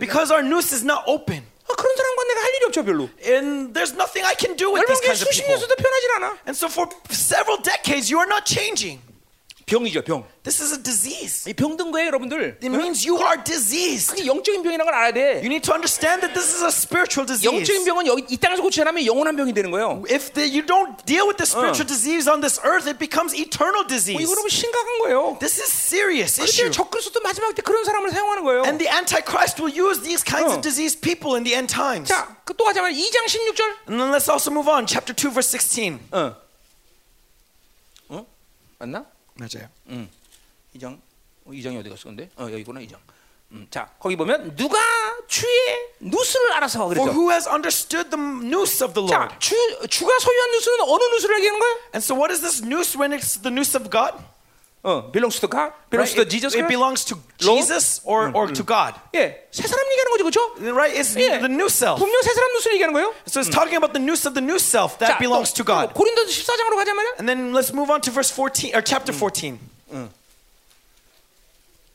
Because our noose is not open. 아, 그런 사람과 내가 할 일이 없죠, 별로. And there's nothing I can do with these kinds of people. And so for several decades you are not changing. 병이죠, 병. This is a disease. 이 병든 거예요, 여러분들. It means you are diseased. 그게 영적인 병이라는 걸 알아야 돼. You need to understand that this is a spiritual disease. 영적인 병은 여기 이 땅에서 고치지 않으면 영원한 병이 되는 거예요. If the, you don't deal with the spiritual 어. disease on this earth, it becomes eternal disease. 어, 이거 너무 심각한 거예요. This is serious issue. 적그리스도 마지막 때 그런 사람을 사용하는 거예요. And the Antichrist will use these kinds 어. of diseased people in the end times. 자, 또 가자 말이야. 이 장 십육 절. And then let's also move on. Chapter two, verse sixteen. 어. 어? 맞나? 맞아요. 음. 이 장, 이 장이 어디 갔어 근데? 어, 여기구나 이 장. 음, 자, 거기 보면 누가 주의 누수를 알아서 그랬죠. For who has understood the noose of the Lord? 자, 주 주가 소유한 누수는 어느 누수를 얘기하는 거야? And so what is this noose when it's the noose of God? 어, belongs to God? Belongs right? to Jesus? It, it belongs to Jesus or 음, or 음. to God. 예, 세 사람 얘기하는 거죠, 그렇죠? Right? It's 예. the new self. 분명 세 사람 누수를 얘기하는 거예요. So it's 음. talking about the noose of the new self that 자, belongs 또, to God. 고린도서 십사 장으로 가자 말이야. And then let's move on to verse fourteen or chapter 음. fourteen. 음.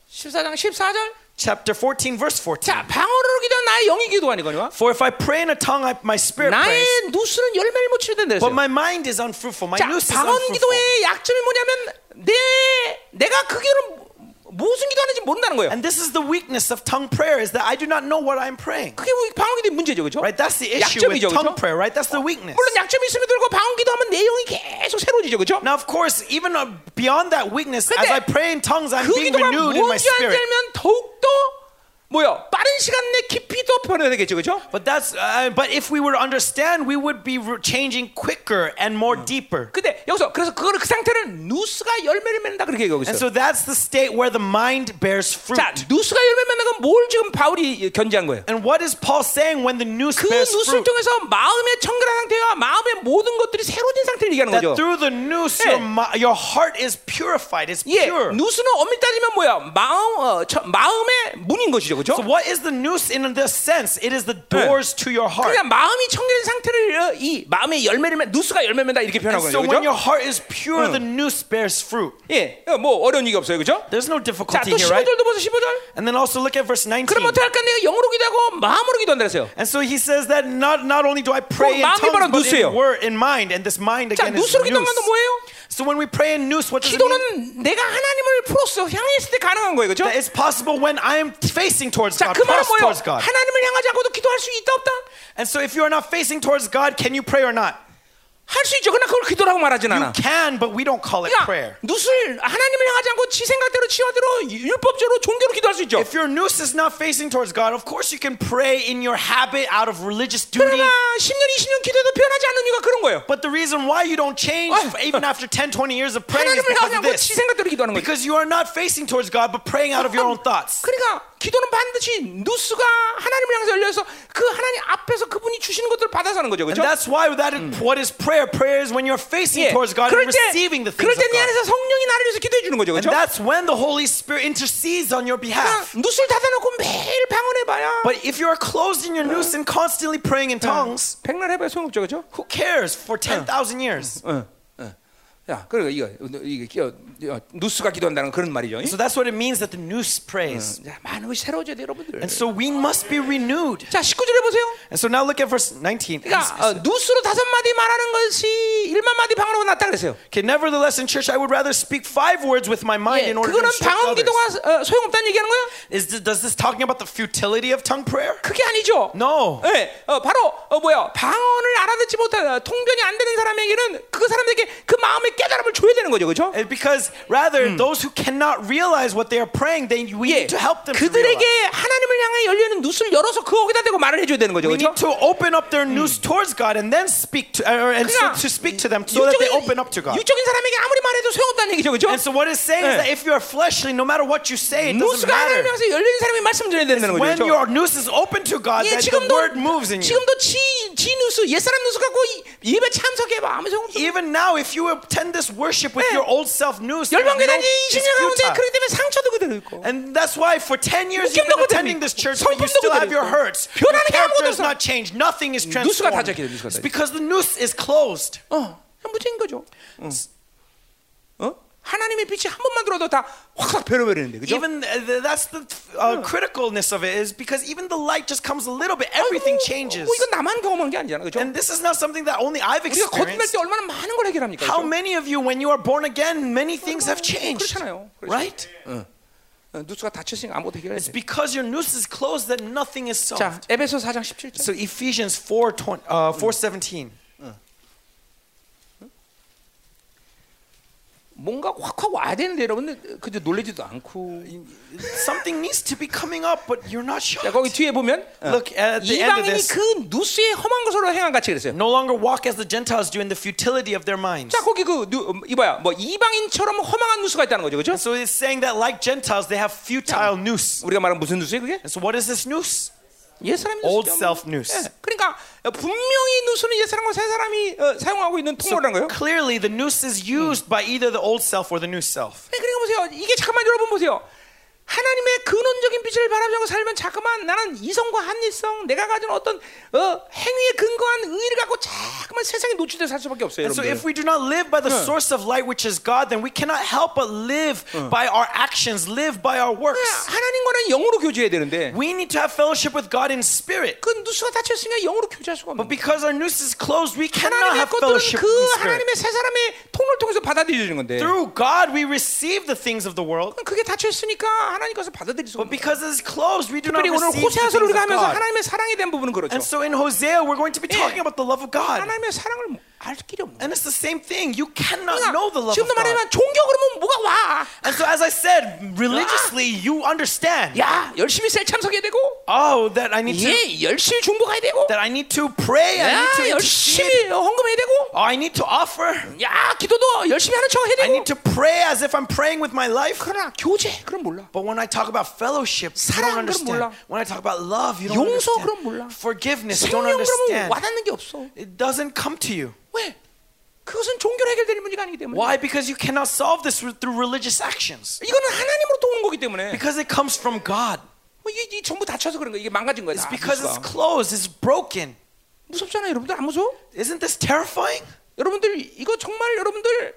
십사 장 십사 절 chapter fourteen verse fourteen. 자, 방언으로 기도하는 나의 영이 기도하니거니와. For if I pray in a tongue I, my spirit prays. 나의 누수는 열매를 못 치르던 데서. But my mind is unfruitful. My noose is unfruitful. 자, 방언 기도의 약점이 뭐냐면 내 내가 그 기도를 무슨 기도하는지 모른다는 거예요. And this is the weakness of tongue prayer is that I do not know what I'm praying. 그게 방언기도의 문제죠, 그렇죠? Right, that's the issue with tongue prayer, right? That's the weakness. 물론 약점이 있음에도 불구하고 방언기도하면 내용이 계속 새로워지죠, 그렇죠? Now of course, even beyond that weakness, as I pray in tongues, I'm being renewed in my spirit. 그 기도가 뭔지 알면 더욱 더 뭐야? 빠른 시간 내 깊이 더 변화되겠죠, 그렇죠? But that's uh, but if we were to understand, we would be changing quicker and more 음. deeper. 근데 여기서 그래서 그걸 그 상태를 누수가 열매를 맺는다 그렇게 얘기하고 있어요. And so that's the state where the mind bears fruit. 자, 누수가 열매 맺는 건 뭘 지금 바울이 견지한 거예요? And what is Paul saying when the noose 그 bears fruit? 그 누수를 통해서 마음의 청결한 상태와 마음의 모든 것들이 새로워진 상태를 얘기하는 that 거죠. That through the noose, 네. your, your heart is purified, is 예, pure. 누수는 엄밀히 따지면 뭐야? 마음 어, 저, 마음의 문인 것이죠. So what is the noose in the sense it is the doors 네. to your heart. 그러니까 마음이 청결한 상태를 이 마음의 열매를 맺 누스가 열매 맺는다 이렇게 표현하거든요. So 그렇죠? when your heart is pure, 응. the noose bears fruit. 예, 뭐 어려운 얘기 없어요, 그렇죠? There's no difficulty 자, here, right? 또 십오 절도 보세요, 십오 절. And then also look at verse nineteen. 그럼 어떻게 할까? 내가 영으로 기도하고 마음으로 기도한다 그랬어요. And so he says that not not only do I pray in tongues, but in word in mind, and this mind again 자, is noose. So when we pray in noose, what does it mean? 내가 하나님을 프로스 향했을 때 가능한 거예요, 그렇죠? That is possible when I am facing towards God. 자, 그 말은 뭐예요? 하나님을 향하지 않고도 기도할 수 있다 없다? And so if you are not facing towards God, can you pray or not? 할 수 있죠. 그러나 그걸 기도라고 말하진 않아. You can, but we don't call it 그러니까 prayer. 누슬 하나님을 향하지 않고 지 생각대로, 지와대로, 율법적으로, 종교로 기도할 수 있죠. If your noose is not facing towards God, of course you can pray in your habit out of religious duty. 그러나 십 년, 이십 년 기도도 변하지 않는 이유가 그런 거예요. But the reason why you don't change 어. even after ten, twenty years of praying is because of this. Because you are not facing towards God, but praying out of your own thoughts. 그러니까 기도는 반드시 누스가 하나님을 향해서 열려서 그 하나님 앞에서 그분이 주시는 것들을 받아서 하는 거죠, 그렇죠? And that's why that is 음. what is prayer. Prayer is when you're facing 예. towards God and 때, receiving the things of God. 그럴 때 네 안에서 성령이 나를 위해서 기도해 주는 거죠, 그렇죠? And that's when the Holy Spirit intercedes on your behalf. 누스를 닫아놓고 매일 방언해봐야. But if you are closed in your noose 어. and constantly praying in tongues, 백날 해봐야 소용없죠, 그렇죠? Who cares for ten thousand years? 어. 야, 그러니까 이거 이게 누스가 기도한다는 그런 말이죠. So that's what it means that the noose prays. 자, 많은 것이 새로워져야 돼, 여러분들. And so we must be renewed. 자, 십구 절에 보세요. And so now look at verse nineteen. 그러니까 누스로 다섯 마디 말하는 것이 일만 마디 방언으로 낫다 그랬어요. Okay, nevertheless, in church I would rather speak five words with my mind in order to instruct others. 그거는 방언 기도가 소용없다는 얘기하는 거야? Is this, does this talking about the futility of tongue prayer? 그게 아니죠. No. 예, 어, 바로 어, 뭐야? 방언을 알아듣지 못한 통변이 안 되는 사람에게는 그 사람에게 그 마음의 깨달음을 줘야 되는 거죠, 그렇죠? Because rather 음. those who cannot realize what they are praying, they we 예. need to help them. 그들에게 하나님을 향해 열리는 눈을 열어서 그 거기다 대고 말을 해줘야 되는 거죠, 그렇죠? We need to open up their noose 음. towards God and then speak to, or and so to speak to them so 육적인, that they open up to God. 육적인 사람에게 아무리 말해도 소용없다는 얘기죠, 그렇죠? And so what it's saying 네. is that if you are fleshly, no matter what you say, it doesn't matter. 눈수가 하나님에게 열리는 사람이 말씀 전해야 되는 거죠. When your noose is open to God, 예, that 지금도, the word moves in you. 지금도 지, 지 누수, 옛사람 누수 갖고 예배 참석해봐 아무 소용 없어. Even now, if you attend this worship with 네. your old self news no, and that's why for ten years you've been attending this church but you still have your hurts. Your character has not changed. Nothing is transformed. It's because the noose is closed. 어, 무죄인 거죠. 응. 어? 하나님의 빛이 한 번만 들어도 다 확 변해버리는데, 그죠? Even uh, that's the uh, criticalness of it is because even the light just comes a little bit, everything changes. 뭐 이건 나만 경험한 게 아니잖아, 그죠? And this is not something that only I've experienced. 우리가 거듭날 때 얼마나 많은 걸 해결합니까? How many of you, when you are born again, many things have changed? 그렇잖아요, right? 누수가 닫혔으니까 아무것도 해결해야 돼. It's because your noose is closed that nothing is solved. 자, 에베소 사 장 십칠 절. So Ephesians four seventeen. 뭔가 확확 와야 되는데 여러분들 그저 놀래지도 않고 something needs to be coming up but you're not sure. 자, 거기 뒤에 보면 look at the end of this. 이방인이 그 누스의 험한 것으로 행한 같이 그랬어요. No longer walk as the Gentiles do in the futility of their minds. 자, 거기 그 이봐요. 뭐 이방인처럼 허망한 누스가 있다는 거죠, 그렇죠? So it's saying that like Gentiles they have futile noose. 우리가 말한 무슨 누스예요, 그게? So what is this noose? 옛사람 누스. Old self noose. 그러니까 분명히 누수는 옛사람과 새사람이 어, 사용하고 있는 통로라는 거예요. So clearly the noose is used 음. by either the old self or the new self. 네, 그리고 보세요. 이게 잠깐만 여러분 보세요. 하나님의 근원적인 빛을 바라보고 살면 자꾸만 나는 이성과 합리성, 내가 가진 어떤 어, 행위에 근거한 의를 갖고 자꾸만 세상에 노출돼 살 수밖에 없어요. So if we do not live by the 네. source of light, which is God, then we cannot help but live 네. by our actions, live by our works. 네, 하나님과는 영으로 교제해야 되는데. We need to have fellowship with God in spirit. 그 누수가 닫혔으니까 영으로 교제할 수가 없는. But because our noose is closed, we cannot have fellowship 그 in spirit. 하나님의 세 사람의 통로를 통해서 받아들여지는 건데. Through God, we receive the things of the world. 그게 닫혔으니까. But because it's closed, we do not receive the things of God. And so in Hosea, we're going to be talking 예. about the love of God. And it's the same thing. You cannot 그러니까 know the love of God. And so as I said, religiously, 와. you understand. 야, 열심히 셀 참석해야 되고. Oh, that I need to. 예, 열심히 중보해야 되고. That I need to pray. 야, I need to 열심히 헌금해야 되고. Oh, I need to offer. 야, 기도도 열심히 하는 척 해야 되고. I need to pray as if I'm praying with my life. 그러나 교제 그럼 몰라. But when I talk about fellowship, you don't understand. When I talk about love, you don't understand. Forgiveness, you don't understand. It doesn't come to you. 왜? 그것은 종교로 해결되는 문제가 아니기 때문에. Why? Because you cannot solve this through religious actions. 이거는 하나님으로부터 오는 거기 때문에. Because it comes from God. 뭐 이게 전부 닫혀서 그런 거 이게 망가진 거야. It's because it's closed, it's broken. 무섭잖아요, 여러분들 안 무서워? Isn't this terrifying? 여러분들 이거 정말 여러분들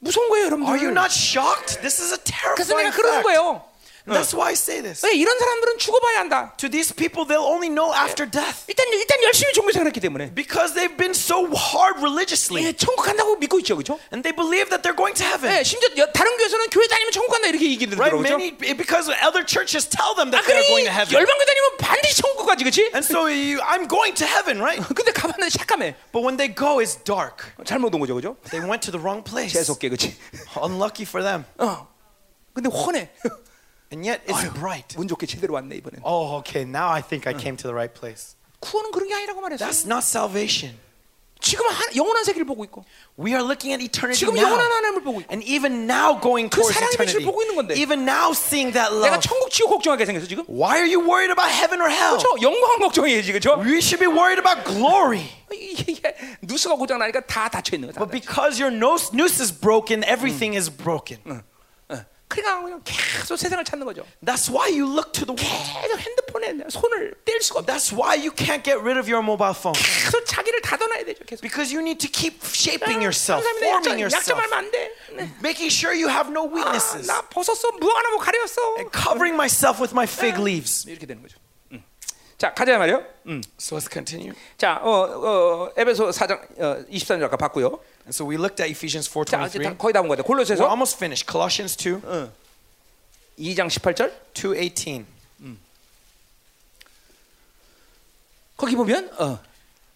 무서운 거예요, 여러분들. Are you not shocked? This is a terrifying fact. 그래서 내가 그런 거예요. That's why I say this. 네, 이런 사람들은 죽어봐야 한다. To these people, they'll only know after death. 일단 일단 열심히 종교 생활했기 때문에. Because they've been so hard religiously. 네, 천국 간다고 믿고 있죠, 그렇죠? And they believe that they're going to heaven. 네, 심지어 다른 교회에서는 교회 다니면 천국 간다 이렇게 얘기들더라고요. Right, many because other churches tell them that 아, they're going to heaven. 열방교 다니면 반드시 천국 가지, 그렇지? And so you, I'm going to heaven, right? 근데 가봤는데 깜깜해. But when they go, it's dark. 잘못 온 거죠, 그렇죠? They went to the wrong place. 재수없게, 그렇지? Unlucky for them. 어, 근데 훤해. And yet it's 아유, bright. 운 좋게 제대로 왔네 이번엔. Oh, okay. Now I think I 응. came to the right place. 구원은 그런 게 아니라고 말했어. That's not salvation. 지금 하, 영원한 세계를 보고 있고. We are looking at eternity 지금 now. 지금 영원한 하나님을 보고 있고. And even now going 그 towards eternity. 보고 있는 건데. Even now seeing that love. 내가 천국 지옥 걱정하게 생겼어 지금? Why are you worried about heaven or hell? 그렇죠. 영광 걱정해야지 그렇죠? We should be worried about glory. 누스가 고장 나니까 다 닫혀 있는 거야. But because your noose, noose is broken, everything 응. is broken. 응. 그러니까 그냥 계속 세상을 찾는 거죠. That's why you look to the world. 계속 핸드폰에 손을 뗄 수가 없어. That's why you can't get rid of your mobile phone. 계속 자기를 다듬어야 되죠. 계속. Because you need to keep shaping yourself, forming yourself. 약점 알면 안 돼. Making sure you have no weaknesses. 나 벗었어, 무화 하나 뭐 가렸어. Covering myself with my fig leaves. 이렇게 되는 거죠. 자 가자 말이요. 음. So let's continue. 자, 어, 어, 에베소 사 장 어, 이십삼 절 아까 봤고요. And so we looked at Ephesians four twenty-three. 자, 거의 다 본 것 같아요. 골로새서. We're almost finished. Colossians two. 어. 이 장 십팔 절. two eighteen. 음. 거기 보면 어.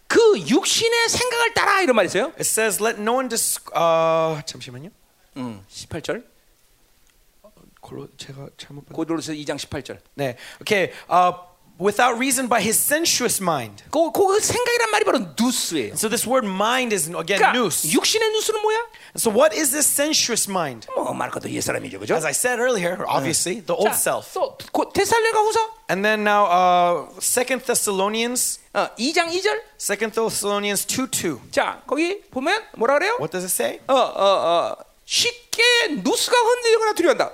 그 육신의 생각을 따라 이런 말 있어요. It says let no one dis 아, 잠시만요. 음. 십팔 절. 골로 제가 잘못 봤. 골로새서 이 장 십팔 절. 네. 오케이. 아 without reason by his sensuous mind. 그, 그 생각이란 말이 바로 누스예요. So this word mind is again 그러니까 nous. 육신의 누스는 뭐야? So what is this sensuous mind? 뭐 말고도 옛사람이죠, 그죠? As I said earlier, obviously, 네. the old 자, self. So 데살로니가후서 And then now uh second Thessalonians 어, 이 장 이 절. second Thessalonians two two. 자, 거기 보면 뭐라 그래요? What does it say? 어, 어, 어. 쉽게 누스가 흔들리거나 두려운다.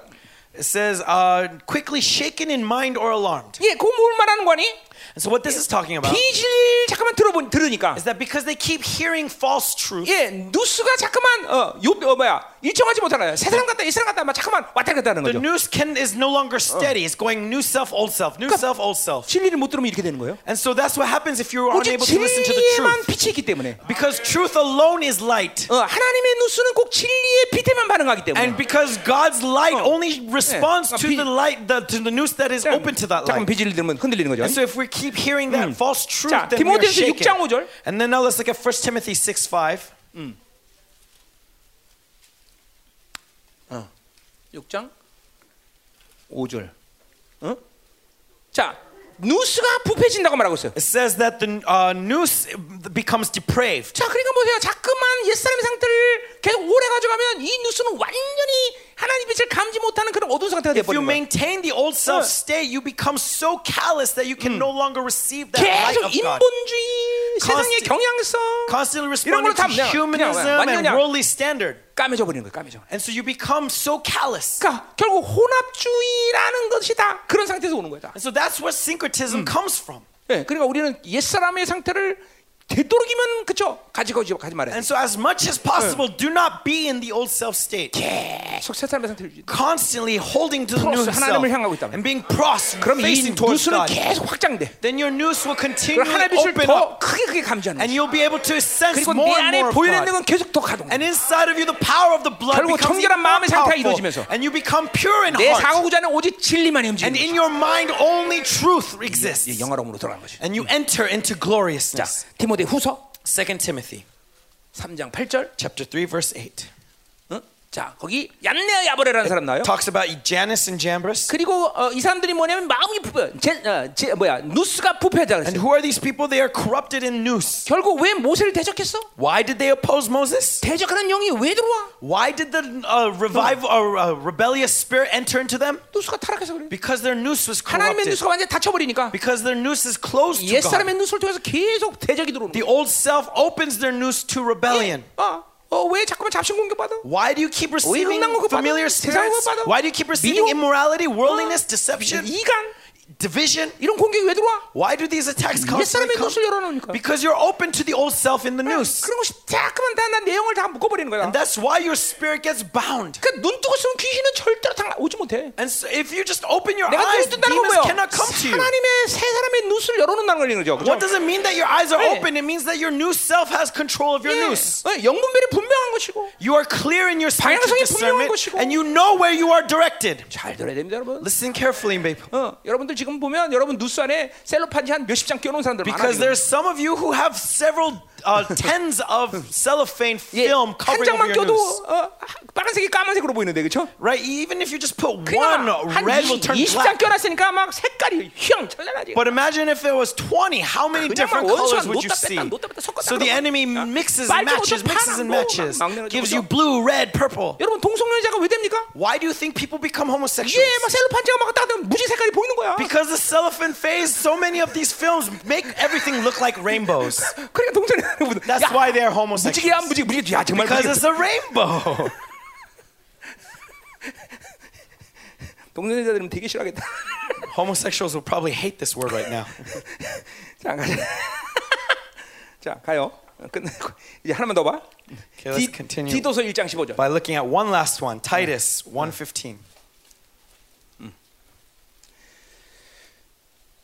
It says, uh, quickly shaken in mind or alarmed. 예, 그거 뭘 말하는 거니? And so what this is talking about is that because they keep hearing false truth. 예, 누스가 잠깐만 어, 요, 어 뭐야 일정하지 못하나요? 새 사람 같다, 이 사람 같다, 막 잠깐만 왔다 갔다 하는 거죠. The news can is no longer steady. It's going new self, old self, new self, old self. 진리를 못 들으면 이렇게 되는 거예요. And so that's what happens if you are unable to listen to the truth. 빛이 있기 때문에. Because truth alone is light. 어, 하나님의 누스는 꼭 진리의 빛에만 반응하기 때문에. And because God's light only responds to the light, the, to the news that is open to that light. 잠깐 빛을 들으면 흔들리는 거죠. And so if we keep hearing that 음. false truth 자, then we're shaken. 육 장 오 절. And then now let's look at first Timothy six five. 음. 어. 육 장 오 절. 응? 어? 자, 누스가 부패진다고 말하고 있어요. It says that the uh, noose becomes depraved. 자, 그러니까 보세요. 자꾸만 옛사람의 상태를 계속 오래 가져가면 이 누스는 완전히 하나님 빛을 감지 못하는 그런 어두운 상태가 되버리는 거예요. If you maintain the old self state, you become so callous that you can 음. no longer receive that light of God. 계속 인본주의, 세상의 경향성, constantly responding to humanism and worldly standard. 까매져 버리는 거예요. 까매져. And so you become so callous. 그러니까 결국 혼합주의라는 것이 다 그런 상태에서 오는 거예요. And so that's where syncretism 음. comes from. 네, 그러니까 우리는 옛 사람의 상태를 되도록이면 그쵸 가지고 가지 말아야 돼. And so as much as possible, 응. do not be in the old self state. 계속 새 사람의 상태를 유지. Constantly holding to the new self. 하나님을 향하고 있다. And being prostrate. 그럼 이 누수는 계속 확장돼. Then your noose will continue to open up. 크게 크게 감지하는. And you'll be able to sense more and more. 그리고 내 안에 보이는 건 계속 더 가동. And inside of you, the power of the blood becomes powerful. 결국 정결한 마음의 상태가 이루어지면서. And you become pure in heart. 내 사고구조는 오직 진리만이 움직이는. And in your mind, only truth exists. 영화로움으로 들어간 거지. And you enter into gloriousness. 후서 second Timothy 삼 장 팔 절 chapter three verse eight. 응? 자, 거기 얀네아 야브레라는 사람 나와요. Talks about Janus and Jambres. 그리고 어, 이 사람들이 뭐냐면 마음이 부패. 제, 어, 제, 뭐야? 누스가 부패하잖아요. And who are these people? They are corrupted in nous. 결국 왜 모세를 대적했어? Why did they oppose Moses? 대적하는 영이 왜 들어와? Why did the uh, revive or uh, rebellious spirit enter into them? 누스가 타락해서 그래. Because their nous was corrupted. 하나님의 누스가 완전히 닫혀 버리니까. Because their nous is closed to God. 옛 사람의 누스를 통해서 계속 대적이 들어오는. The old self opens their nous to rebellion. 아. 어, 왜 자꾸만 잡신 공격받아? Why do you keep receiving familiar spirits? Why do you keep receiving immorality, worldliness, deception? 이간 division. 이런 공격이 왜 들어와? Why do these attacks constantly come? Because you're open to the old self in the noose. 그런 것이 자꾸만 다 내용을 다 묶어버리는 거야. And that's why your spirit gets bound. 그 눈 뜨고 있으면 귀신은 절대로 오지 못해. And so if you just open your eyes, demons cannot come to you. 하나님의 세 사람의 눈을 열어놓는다는 걸 얘기하는 거죠. What does it mean that your eyes are open? It means that your new self has control of your noose. 영분별이 분명한 것이고, you are clear in your spiritual discernment, and you know where you are directed. 잘 들어야 됩니다, 여러분. Listen carefully, babe. 어, 여러분들 지금 보면 여러분 누스 안에 셀로판지 한 몇십 장 껴놓은 사람들 많아요. Because there's some of you who have several uh, tens of cellophane film covering your news. 한 장만 껴도 어, 빨간색이 까만색으로 보이는데 그렇죠? Right, even if you just put one, red will turn black. 이십 장 껴놨으니까 막 색깔이 휘황 찬란하지. But imagine if it was twenty, how many different colors would you see? So the enemy mixes and matches, mixes and matches, gives you blue, red, purple. 여러분 동성애자가 왜 됩니까? Why do you think people become homosexuals? 예, 막 셀로판지가 막 딱 무지 색깔이 보이는 거야. Because the cellophane phase, so many of these films make everything look like rainbows. That's why they're homosexuals. Because it's a rainbow. 동성애자들은 되게 싫어하겠다. Homosexuals will probably hate this word right now. 자, 가자. 자, 가요. 끝내고 이제 하나만 더 봐. Okay, let's continue. 디도서 일 장 십오 절. By looking at one last one, Titus one fifteen.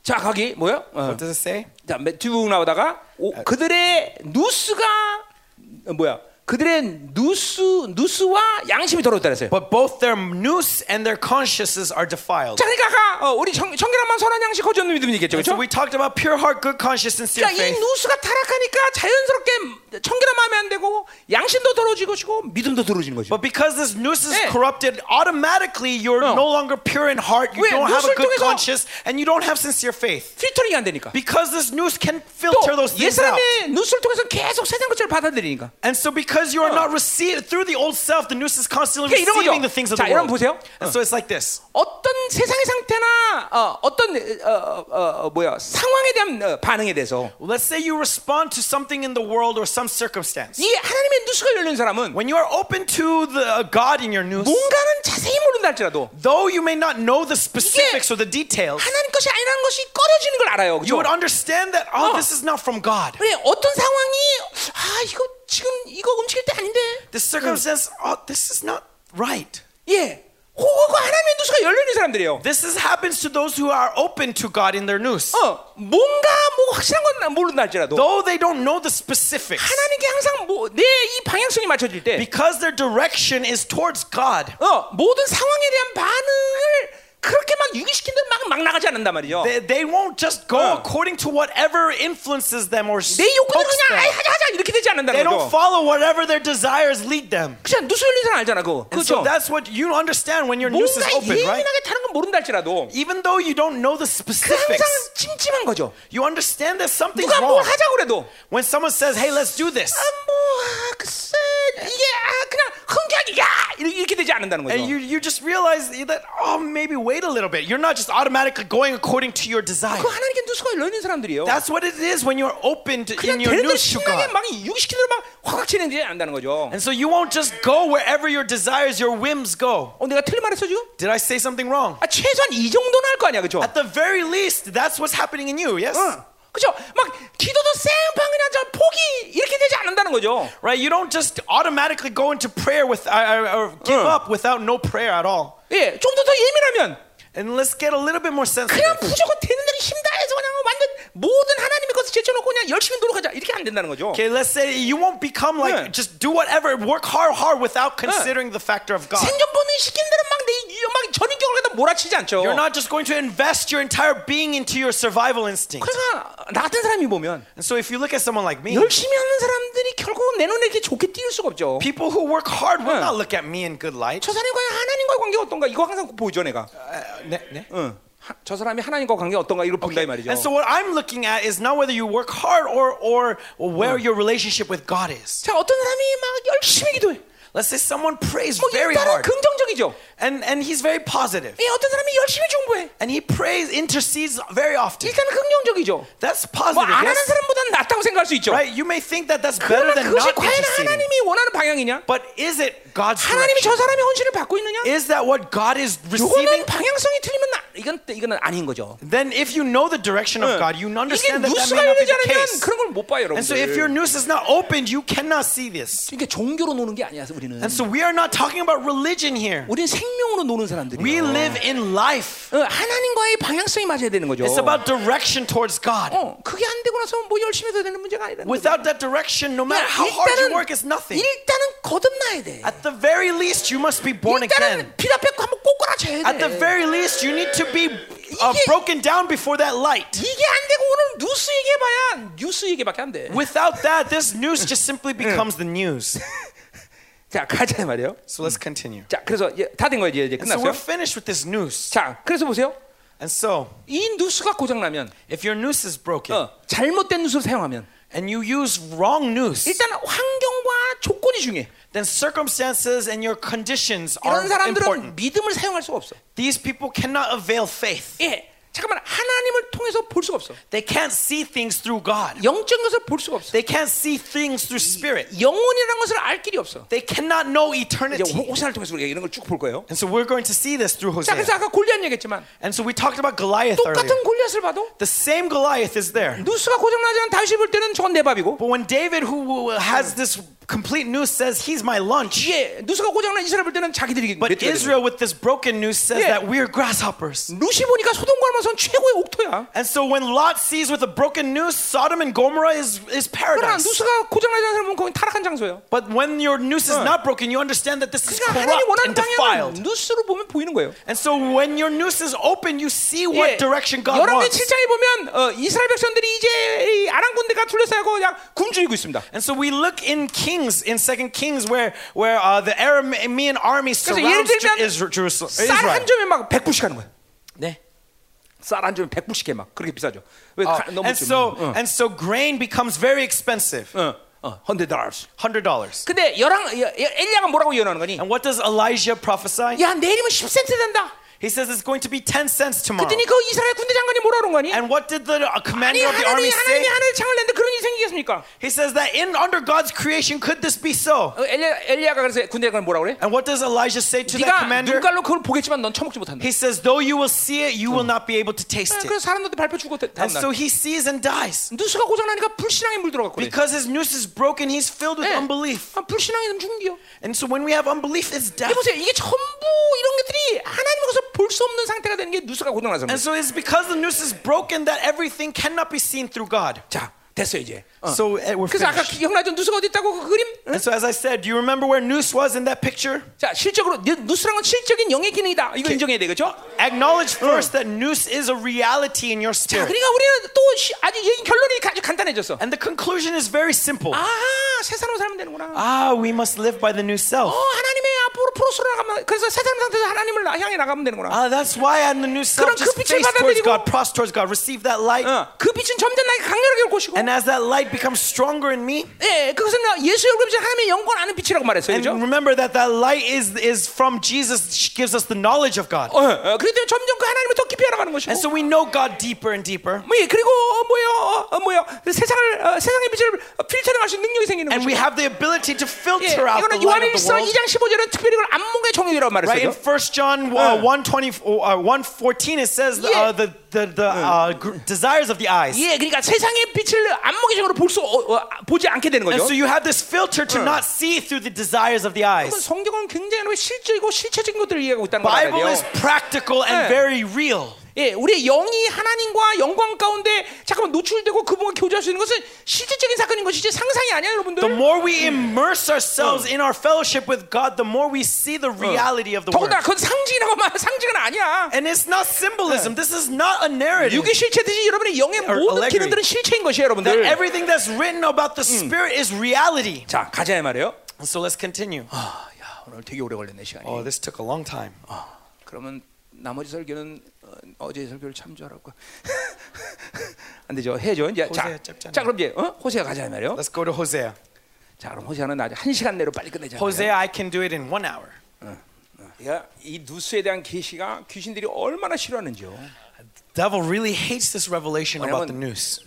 자, 거기 뭐야? What does it say? 자, 쭉 나오다가 오, 그들의 누스가 어, 뭐야? 그들의 누스 누스와 양심이 더러웠다 그랬어요. But both their noose and their consciences are defiled. 자, 그러니까 어, 우리 청, 청결한만 선한 양식 거짓 없는 믿음이겠죠, 그렇죠? So we talked about pure heart, good conscience, and sincere faith. 자, 이 누스가 타락하니까 자연스럽게 청결한 마음이 안 되고 양심도 더러워지는 것이고 믿음도 더러워지는 거죠. But because this noose is 네. corrupted, automatically you're 어. no longer pure in heart. You 왜? don't have a good conscience, and you don't have sincere faith. 필터링이 안 되니까. Because this noose can filter those things out. 옛사람의 누스를 통해서 계속 세상 것들을 받아들이니까. And so because Because you are not received through the old self, the noose is constantly receiving the things of the world. And so it's like this. 어떤 세상의 상태나 어, 어떤 어, 어, 뭐야 상황에 대한 어, 반응에 대해서. Let's say you respond to something in the world or some circumstance. 이 하나님의 누스가 열린 사람은. When you are open to the God in your noose. 뭔가는 자세히 모른다할지라도. Though you may not know the specifics or the details. 하나님 것이 아니라는 것이 꺼려지는 걸 알아요. 그렇죠? You would understand that oh, 어. this is not from God. 그래, 어떤 상황이 아 이거 지금 이거 움직일 때 아닌데. The circumstance, oh, this is not right. 예, 호호가 하나님의 누스가 열려 있는 사람들이에요. This is happens to those who are open to God in their noose. 어, 뭔가 뭐 확실한 건 모른다 할지라도. Though they don't know the specifics. 하나님께 항상 뭐, 내 이 방향성이 맞춰질 때. Because their direction is towards God. 어, 모든 상황에 대한 반응을. 그렇게 막 유기시킨 대로 막, 막 나가지 않는단 말이죠. They, they won't just go 어. according to whatever influences them or 내 욕구는 그냥 아이, 하자 하자 이렇게 되지 않는다는 거죠. They don't follow whatever their desires lead them. 그냥 누수 열린 사람 알잖아 그거. 그렇죠. So that's what you understand when your noose is open, right? 뭔가 예민하게 다른 건 모른다 할지라도. Even though you don't know the specifics. 항상 찜찜한 거죠. You understand that something's 누가 wrong. 누가 뭘 하자 그래도. When someone says, "Hey, let's do this." 아, 뭐, 아, 글쎄, 이게 아, 그냥 흥겨하게 야 이렇게 되지 않는다는 거죠. And you you just realize that oh maybe wait a little bit. You're not just automatically going according to your desire. 그 하나님께 누수가 열리는 사람들이요. That's what it is when you're open to in your new sugar. 그냥 막 유기시키는 대로 막 확확 진행되지 않는다는 거죠. And so you won't just go wherever your desires, your whims go. 어, 내가 틀린 말했어 지금? Did I say something wrong? 아, 최소한 이 정도는 할 거 아니야, 그렇죠? At the very least, that's what's happening in you. Yes. 응. 그죠? 막 기도도 생방이나 저 포기 이렇게 되지 않는다는 거죠. Right? You don't just automatically go into prayer with or, or give 응. up without no prayer at all. 예, 좀 더 더 예민하면. And let's get a little bit more sensitive. 그냥 무조건 되는 대로 힘 다해서 그냥 완전 모든 하나님의 것을 제쳐놓고 그냥 열심히 노력하자 이렇게 안 된다는 거죠. Okay, let's say you won't become like 응. just do whatever, work hard, hard without considering 응. the factor of God. 생존 본능 시킨 대로 막 내 막 전인격을 갖다 몰아치지 않죠. You're not just going to invest your entire being into your survival instinct. 그러니까 나 같은 사람이 보면. And so if you look at someone like me. 열심히 하는 사람들이 결국은 내 눈에 이렇게 좋게 띄울 수가 없죠. People who work hard will 응. not look at me in good light. 저 사람과 하나님과의 관계가 어떤가 이거 항상 보이죠 내가. Uh, 네, 네. 응. 하, 저 사람이 하나님과 관계 어떤가 이걸 본다 이 말이죠. And so what I'm looking at is not whether you work hard or or where 응. your relationship with God is. 자, 어떤 사람이 막 열심히 기도해. Let's say someone prays 뭐, very hard. 긍정적이죠. And and he's very positive. 예, 어떤 사람이 열심히 중보해. And he prays, intercedes very often. 일단은 긍정적이죠. That's positive. 뭐, 안 하는 사람보다는 낫다고 생각할 수 있죠. Right? You may think that that's better than not interceding. 그것이 과연 하나님이 원하는 방향이냐? But is it God's direction? 하나님이 저 사람의 헌신을 받고 있느냐? Is that what God is receiving? 이거는 방향성이 틀리면 이건 이건 아닌 거죠. Then if you know the direction of God, you understand that that may not be the case. 그런 걸 못 봐요, 여러분. And so if your noose is not opened, you cannot see this. 이게 종교로 노는 게 아니야, 우리는. And so we are not talking about religion here. 우리는 생명으로 노는 사람들이야. We live in life. 하나님과의 방향성이 맞아야 되는 거죠. It's about direction towards God. 어, 그게 안 되고 나서 뭐 열심히 해도 되는 문제가 아니라는 거죠. Without that direction, no matter how hard you work, it's nothing. 일단은 거듭나야 돼. At the very least, you must be born again. At the very least, you need to be uh, broken down before that light. Without that, this news just simply becomes the news. 자, 가자 말이에요. So let's continue. 자, 그래서 다 된 거예요. 이제 끝났어요. So we're finished with this news. 자, 그래서 보세요. And so, 이 뉴스가 고장 나면, if your news is broken, 어, 잘못된 뉴스를 사용하면, and you use wrong news, 일단 환경과 조건이 중요해. Then circumstances and your conditions are important. 믿음을 사용할 수가 없어. These people cannot avail faith. 예, 잠깐만 하나님을 통해서 볼 수가 없어. They can't see things through God. 영적인 것을 볼 수가 없어. They can't see things through spirit. 영혼이라는 것을 알 길이 없어. They cannot know eternity. 호세아를 통해서 우리가 이런 걸 쭉 볼 거예요. And so we're going to see this through Hosea. 자, 그래서 아까 골리앗 얘기했지만. And so we talked about Goliath earlier. 똑같은 골리앗을 봐도. The same Goliath is there. 누수가 고장나지만 다윗이 볼 때는 저건 내 밥이고. But when David, who has this complete news says he's my lunch. 예, 누수가 고장난 이스라엘 볼 때는 자기들이. But Israel with this broken news says 예, that we're grasshoppers. 루시 보니까 소돔과 알마선 최고의 옥토야. And so when Lot sees with the broken news, Sodom and Gomorrah is is paradise. 누수가 고장나지 않은 사람은 거기 타락한 장소예요. But when your news is 어. not broken, you understand that this is corrupt and defiled. 누수로 보면 보이는 거예요. And so when your news is open, you see what 예, direction God wants. 열왕기 칠 장에 보면 어, 이스라엘 백성들이 이제 아람 군대가 둘러싸고 약 굶주리고 있습니다. And so we look in Kings. In Second Kings, where where uh, the Aramean army surrounds Israel, Jerusalem. 쌀 한 점에 막 백불씩 하는 거야. 네. 쌀 한 점에 백불씩 해 막. 그렇게 비싸죠. 왜 너무 And so and so grain becomes very expensive. 어, one hundred dollars. one hundred dollars. 근데 열왕 엘리야가 뭐라고 예언하는 거니? And what does Elijah prophesy? 야, 내일이면 ten cents 된다. He says it's going to be ten cents tomorrow. 그랬더니 그 이스라엘 군대 장관이 뭐라고 그러는 거니? And what did the commander of the army say? 하나님이 하늘을 창을 냈는데 그런 일이 생기겠습니까? He says that in under God's creation could this be so? 엘리야가 그래서 군대 장관이 뭐라고 그래? And what does Elijah say to that commander? 네가 눈깔로 그걸 보겠지만 넌 처먹지 못한다. He says though you will see it you will not be able to taste it. 그래서 사람들도 밟혀 죽고 다음 날. And so he sees and dies. 누수가 고장나니까 불신앙에 물들어갔고. Because his noose is broken he's filled with unbelief. 불신앙이 죽는겨. And so when we have unbelief it's death. 보세요. 이게 전부 이런 것들이 하나님으로서 볼 수 없는 상태가 되는 게 누수가 고장나서. And so it's because the noose is broken that everything cannot be seen through God. 자, 됐어 이제. 어. So we're 그래서 아까 기억나죠? 누수가 어디 있다고 그 그림? 응? And so as I said, do you remember where noose was in that picture? 자, 실적으로 누수란 건 실적인 영의 기능이다. 이거 인정해야 되겠죠? Acknowledge first 응. that noose is a reality in your spirit. 자, 그러니까 우리는 또 아주 결론이 아주 간단해졌어. And the conclusion is very simple. 아, 새 사람으로 살면 되는구나. Ah, we must live by the new self. 어, 하나님의 그래서 새 사람 상태에서 하나님을 향해 나가면 되는구나. Ah, that's why I'm the new self. Just face towards God, press towards God, receive that light. 그 빛은 점점 나에게 강렬하게 올 것이고. And as that light becomes stronger in me. 예, 그것은 예수 얼굴이 하나님의 영광 아는 빛이라고 말했어요. And remember that that light is is from Jesus gives us the knowledge of God. 어, 그래도 점점 그 하나님을 더 깊이 알아가는 것이고. And so we know God deeper and deeper. 예, 그리고 뭐요, 뭐요, 세상을 세상의 빛을 필터링할 수 있는 능력이 생기는 것이고. And we have the ability to filter out the light of the world. 이장 십오 절은 특별히 이걸 안목의 정욕이라고 말했어요. Right in First John one fourteen it says the uh, the the, the uh, desires of the eyes. 예, 그러니까 세상의 빛을 안목의 정욕으로 볼 수 보지 않게 되는 거죠. And so you have this filter to not see through the desires of the eyes. 성경은 굉장히 실제이고 실체적인 것들을 이해하고 있다는 거예요. Bible is practical and very real. 예, 우리의 영이 하나님과 영광 가운데 잠깐만 노출되고 그분과 교제할 수 있는 것은 실질적인 사건인 것이지 상상이 아니야, 여러분들. The more we immerse ourselves in our fellowship with God, the more we see the reality of the world. 더구나 그건 상징이라고 말, 상징은 아니야. And it's not symbolism. This is not a narrative. 육이 실체듯이 여러분의 영의 모든 기능들은 실체인 것이에요, 여러분들. That everything that's written about the Spirit is reality. 자, 가자 말이에요. So let's continue. 아, 야, 오늘 되게 오래 걸렸네 시간이. Oh, this took a long time. 아, 그러면 나머지 설교는 어제 설교를 참조하라고. 안 되죠. 해죠. 이제 자, 자, 그럼 이제 어? 호세아 가자 말이에요. Let's go to Hosea. 자, 그럼 호세아는 아주 한 시간 내로 빨리 끝내자. Hosea, I can do it in one hour. 어, 어. 야, 이 누수에 대한 계시가 귀신들이 얼마나 싫어하는지요. Devil really hates this revelation about the news.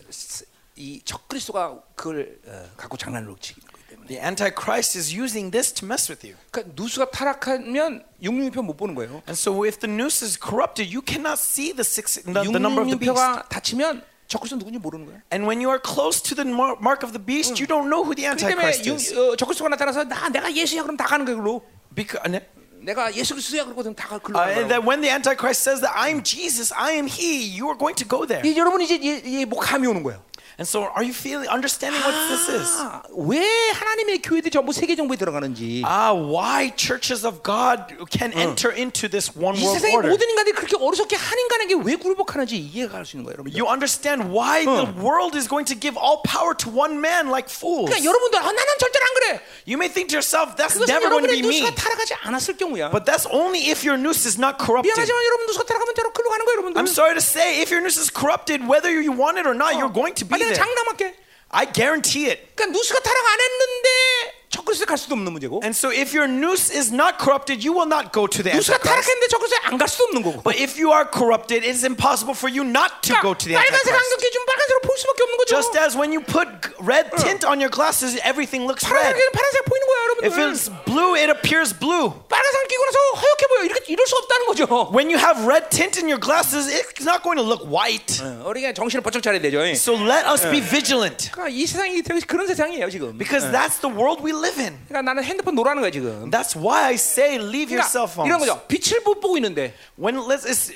이 적그리스도가 그걸 어, 갖고 장난을 치기 때문에. The Antichrist is using this to mess with you. 그러니까 누수가 타락하면 육육이표 못 보는 거예요. And so if the noose is corrupted, you cannot see the six the, the number of the beast. 육육이표가 닫히면 적그리스도 누군지 모르는 거야. And when you are close to the mark of the beast, 응. you don't know who the Antichrist is. 어, 적그리스도가 나타나서 나 내가 예수야 그럼 다 가는 거야 그걸로. Because 네? 내가 예수 그리스도야 그러거든 다 가 글로. And then when the Antichrist says that I am Jesus, I am He, you are going to go there. 이 여러분 이제 이 뭐 감이 오는 거예요. And so are you feeling understanding what 아, this is? 왜 하나님의 교회들이 전부 세계 정부에 들어가는지. Ah, why churches of God can 응. enter into this one world order? 이 세상의 모든 인간들이 그렇게 어리석게 한 인간에게 왜 굴복하는지 이해가 갈 수 있는 거예요, 여러분. You understand why 응. the world is going to give all power to one man like fools. 그러니까 여러분들 아, 나는 절대로 안 그래. You may think to yourself that's never going to be me. But that's only if your noose is not corrupted. 미안하지만 여러분 누수가 타락하면 저로 글로 가는 거예요, 여러분들. I'm sorry to say if your noose is corrupted whether you want it or not 어. you're going to be there. 장담할게. I guarantee it. 그러니까 누수가 타락 안 했는데 적그리스도 갈 수도 없는 문제고. And so if your noose is not corrupted, you will not go to the Antichrist. 누수가 타락했는데 적그리스도 안 갈 수도 없는 거고. But if you are corrupted, it is impossible for you not to 그러니까 go to the Antichrist. 빨간색 안경이 좀 빨간색으로 보일 수밖에 없는 거죠. Just as when you put red tint on your glasses, everything looks red. 파란색 보이는 거야, 여러분들. If it's blue, it appears blue. 빨간색 끼고 나서 허옇게 보여. 이렇게 이럴 수 없다는 거죠. When you have red tint in your glasses, it's not going to look white. 우리가 정신을 번쩍 차려야 되죠. So let us be vigilant. 그러니까 이 세상이 그런 세상이에요, 지금. Because that's the world we live in. 그러니까 나는 핸드폰 노라는 거야, 지금. That's why I say leave your cell phones. 이런 거죠. 빛을 못 보고 있는데. When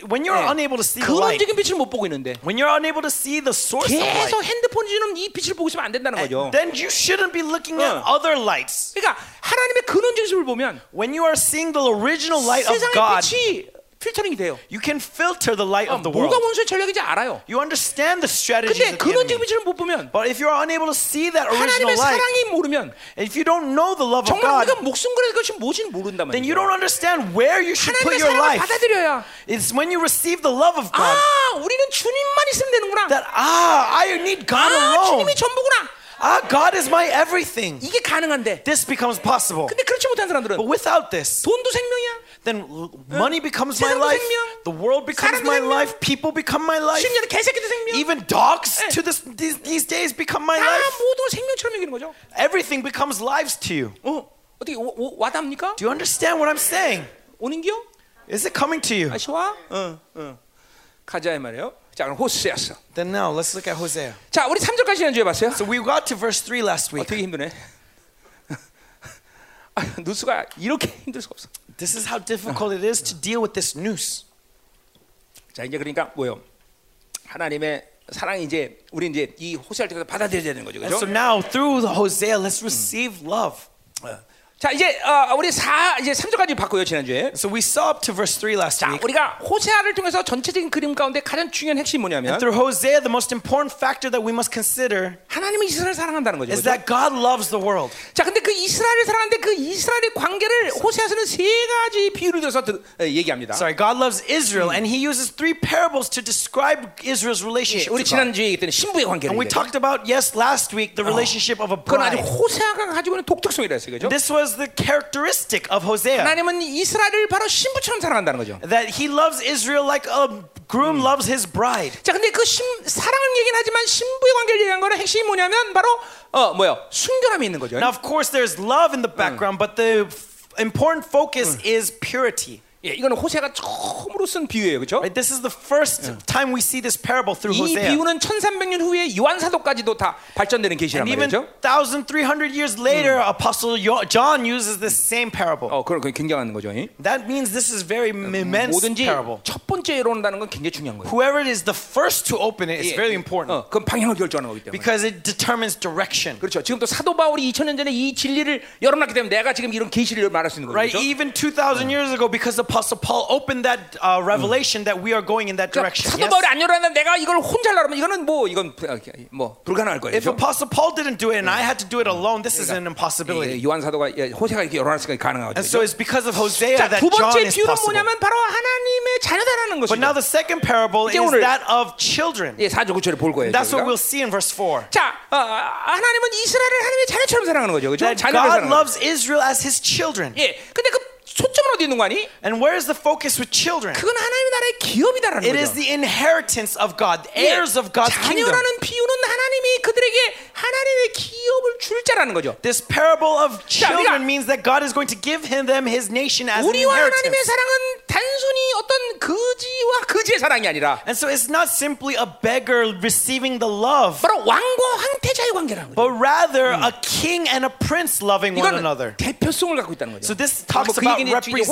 when you're unable to see the light. 근원적인 빛을 못 보고 있는데. When you're unable to see the source of light. 계속 핸드폰 지금 이 빛을 보고 있으면 안 된다는 거죠. Then you shouldn't be looking at other lights. 그러니까 하나님의 근원적인 빛을 보면 when you are seeing the original light of God. 필터링이 돼요. You can filter the light of the world. 뭐가 원수의 전략인지 알아요. You understand the strategies of the enemy. 근데 근원적인 빛을 못 보면, but if you are unable to see that original light, 하나님의 사랑이 모르면, if you don't know the love of God, 정말 우리가 목숨 걸는 것이 무엇인지 모른다면, then you don't understand where you should put your life. 하나님의 사랑을 받아들여야. It's when you receive the love of God. 아, 우리는 주님만 있으면 되는구나. That ah, I need God alone. 아, 주님이 전부구나. Ah, God is my everything. 이게 가능한데. This becomes possible. 근데 그렇지 못한 사람들은. But without this, 돈도 생명이야. Then money becomes my life. 생명. The world becomes my 생명. life. People become my life. 심지어 개새끼도 생명. Even dogs 네. to this, these, these days become my life. 다 모두 생명처럼 여기는 거죠. Everything becomes lives to you. 어, 어떻게 와닿습니까? Do you understand what I'm saying? 오는겨? Is it coming to you? 아시와? 응, 응. 가자 이 말이에요. 자, 그럼 호세아서. Then now let's look at Hosea. 자, 우리 삼 절까지 지난주에 봤어요. So we got to verse three last week. 어떻게 힘드네. 아, 누수가 이렇게 힘들 수가 없어. This is how difficult it is to deal with this noose. 자, 이제 그러니까 뭐요? 하나님의 사랑이 이제 우리 이제 이 호세아를 통해서 받아들여야 되는 거죠. 그렇죠? So now through the Hosea, let's receive love. 자, 이제 어, 우리 사 이제 삼 절까지 봤고요, 지난주에. So we saw up to verse three last week. 자, 우리가 호세아를 통해서 전체적인 그림 가운데 가장 중요한 핵심이 뭐냐면, And through Hosea, the most important factor that we must consider 하나님이 이스라엘을 사랑한다는 거죠. Is 그렇죠? that God loves the world. 자, 근데 그 이스라엘을 사랑하는데 그 이스라엘의 관계를 호세아서는 세 가지 비유를 들어서 드, 어, 얘기합니다. Sorry, God loves Israel, 음. and He uses three parables to describe Israel's relationship. 예, 우리 지난주에 얘기했던 신부의 관계. And we talked about yes last week the relationship 어. of a bride. 그건 아주 호세아가 가지고 있는 독특성이라서 그죠? This was the characteristic of Hosea. 하나님은 이스라엘을 바로 신부처럼 사랑한다는 거죠. That he loves Israel like a groom loves his bride. 자, 근데 그 심, 사랑은 얘기는 하지만 신부의 관계를 얘기한 거는 핵심이 뭐냐면 바로 어, 뭐요? 순결함이 있는 거죠. Now of course there's love in the background, 음. but the important focus 음. is purity. 예, 이거는 호세아가 처음으로 쓴 비유예요, 그렇죠? Right, this is the first 응. time we see this parable through Hosea. 이 비유는 천삼백 년 후에 요한 사도까지도 다 발전되는 계시란 말이죠. thirteen hundred years later, 응. Apostle John uses this same parable. 어, 그건 굉장한 거죠. 이? That means this is very 음, immense parable. 첫 번째 이론다는 건 굉장히 중요한 거예요. Whoever is the first to open it is 예, very important. 어, 그건 방향을 결정하는 거기 때문에. Because it determines direction. 그렇죠. 지금 또 사도 바울이 이천 년 전에 이 진리를 열어놨기 때문에 내가 지금 이런 계시를 말할 수 있는 거죠. Right, even two thousand years ago, because of Apostle Paul opened that uh, revelation 음. that we are going in that direction. 사도 바울이 안 열었는데 내가 이걸 혼자 하려면 이거는 뭐 이건 뭐 불가능할 거예요. If Apostle Paul didn't do it and 음. I had to do it alone, this 그러니까, is an impossibility. 요한 사도가 호세아가 이렇게 열어놨으니까 가능하죠. And so it's because of Hosea 자, that John is possible. 두 번째 비유는 뭐냐면 바로 하나님의 자녀다라는 것이죠. But now the second parable is 오늘, that of children. 예, 사 절 구 절에 볼 거예요. That's 저희가. what we'll see in verse four. 자, 어, 하나님은 이스라엘을 하나님의 자녀처럼 사랑하는 거죠. 그렇죠? God loves Israel as His children. 예, 근데 그 초점은 어디 있는 거니? And where is the focus with children? 그건 하나님의 나라의 기업이다라는 거죠. It is the inheritance of God, heirs of God's kingdom. 자녀라는 비유는 하나님이 그들에게 하나님의 기업을 줄 자라는 거죠. This parable of children means that God is going to give them His nation as an inheritance. 우리와 하나님의 사랑은 단순히 어떤 거지와 거지의 사랑이 아니라. And so it's not simply a beggar receiving the love. 바로 왕과 황태자의 관계라는 거죠. But rather a king and a prince loving one another. 대표성을 갖고 있다는 거죠. So this talks about representative.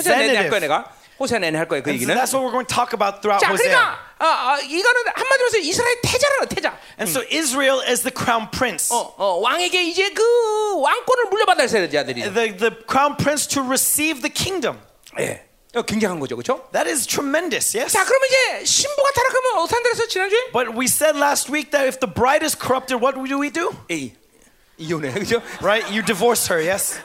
호세아 내내 할 거예요 그 얘기는. That's what we're going to talk about throughout Hosea. 자, 그러니까 아, 아, 이거는 한마디로 해서 이스라엘 태자라는 태자. And so Israel is the crown prince. 어, 어, 왕에게 이제 그 왕권을 물려받았어야 돼 아들이. The the crown prince to receive the kingdom. 예. 굉장한 거죠, 그렇죠? That is tremendous, yes. 자, 그럼 이제 신부가 타락하면 어떤 데서 지난주에? But we said last week that if the bride is corrupted, what do we do? 에이, 이혼해, 그렇죠? Right? You divorce her, yes.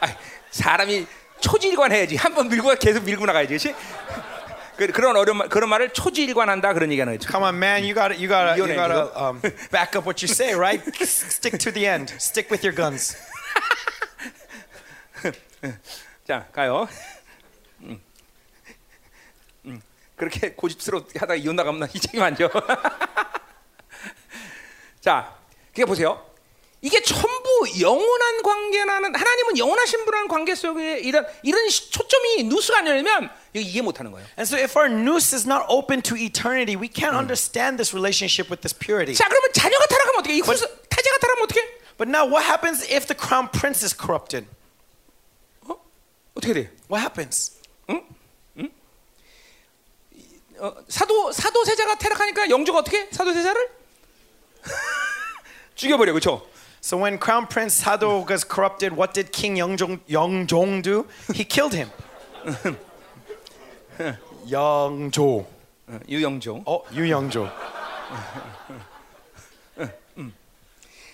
아, 사람이 초지일관 해야지. 한번 밀고 계속 밀고 나가야지, 그렇지? 그런 어려운 그런 말을 초지일관한다 그런 얘기하는 거죠. Come on, man, you got you got you got to um, back up what you say, right? Stick to the end. Stick with your guns. 자, 가요. 음, 음, 그렇게 고집스럽게 하다가 이혼 나가면 이 책임 안 져. 자, 그게 보세요. 이게 전부 영원한 관계라는 하나님은 영원하신 분이라는 관계 속에 이런 이런 초점이 누수가 아니라면 이해 못하는 거예요. And so if our nous is not open to eternity, we can't 음. understand this relationship with this purity. 자, 그러면 자녀가 타락하면 어떻게? 이 태자가 타락하면 어떻게? But now what happens if the crown prince is corrupted? 어? 어떻게 돼? What happens? 응? 응? 어, 사도 사도세자가 타락하니까 영조가 어떻게? 사도세자를 죽여버려, 그렇죠? So when Crown Prince Sado was corrupted, what did King Yeongjong Yeongjong do? He killed him. Yeongjo. 유영조. 어, 유영조.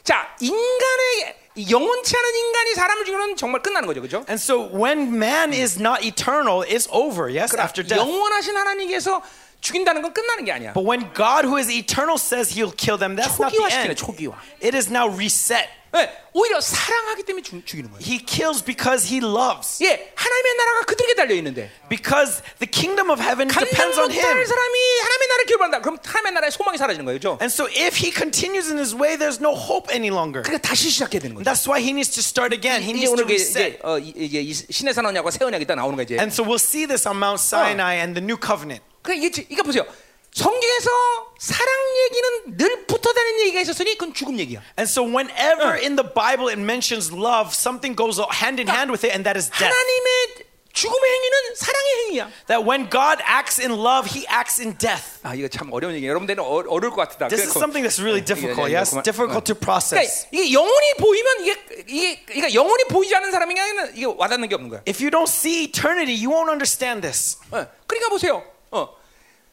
자, 인간의 영원치 않은 인간이 사람을 죽이면 정말 끝나는 거죠, 그렇죠? And so when man is not eternal, it's over. Yes, after death. 영원하신 하나님께서 죽인다는 건 끝나는 게 아니야. But when God who is eternal says he'll kill them, that's not the end. 초기화. It is now reset. 네, 오히려 사랑하기 때문에 주, 죽이는 거예요. He kills because he loves. 예, 하나님의 나라가 그들에게 달려 있는데. Because the kingdom of heaven depends on him. 감당 못할 사람이 하나님의 나라를 기울인다. 그럼 하나님의 나라의 소망이 사라지는 거예요, 그렇죠? And so if he continues in his way, there's no hope any longer. 그러니까 다시 시작해야 되는 거죠. That's why he needs to start again. He needs to reset. 어, 이게 신의 산언약과 새 언약이 다 나오는 거지. And so we'll see this on Mount Sinai and the new covenant. 그러니까 이거 보세요. 성경에서 사랑 얘기는 늘 붙어다니는 얘기가 있었으니 그건 죽음 얘기야. And so whenever 응. in the Bible it mentions love, something goes hand in hand with it, and that is death. 하나님의 죽음의 행위는 사랑의 행위야. That when God acts in love, He acts in death. 아 이거 참 어려운 얘기예요. 여러분들은 어, 어려울 것 같다. This is something that's really difficult. Yes, difficult to process. 그러니까 이게 영혼이 보이면 이게 이게 그러니까 영혼이 보이지 않는 사람이 아니면 이게 와닿는 게 없는 거야. If you don't see eternity, you won't understand this. 어, 그러니까 보세요. 어.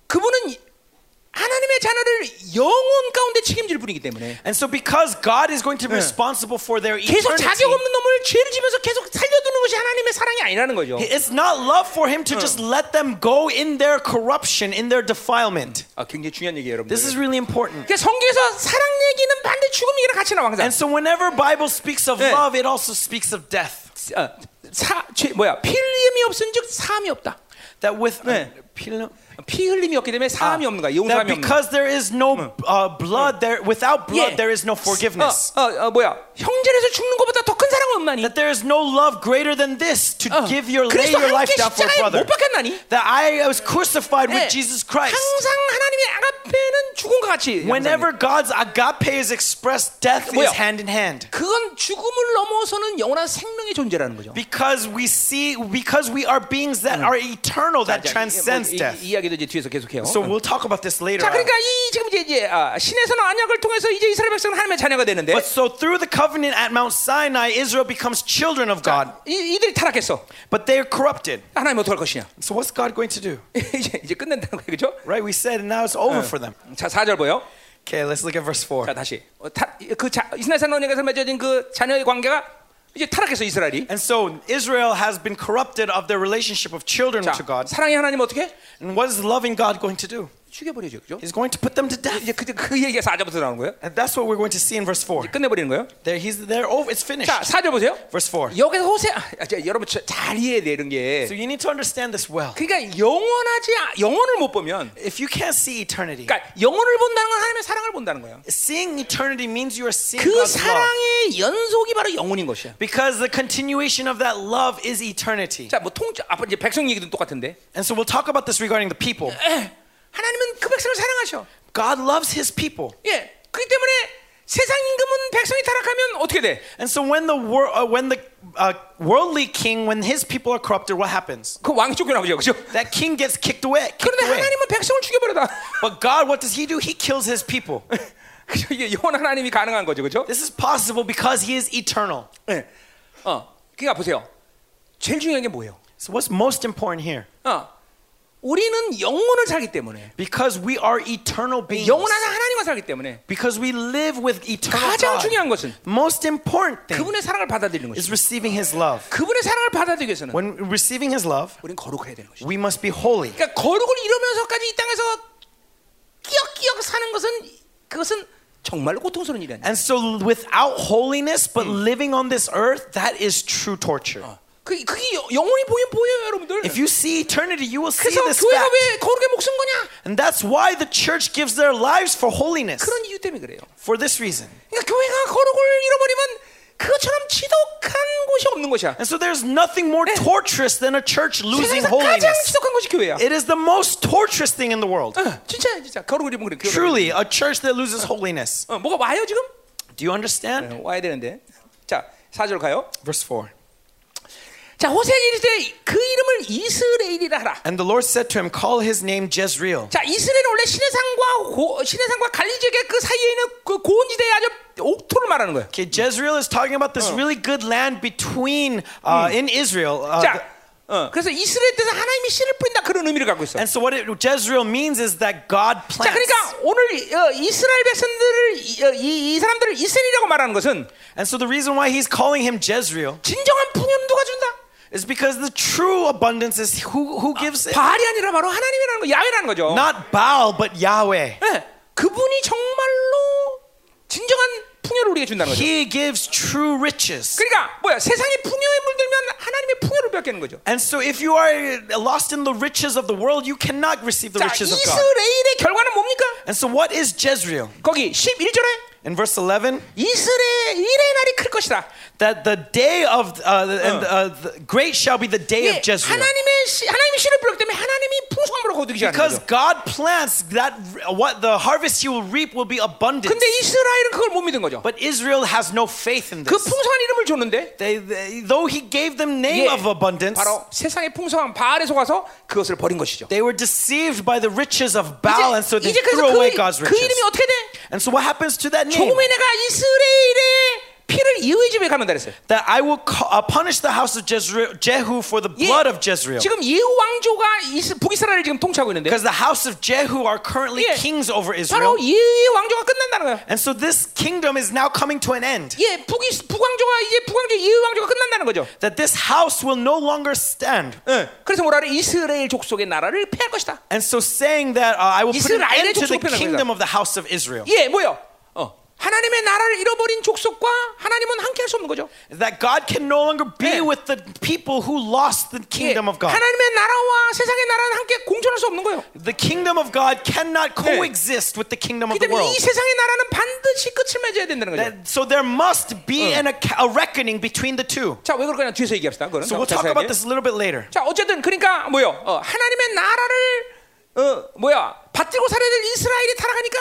그분은 하나님의 자녀를 영혼 가운데 책임질 분이기 때문에. And so because God is going to be responsible for their eternity. 계속 자격 없는 놈을 죄를 지면서 계속 살려두는 것이 하나님의 사랑이 아니라는 거죠. It's not love for him to just let them go in their corruption, in their defilement. 아, 굉장히 중요한 얘기예요, 여러분. This is really important. 그러니까 성경에서 사랑 얘기는 반드시 죽음 얘기랑 같이 나와 항상. And so whenever Bible speaks of love, it also speaks of death. 사, 죄, 뭐야? 피 흘림이 없은즉 사함이 없다. That with 필름 피 흘림이 없기 때문에 사함이 없는 거야. 용서함이 없는. Because there is no uh, blood there without blood there is no forgiveness. 어, 어, 뭐야? 형제에서 죽는 것보다 더 큰 사랑은 없나니? That there is no love greater than this to give your lay your life down for brother. That I was crucified with Jesus Christ. 항상 하나님의 아가페는 죽음과 같이. Whenever God's agape is expressed, death is hand in hand. 그건 죽음을 넘어서는 영원한 생명의 존재라는 거죠. Because we see because we are beings that are eternal that transcends death. 이 이야기도 이제 뒤에서 계속해요. So we'll talk about this later. 자, 그러니까 이 지금 이제 이제 아, 신의 선언 언약을 통해서 이제 이스라엘 백성은 하나님의 자녀가 되는데. But so through the covenant at Mount Sinai, Israel becomes children of God. 자, 이, 이들이 타락했어. But they are corrupted. 하나님 어떻게 할 것이냐? So what's God going to do? 이제 이제 끝낸다는 거예요, 그렇죠? Right, we said and now it's over 어. for them. 자, 사 절 보여. Okay, let's look at verse four. 자, 다시 어, 타, 그 자, 이스라엘 선언 언약에서 맺어진 그 자녀의 관계가 이제 타락해서 이스라엘이. And so Israel has been corrupted of their relationship of children 자, to God. 사랑의 하나님 어떻게? And what is loving God going to do? 죽여버리죠, 그죠? He's going to put them to death. 이제 그, 그 얘기가 사절부터 나오는 거예요. And that's what we're going to see in verse four. 끝내버리는 거예요. There, he's there. Oh, it's finished. 자, 사절 보세요. Verse four. 여기서 호세, 아, 자, 여러분 잘 이해해야 되는 게. So you need to understand this well. 그러니까 영원하지 영원을 못 보면. If you can't see eternity. 그러니까 영원을 본다는 건 하나님의 사랑을 본다는 거예요. Seeing eternity means you are seeing God's love. 그 사랑의 연속이 바로 영원인 것이야. Because the continuation of that love is eternity. 자, 뭐 통째 앞으로 이제 백성 얘기도 똑같은데. And so we'll talk about this regarding the people. 하나님은 그 백성을 사랑하셔. God loves His people. 예, 그렇기 때문에 세상 임금은 백성이 타락하면 어떻게 돼? And so when the wor- uh, when the uh, worldly king, when his people are corrupted, what happens? 그 왕이 쫓겨나오죠, 그죠? That king gets kicked away. Kicked 그런데 away. 하나님은 백성을 죽여버려다. But God, what does He do? He kills His people. 이게 영원한 하나님이 가능한 거죠, 그죠? This is possible because He is eternal. 예, 어, 그러니까 보세요. 제일 중요한 게 뭐예요? So what's most important here? 어. 우리는 영원을 살기 때문에 because we are eternal beings. 영원한 하나님과 살기 때문에 because we live with eternal 가장 God. 중요한 것은 most important thing 그분의 사랑을 받아들이는 것이 is receiving His love. 그분의 사랑을 받아들이기 위해서는 when receiving His love, 우리는 거룩해야 되는 것이죠. We must be holy. 그러니까 거룩을 이루면서까지 이 땅에서 끼역끼역 사는 것은 그것은 정말로 고통스러운 일이야. And so without holiness, but 음. living on this earth, that is true torture. 어. 그 그게 영원히 보여 보여요, 여러분들. If you see eternity, you will see this fact. 그래서 교회가 왜 거룩에 목숨 거냐? And that's why the church gives their lives for holiness. 그런 이유 때문에 그래요. For this reason. 그러니까 교회가 거룩을 잃어버리면 그것처럼 지독한 곳이 없는 것이야. And so there's nothing more torturous than a church losing holiness. 세상에서 가장 지독한 곳이 교회야. It is the most torturous thing in the world. 어, 진짜 진짜 거룩을 잃으면 그래. Truly, a church that loses 어, holiness. 어, 뭐가 와요 지금? Do you understand? 네, 와야 되는데. 자, 사절 가요. Verse four. 자, 호세아 이르되 그 이름을 이스라엘이라 하라. And the Lord said to him, call his name Jezreel. 자, 이스라엘은 원래 신의 산과 신의 산과 갈릴리 지역의 그 사이에 있는 그 고온지대의 아주 옥토를 말하는 거예요. Okay, Jezreel is talking about this 어. really good land between uh, 음. in Israel. Uh, 자, 어. 그래서 이스라엘 뜻은 하나님이 씨를 뿌린다 그런 의미를 갖고 있어. And so what it, Jezreel means is that God plants. 자, 그러니까 오늘 어, 이스라엘 백성들을 이, 이, 이 사람들을 이스라엘이라고 말하는 것은 And so the reason why he's calling him Jezreel. 진정한 풍요는 누가 준다? It's because the true abundance is who who gives it. 바알이 아니라 바로 하나님이라는 거, 야훼라는 거죠. Not Baal, but Yahweh. 네, 그분이 정말로 진정한 풍요를 우리에게 준다는 거죠. He gives true riches. 그러니까 뭐야? 세상의 풍요에 물들면 하나님의 풍요를 빼앗기는 거죠. And so if you are lost in the riches of the world, you cannot receive the 자, riches of God. 이스라엘의 결과는 뭡니까? And so what is Jezreel? 거기 십일 절에 In verse eleven, 이스라엘의 날이 클 것이다. That the day of uh, the, and, uh, the great shall be the day 예, of Jezreel. 하나님의 시, 하나님의 씨를 뿌렸기 때문에 하나님이 풍성함으로 거두기 시작하는 거죠. Because God plants that what the harvest He will reap will be abundant. 근데 이스라엘은 그걸 못 믿은 거죠. But Israel has no faith in this. 그 풍성한 이름을 줬는데, they, they, though He gave them name 예, of abundance, 바로 세상의 풍성한 바알에 속아서 그것을 버린 것이죠. They were deceived by the riches of Baal, 이제, and so they threw away 그, God's riches. 그 이름이 어떻게 돼? And so what happens to that name? 조금에 내가 이스라엘의 피를 이의 집에 가면 되랬어요. That I will punish the house of Jezreel, Jehu for the blood 예, of Jezreel. 지금 예후 왕조가 북이스라엘을 지금 통치하고 있는데. Because the house of Jehu are currently 예, kings over Israel. 바로 예후 왕조가 끝난다는 거예요. And so this kingdom is now coming to an end. 예, 북이 북왕조가 이제 북왕조 예후 왕조가 끝난다는 거죠. That this house will no longer stand. 예, 그래서 뭐라 그래? 이스라엘 족속의 나라를 폐할 것이다. And so saying that uh, I will put an end to the kingdom of the house of Israel. 예, 뭐요? 하나님의 나라를 잃어버린 족속과 하나님은 함께할 수 없는 거죠. That God can no longer be 네. with the people who lost the kingdom 네. of God. 하나님의 나라와 세상의 나라는 함께 공존할 수 없는 거예요. The kingdom of God cannot coexist 네. with the kingdom of the world. 이 세상의 나라는 반드시 끝을 맺어야 된다는 거죠. That, so there must be 응. an, a reckoning between the two. 자, 왜 그럴까요? 뒤에서 얘기합시다. 그거는. So we'll talk about this a little bit later. 자, 어쨌든 그러니까 뭐요? 어, 하나님의 나라를 어, 뭐야? 받들고 살아야 될 이스라엘이 타락하니까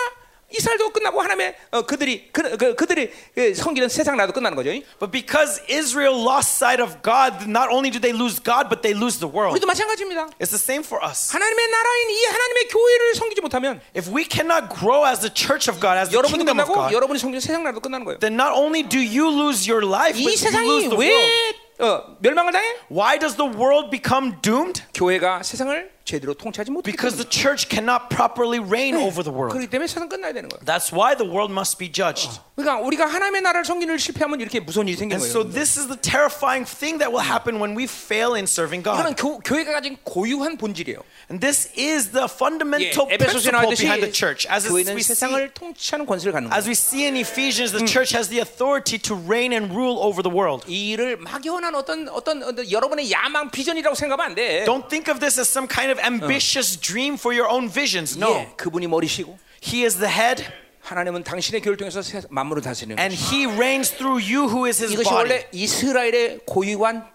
이스라엘도 끝나고 하나님의 어, 그들이 그, 그, 그들이 섬기는 세상 나라도 끝나는 거죠. But because Israel lost sight of God, not only do they lose God, but they lose the world. 우리도 마찬가지입니다. It's the same for us. 하나님의 나라인 이 하나님의 교회를 섬기지 못하면, if we cannot grow as the church of God, as the kingdom of God, 여러분이 섬기는 세상 나라도 끝나는 거예요. Then not only do you lose your life, but you lose the world. 어, 멸망을 당해? Why does the world become doomed? 교회가 세상을 제대로 통치하지 못하기 Because the church cannot properly reign over the world. 그렇기 때문에 세상 끝나야 되는 거야. That's why the world must be judged. 그러니까 우리가 하나님의 나라를 섬기는 실패하면 이렇게 무서운 일이 생기는 거예요. And so this is the terrifying thing that will happen when we fail in serving God. 이거는 교회가 가진 고유한 본질이에요. And this is the fundamental principle behind the church. As we 세상을 통치하는 권세를 갖는 거예요. As we see in Ephesians, the church has the authority to reign and rule over the world. 이 일을 막연한 어떤 어떤 여러분의 야망 비전이라고 생각하면 안 돼. Don't think of this as some kind of ambitious dream for your own visions. No. 그분이 머리시고. He is the head. 하나님은 당신의 교회를 통해서 만물을 다스리는. And He reigns through you, who is His body. 이것이 원래 이스라엘의 고유한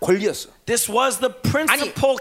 권리였어. This was the principle.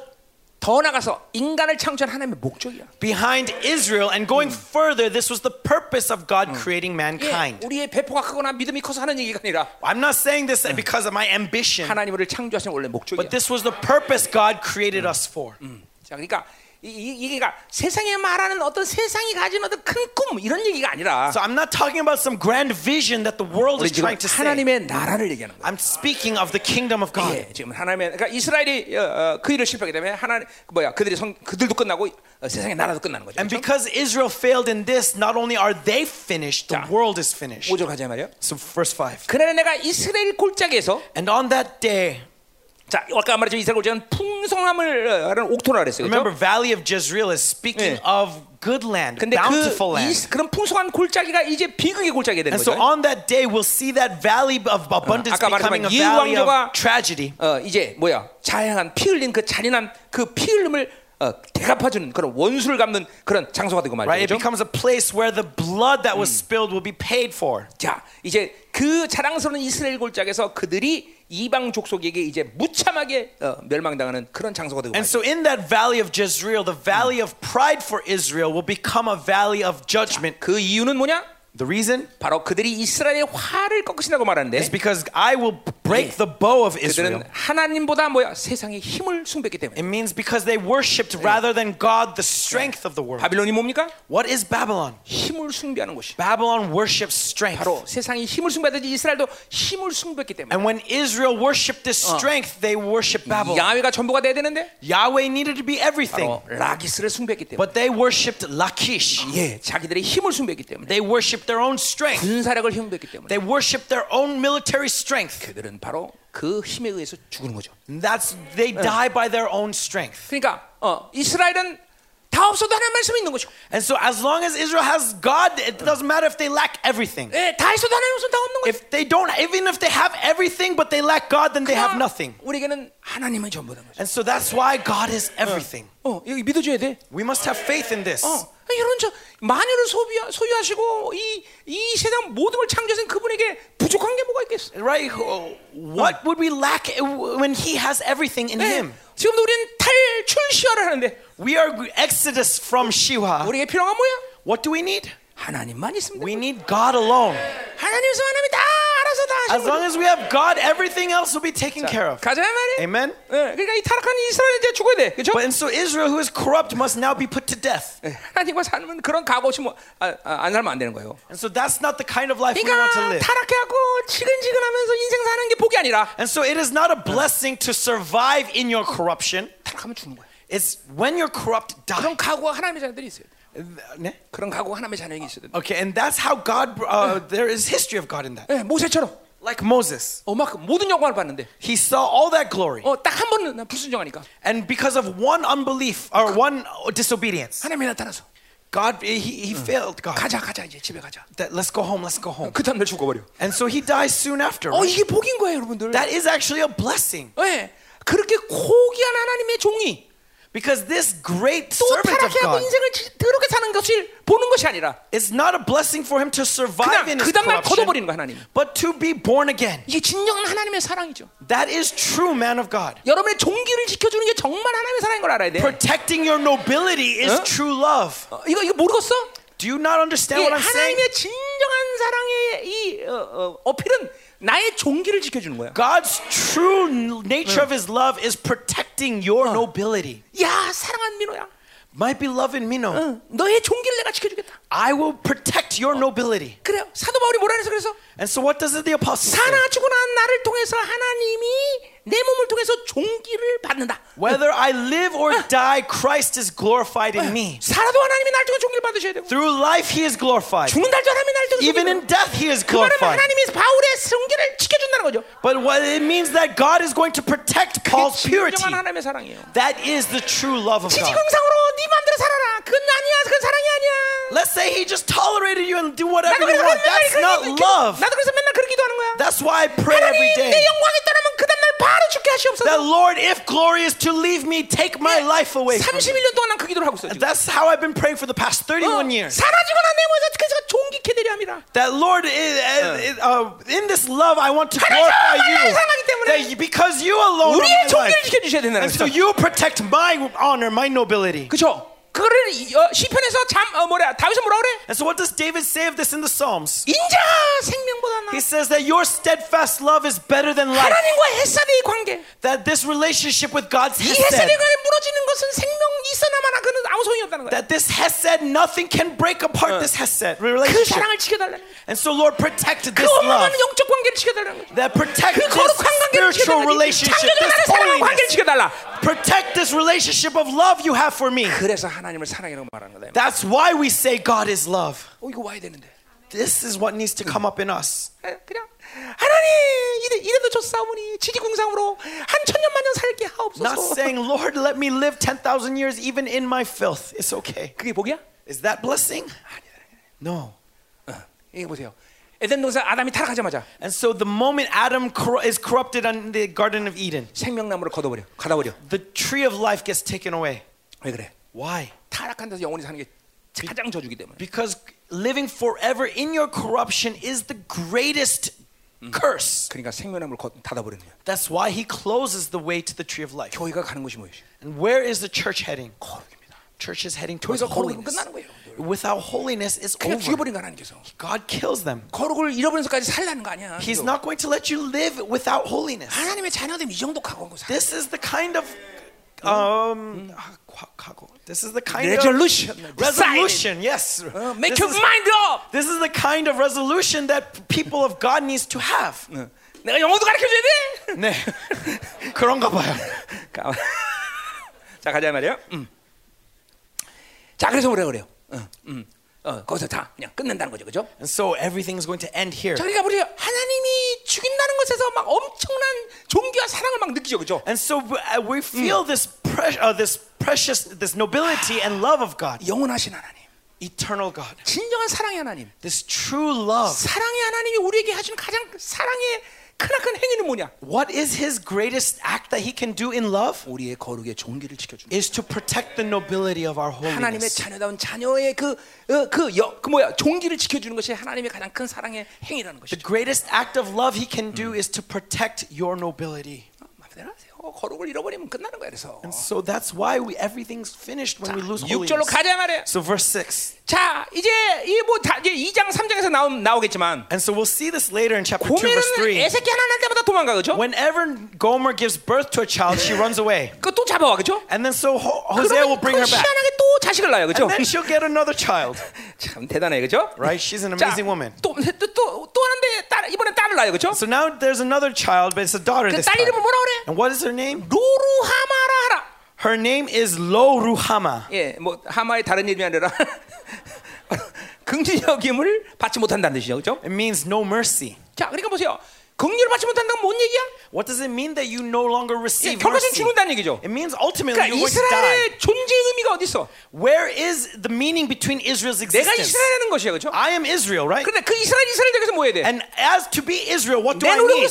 더 나가서 인간을 창조한 하나님의 목적이야. Behind Israel and going 음. further, this was the purpose of God 음. creating mankind. 예, 우리의 배포가 크거나 믿음이 커서 하는 얘기가 아니라. I'm not saying this 음. because of my ambition. 하나님을 창조하신 원래 목적이야. But this was the purpose God created 음. us for. 음. 자, 그러니까 이게 세상에 말하는 어떤 세상이 가진 어떤 큰 꿈 이런 얘기가 아니라. So I'm not talking about some grand vision that the world is trying to say. 하나님의 나라를 얘기하는 거예요. I'm speaking of the kingdom of God. 예, 지금 하나님의 그러니까 이스라엘이 어, 그 일을 실패하게 되면 하나님 뭐야 그들이 성, 그들도 끝나고 어, 세상의 나라도 끝나는 거죠. And 그렇죠? because Israel failed in this, not only are they finished, the 자, world is finished. 오절 가자 말이요. So verse five. 그날에 내가 이스라엘 골짜기에서. And on that day. 자, 아까 말했죠 이스라엘 골짜기는 풍성함을 하는 옥토라 그랬어요. 그렇죠? Remember, Valley of Jezreel is speaking 네. of good land, bountiful 그, land. 그런 풍성한 골짜기가 이제 비극의 골짜기가 되는 거죠. And so on that day we'll see that valley of abundance 어, becoming a valley of tragedy. 어, 이제 뭐야? 자양한 피 흘린 그 잔인한 그 피 흘림을 어, 대갚아주는 그런 원수를 갚는 그런 장소가 되고 말이죠. Right, it becomes a place where the blood that was 음. spilled will be paid for. 자, 이제 그 자랑스러운 이스라엘 골짜기에서 그들이 이방 족속에게 이제 무참하게 어, 멸망당하는 그런 장소가 되고. And so in that valley of Jezreel, the valley 음. of pride for Israel will become a valley of judgment. 자, 그 이유는 뭐냐? The reason? 바로 그들이 이스라엘의 활을 꺾으신다고 말하는데. It's because I will break 네. the bow of Israel. 그들은 하나님보다 뭐야? 세상의 힘을 숭배했기 때문에. It means because they worshipped 네. rather than God the strength 네. of the world. 바빌론이 뭡니까? What is Babylon? 힘을 숭배하는 곳이. Babylon worships strength. 바로 세상이 힘을 숭배하듯이 이스라엘도 힘을 숭배했기 때문에. And when Israel worshipped this strength, 어. they worshipped Babylon. 야훼가 전부가 돼야 되는데. Yahweh needed to be everything. 바로 라키스를 숭배했기 때문에. But they worshipped Lachish. 예, 자기들의 힘을 숭배했기 때문에. They worshipped their own strength. 군사력을 흉배했기 때문에. They worship their own military strength. 그들은 바로 그 힘에 의해서 죽는 거죠. That's they die by their own strength. 그러니까 어, 이스라엘은 다 없어도 하나님 말씀이 있는 것이고. And so as long as Israel has God, it doesn't matter if they lack everything. 예, 다 있어도 하나님 없으면 다 없는 거예요. If they don't, even if they have everything but they lack God, then they have nothing. 우리에게는 하나님이 전부인 거죠. And so that's why God is everything. 어, 여기 믿어줘야 돼. We must have faith in this. 어. 이런 저 만유를 소유하, 소유하시고 이 이 세상 모든 걸 창조하신 그분에게 부족한 게 뭐가 있겠어? Right? What would we lack when He has everything in 네. Him? 지금도 우리는 탈출시화를 하는데. We are Exodus from Shiwa. 우리의 필요가 뭐야? What do we need? 하나님만 있으면. We need God alone. 하나님은 하나님이 다 알아서 다 하시는. As long as we have God, everything else will be taken 자, care of. 가자 말이야. Amen. 네, 그러니까 이 타락한 이스라엘 이제 죽어야 돼, 그렇죠? But and so Israel, who is corrupt, must now be put to death. 네, 하나님과 살면 그런 각오 없이 뭐, 아, 아, 안 살면 안 되는 거예요. And so that's not the kind of life 그러니까 we want to live. 타락해갖고 지근지근하면서 인생 사는 게 복이 아니라. And so it is not a blessing 네. to survive in your corruption. 타락하면 죽는 거야. It's when you're corrupt, die. 그런 각오 하나님의 자녀들이 있어요. 네? 그런 각오가 하나님의 자녀에게 있어야 된다. Okay, and that's how God uh, 네. there is history of God in that. 네, 모세처럼 like Moses. 어, 막 모든 영광을 봤는데. He saw all that glory. 어, 딱 한 번 불순종하니까. And because of one unbelief or one disobedience. 하나님이 나타나서 God he, he 응. failed God. 가자 가자 이제 집에 가자. That, let's go home. Let's go home. 그 다음날 죽어버려. And so he dies soon after. 어, 이게 복인 거예요, 여러분들. That is actually a blessing. 네. 그렇게 고귀한 하나님의 종이 Because this great servant of God is not a blessing for him to survive in his corruption, but to be born again. That is true, man of God. Protecting your nobility is true love. Do you not understand what I'm saying? 나의 종기를 지켜주는 거야. God's true nature 응. of His love is protecting your 어. nobility. 야, 사랑한 민호야. My beloved 민호. 응. 너의 종기를 내가 지켜주겠다. I will protect your 어. nobility. 그래요. 사도 바울이 뭐라 해서 그래서? And so what does the apostle say? 사나 죽고 난 나를 통해서 하나님이 내 몸을 통해서 존귀를 받는다. Whether I live or die, Christ is glorified in me. 살아도 하나님이 날 통해 존귀를 받으셔야 되고. Through life, He is glorified. 죽는다 해도 하나님이 날 통해. Even in death, He is glorified. 그 말은 하나님이 바울의 존귀를 지켜준다는 거죠. But what it means that God is going to protect Paul's purity. That is the true love of God. 지지공상으로 네 마음대로 살아라. 그건 아니야. 그건 사랑이 아니야. Let's say He just tolerated you and do whatever you want. That's not love. 나도 그래서 맨날 그렇게 기도하는 거야. That's why I pray every day. 내 영광이 떠나면 그다음 날 바로 죽게 하시옵소서. That Lord, if glory is to leave me, take my life away. 삼십일 년 동안 난 그 기도를 하고 있어. That's how I've been praying for the past thirty-one years. 사라지거나 내 몸에서 그래서 존귀케 되려 합니다. That Lord, in this love, I want to glorify you. That because you alone are my life. And so you protect my honor, my nobility. 그렇죠. 그거를 시편에서 참 어, 뭐라 다윗은 뭐라 그래? And so what does David say of this in the Psalms? 인자 생명보다 나. He says that your steadfast love is better than life. 하나님과 헤세드의 관계. That this relationship with God's hesed. 이 헤세드가 무너지는 것은 생명 있어나마나 그는 아무 소용이 없다는 거야. That this hesed, nothing can break apart 어. this hesed relationship. 그 사랑을 지켜달라. And so Lord, protect this 그 love. 그 영적 관계를 지켜달라는 거야. That protect 그 this spiritual relationship, this holiness. Protect this relationship of love you have for me. 그래서 하나님을 사랑이라고 말하는 거다. That's why we say God is love. 어, 이거 와야 되는데. This is what needs to come up in us. 그냥 하나님 이래도 좋사오니 지지공상으로 한 천년만년 살게 하옵소서. Not saying Lord, let me live ten thousand years even in my filth. It's okay. 그게 복이야? Is that blessing? No. 이거 보세요. 에덴 동산 아담이 타락하자마자. And so the moment Adam is corrupted in the Garden of Eden, 생명나무를 걷어버려, 가다버려. The tree of life gets taken away. 왜 그래? Why? 타락한 데서 영원히 사는 게 가장 저주기 때문에. Because living forever in your corruption is the greatest curse. 그러니까 생명나무를 닫아버리는 거야. That's why he closes the way to the tree of life. 교회가 가는 곳이 뭐예요? And where is the church heading? 거룩입니다. Church is heading towards holiness. 끝나는 거예요. Without holiness, it's over. God kills them. 거룩을 잃어버리면서까지 살라는 거 아니야. He's not going to let you live without holiness. 하나님의 자녀들 이 정도 각오하고 살. This is the kind of um 각오. This is the kind resolution. of resolution. Resolution. Yes. Uh, make this your is, mind up. This is the kind of resolution that people of God needs to have. 내가 영어도 가르쳐 줘야 돼? 네. 그런가 봐요. 자, 가자 말이에요. 음. 자, 그래서 뭐라 그래요? 응, 응, 어, 거기서 다 그냥 끝낸다는 거죠, 그죠? And so everything is going to end here. 자, 그러니까 우리 하나님이 죽인다는 것에서 막 엄청난 존귀와 사랑을 막 느끼죠, 그죠? And so we feel 음. this precious, uh, this precious, this nobility and love of God. 영원하신 하나님. Eternal God. 진정한 사랑의 하나님. This true love. 사랑의 하나님이 우리에게 하시는 가장 사랑의 크나큰 행위는 뭐냐? What is His greatest act that He can do in love? 우리의 거룩의 존귀를 지켜주는. Is to protect the nobility of our holiness. 하나님의 자녀다운 자녀의 그그그 뭐야 존귀를 지켜주는 것이 하나님의 가장 큰 사랑의 행위라는 것이죠. The greatest act of love He can do 음. is to protect your nobility. 마음대로하세요. 거룩을 잃어버리면 끝나는 거야 그래서. And so that's why we everything's finished when 자, we lose holiness. 육절로 가자 말이야. So verse six. 자 이제 이뭐 이제 이장 삼장에서 나오, 나오겠지만. And so we'll see this later in chapter two verse three. 고멜은 애새끼 하나 낳을 때마다 도망가 그죠? Whenever Gomer gives birth to a child, she runs away. 그 또 잡아와 그죠? And then so Hosea will bring her back. 희한하게 또 자식을 낳아요 그죠? And then she'll get another child. 참 대단해 그죠? Right, she's an amazing 자, woman. 또또또 하는데 딸 이번에 딸을 낳아요 그죠? So now there's another child, but it's a daughter this time. 그 딸 이름은 뭐라 그래? And what is her name? 로루하마라. Her name is 로루하마. 예, 뭐 하마의 다른 이름이 아니라. 긍휼 여김을 받지 못한다는 뜻이죠, 그렇죠? It means no mercy. 자, 그러니까 보세요. 긍휼을 받지 못한다는 건 뭔 얘기야? What does it mean that you no longer receive mercy? 결국은 죽는다는 얘기죠. It means ultimately you will die. 이스라엘의 존재 의미가 어디 있어? Where is the meaning between Israel's existence? 내가 이스라엘이라는 것이야, 그렇죠? I am Israel, right? 근데 그 이스라엘 이스라엘 되면서 뭐 해야 돼? And as to be Israel, what do I need?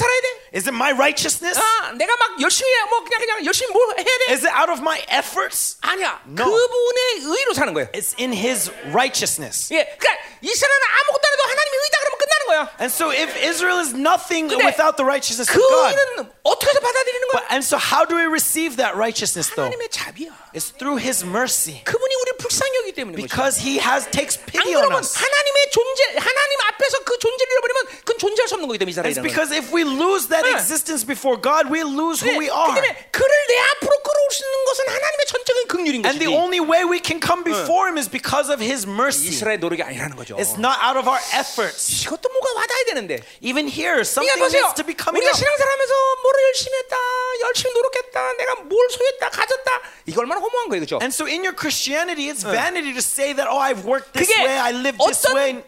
Is it my righteousness? 아, 내가 막 열심히 뭐 그냥 그냥 열심히 뭘 해야 돼? Is it out of my efforts? 아니야. No. 그분의 의로 사는 거야. It's in His righteousness. 예, 그러니까 이스라엘은 아무것도 안 해도 하나님의 의다 그러면 끝나는 거야. And so if Israel is nothing without the righteousness of God. But, and so how do we receive that righteousness though? It's through His mercy. Because He has takes pity on us. It's because if we lose that existence before God, we lose who we are. 긍휼인 것이지. And the only way we can come before him is because of his mercy. 이스라엘 노력이 아니라는 거죠. It's not out of our efforts. 이것도 뭐가 와닿아야 되는데. Even here something needs to be coming up. 우리가 신앙생활하면서 뭘 열심히 했다, 열심히 노력했다, 내가 뭘 소유했다, 가졌다. 이게 얼마나 허무한 거예요, 그렇죠? And so in your Christianity, it's vanity to say that oh, I've worked this way, I lived this way.